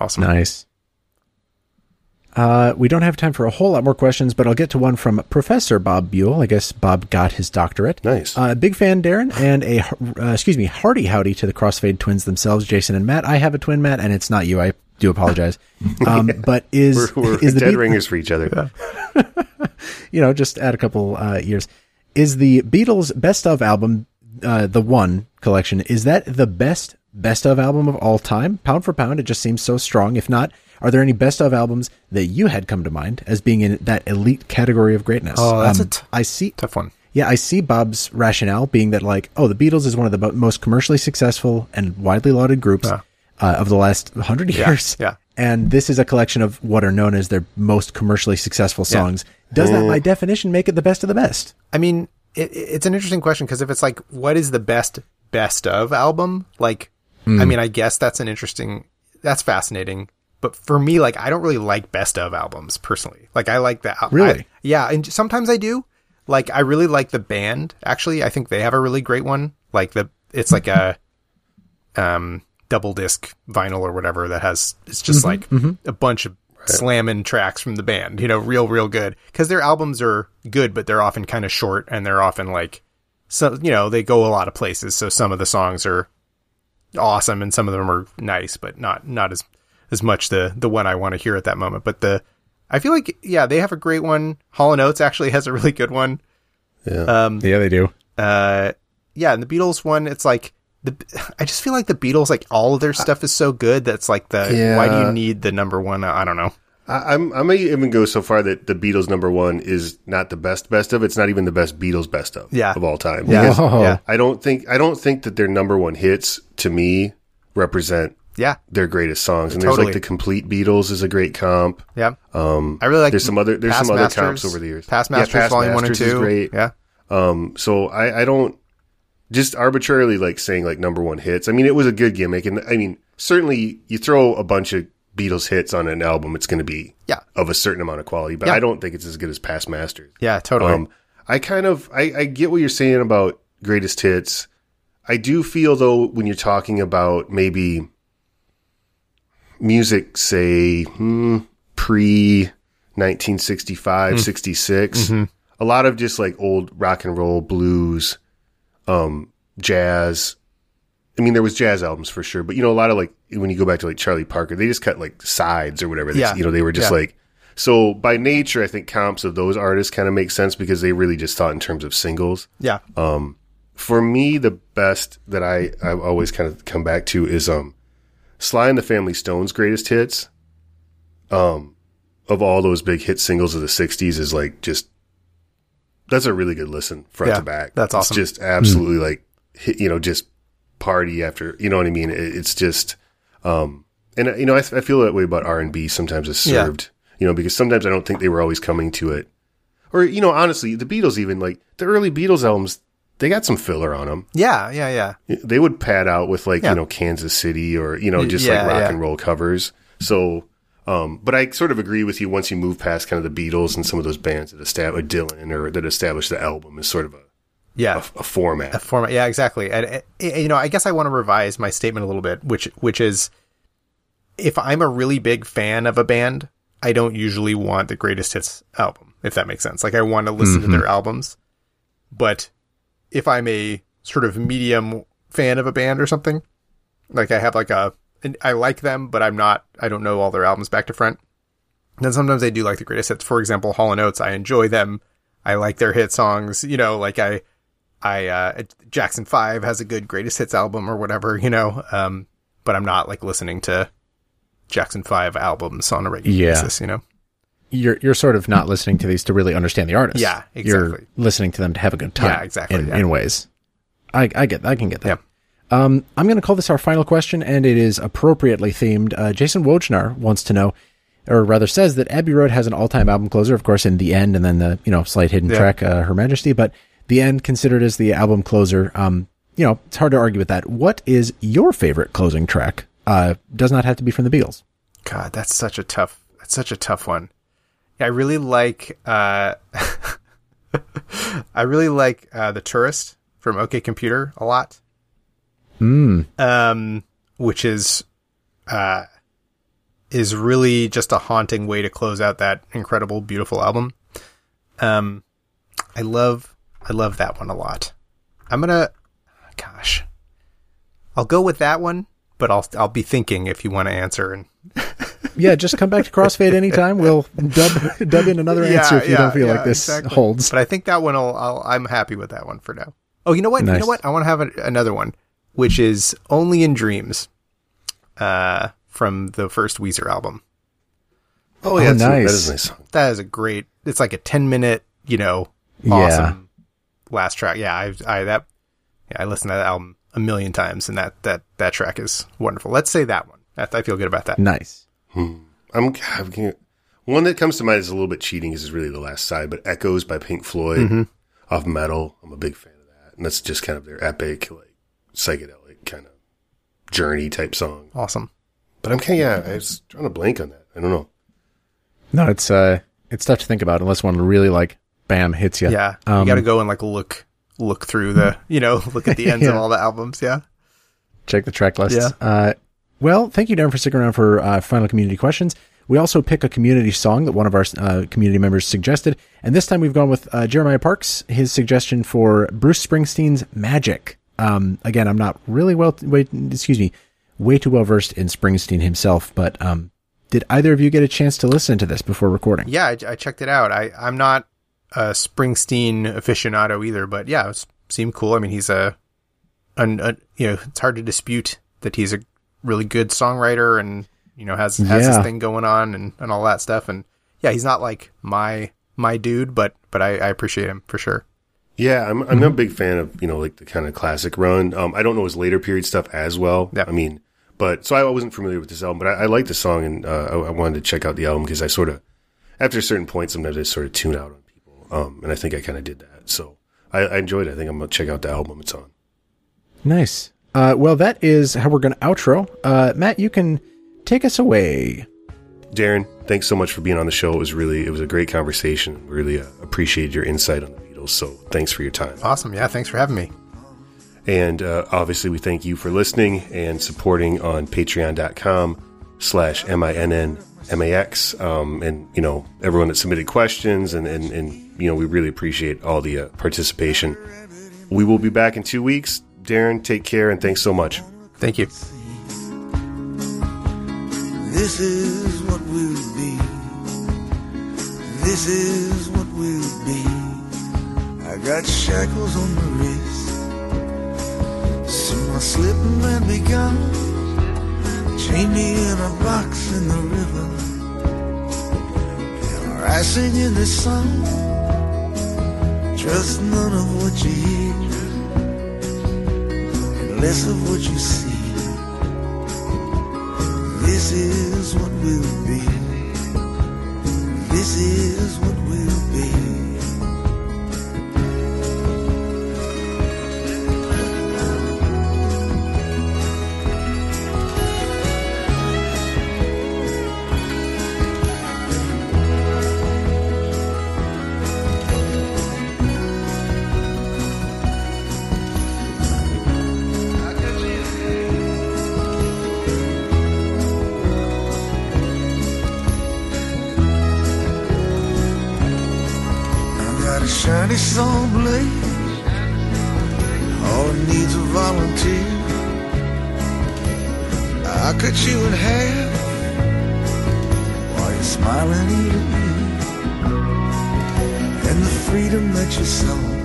Awesome, nice. Uh, we don't have time for a whole lot more questions, but I'll get to one from Professor Bob Buell. I guess Bob got his doctorate. Nice. Uh, big fan, Darren, and a, uh, excuse me, hearty howdy to the Crossfade twins themselves, Jason and Matt. I have a twin, Matt, and it's not you. I do apologize. Um, yeah. But is, we're, we're is the dead Beatles- ringers for each other. You know, just add a couple, uh, years. Is the Beatles best of album, uh, the One collection, is that the best, best of album of all time? Pound for pound, it just seems so strong. If not, are there any best of albums that you had come to mind as being in that elite category of greatness? Oh, that's um, a t- I see, tough one. Yeah, I see Bob's rationale being that, like, oh, the Beatles is one of the most commercially successful and widely lauded groups uh, uh, of the last hundred years. Yeah, yeah. And this is a collection of what are known as their most commercially successful songs. Yeah. Does that, by definition, make it the best of the best? I mean, it, it's an interesting question, because if it's like, what is the best best of album? Like, mm. I mean, I guess that's an interesting, that's fascinating. But for me, like, I don't really like best of albums personally. Like, I like that. Really? I, yeah. And sometimes I do. Like, I really like The Band. Actually, I think they have a really great one. Like, the it's like a um, double disc vinyl or whatever that has, it's just mm-hmm, like mm-hmm. a bunch of right. slamming tracks from The Band, you know, real, real good. Because their albums are good, but they're often kind of short, and they're often like, so, you know, they go a lot of places. So some of the songs are awesome and some of them are nice, but not, not as... as much the the one I want to hear at that moment. But the I feel like, yeah, they have a great one. Hall and Oates actually has a really good one. Yeah, um, yeah they do. Uh, yeah, and the Beatles one, it's like, the I just feel like the Beatles, like, all of their stuff is so good that's like the, yeah. why do you need the number one? I don't know. I, I'm, I may even go so far that the Beatles number one is not the best best of. It's not even the best Beatles best of yeah. of all time. Yeah. yeah. I don't think I don't think that their number one hits, to me, represent Yeah, their greatest songs, and totally. There's like the Complete Beatles is a great comp. Yeah, um, I really like. There's some other there's some Masters, other comps over the years. Past Masters, yeah, Past Volume Masters One and Two, is great. Yeah. Um, so I, I don't just arbitrarily like saying like number one hits. I mean, it was a good gimmick, and I mean, certainly you throw a bunch of Beatles hits on an album, it's going to be yeah. of a certain amount of quality. But yeah. I don't think it's as good as Past Masters. Yeah, totally. Um, I kind of I, I get what you're saying about greatest hits. I do feel though when you're talking about maybe. Music, say, hmm, pre-nineteen sixty-five, mm. sixty-six. Mm-hmm. A lot of just, like, old rock and roll, blues, um, jazz. I mean, there was jazz albums for sure. But, you know, a lot of, like, when you go back to, like, Charlie Parker, they just cut, like, sides or whatever. Yeah. You know, they were just, yeah. like... So, by nature, I think comps of those artists kind of make sense because they really just thought in terms of singles. Yeah. Um, for me, the best that I, I always kind of come back to is... um. Sly and the Family Stone's greatest hits, um, of all those big hit singles of the sixties, is like just that's a really good listen front yeah, to back. That's awesome. It's just absolutely mm. like hit, you know, just party after, you know what I mean. It, it's just, um, and you know, I, I feel that way about R and B sometimes as served, yeah. you know, because sometimes I don't think they were always coming to it, or you know, honestly, the Beatles even like the early Beatles albums. They got some filler on them. Yeah, yeah, yeah. They would pad out with like, yeah. you know, Kansas City or, you know, just yeah, like rock yeah. and roll covers. So, um, but I sort of agree with you once you move past kind of the Beatles and some of those bands that establish Dylan or that established the album as sort of a, yeah. a, a format. A format. Yeah, exactly. And, you know, I guess I want to revise my statement a little bit, which, which is if I'm a really big fan of a band, I don't usually want the greatest hits album, if that makes sense. Like I want to listen mm-hmm. to their albums, but if I'm a sort of medium fan of a band or something. Like I have like a, I like them, but I'm not, I don't know all their albums back to front. And then sometimes I do like the greatest hits. For example, Hall and Oates, I enjoy them. I like their hit songs, you know, like I, I, uh, Jackson five has a good greatest hits album or whatever, you know, um, but I'm not like listening to Jackson five albums on a regular yeah. basis, you know? You're, you're sort of not listening to these to really understand the artist. Yeah, exactly. You're listening to them to have a good time. Yeah, exactly. In, yeah. in ways. I, I get, I can get that. Yeah. Um, I'm going to call this our final question, and it is appropriately themed. Uh, Jason Wojnar wants to know, or rather says that Abbey Road has an all-time album closer, of course, in The End, and then the, you know, slight hidden yeah. track, uh, Her Majesty, but The End considered as the album closer. Um, you know, it's hard to argue with that. What is your favorite closing track? Uh, does not have to be from the Beatles. God, that's such a tough, that's such a tough one. Yeah, I really like, uh, I really like, uh, The Tourist from OK Computer a lot. Mm. Um, which is, uh, is really just a haunting way to close out that incredible, beautiful album. Um, I love, I love that one a lot. I'm going to, gosh, I'll go with that one, but I'll, I'll be thinking if you want to answer. And yeah, just come back to Crossfade anytime. We'll dub, dub in another yeah, answer if you yeah, don't feel yeah, like this exactly. holds. But I think that one, I'll, I'll, I'm happy with that one for now. Oh, you know what? Nice. You know what? I want to have a, another one, which is Only in Dreams. Uh, from the first Weezer album. Oh, yeah, oh, nice. That is nice. That is a great, it's like a ten minute, you know, awesome yeah. last track. Yeah. I, I, that, yeah, I listened to that album a million times, and that, that, that track is wonderful. Let's say that one. I, I feel good about that. Nice. Hmm. I'm, I'm, one that comes to mind is a little bit cheating. This is really the last side, but Echoes by Pink Floyd mm-hmm. off Metal. I'm a big fan of that. And that's just kind of their epic, like psychedelic kind of journey type song. Awesome. But I'm kind of, yeah, I was trying to blank on that. I don't know. No, it's uh, it's tough to think about unless one really like, bam, hits you. Yeah, um, you got to go and like look, look through the, you know, look at the ends yeah. of all the albums. Yeah, check the track lists. Yeah. Uh, well, thank you, Darren, for sticking around for uh, final community questions. We also pick a community song that one of our uh, community members suggested, and this time we've gone with uh, Jeremiah Parks. His suggestion for Bruce Springsteen's "Magic." Um, again, I'm not really well. Wait, excuse me. way too well versed in Springsteen himself, but um, did either of you get a chance to listen to this before recording? Yeah, I, I checked it out. I, I'm not a Springsteen aficionado either, but yeah, it seemed cool. I mean, he's a, an, a, you know, it's hard to dispute that he's a really good songwriter and, you know, has, has yeah. this thing going on and, and all that stuff. And yeah, he's not like my, my dude, but, but I, I appreciate him for sure. Yeah, I'm, I'm mm-hmm. a big fan of, you know, like the kind of classic run. Um, I don't know his later period stuff as well. Yeah. I mean, But so I wasn't familiar with this album, but I, I like the song, and uh, I, I wanted to check out the album because I sort of, after a certain point, sometimes I sort of tune out on people, um, and I think I kind of did that. So I, I enjoyed it. I think I'm going to check out the album it's on. Nice. Uh, well, that is how we're going to outro. Uh, Matt, you can take us away. Darren, thanks so much for being on the show. It was really, it was a great conversation. We really uh, appreciated your insight on the Beatles, so thanks for your time. Awesome. Yeah, thanks for having me. And uh, obviously, we thank you for listening and supporting on patreon.com slash M I N N M A X. Um, and, you know, everyone that submitted questions and, and, and you know, we really appreciate all the uh, participation. We will be back in two weeks. Darren, take care, and thanks so much. Thank you. This is what we'll be. This is what we'll be. I got shackles on the wrist. My slipping had begun. Chained me in a box in the river. And I sing in this song. Trust none of what you hear, and less of what you see. This is what we'll be. This is what we'll be. Shiny saw blade, all needs a volunteer. I cut you in half while you're smiling at me. And the freedom that you sold,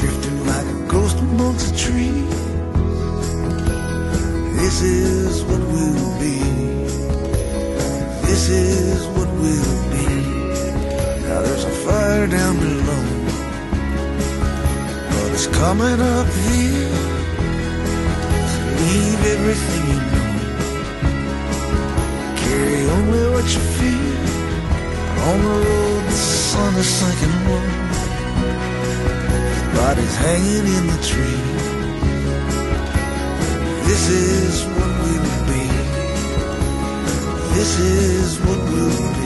drifting like a ghost amongst the trees. This is what we'll be. This is what we'll be. Now there's a fire down below, but it's coming up here. So leave everything you know. Carry only what you feel. On the road the sun is sinking low. His body's hanging in the tree. This is what we will be. This is what we'll be.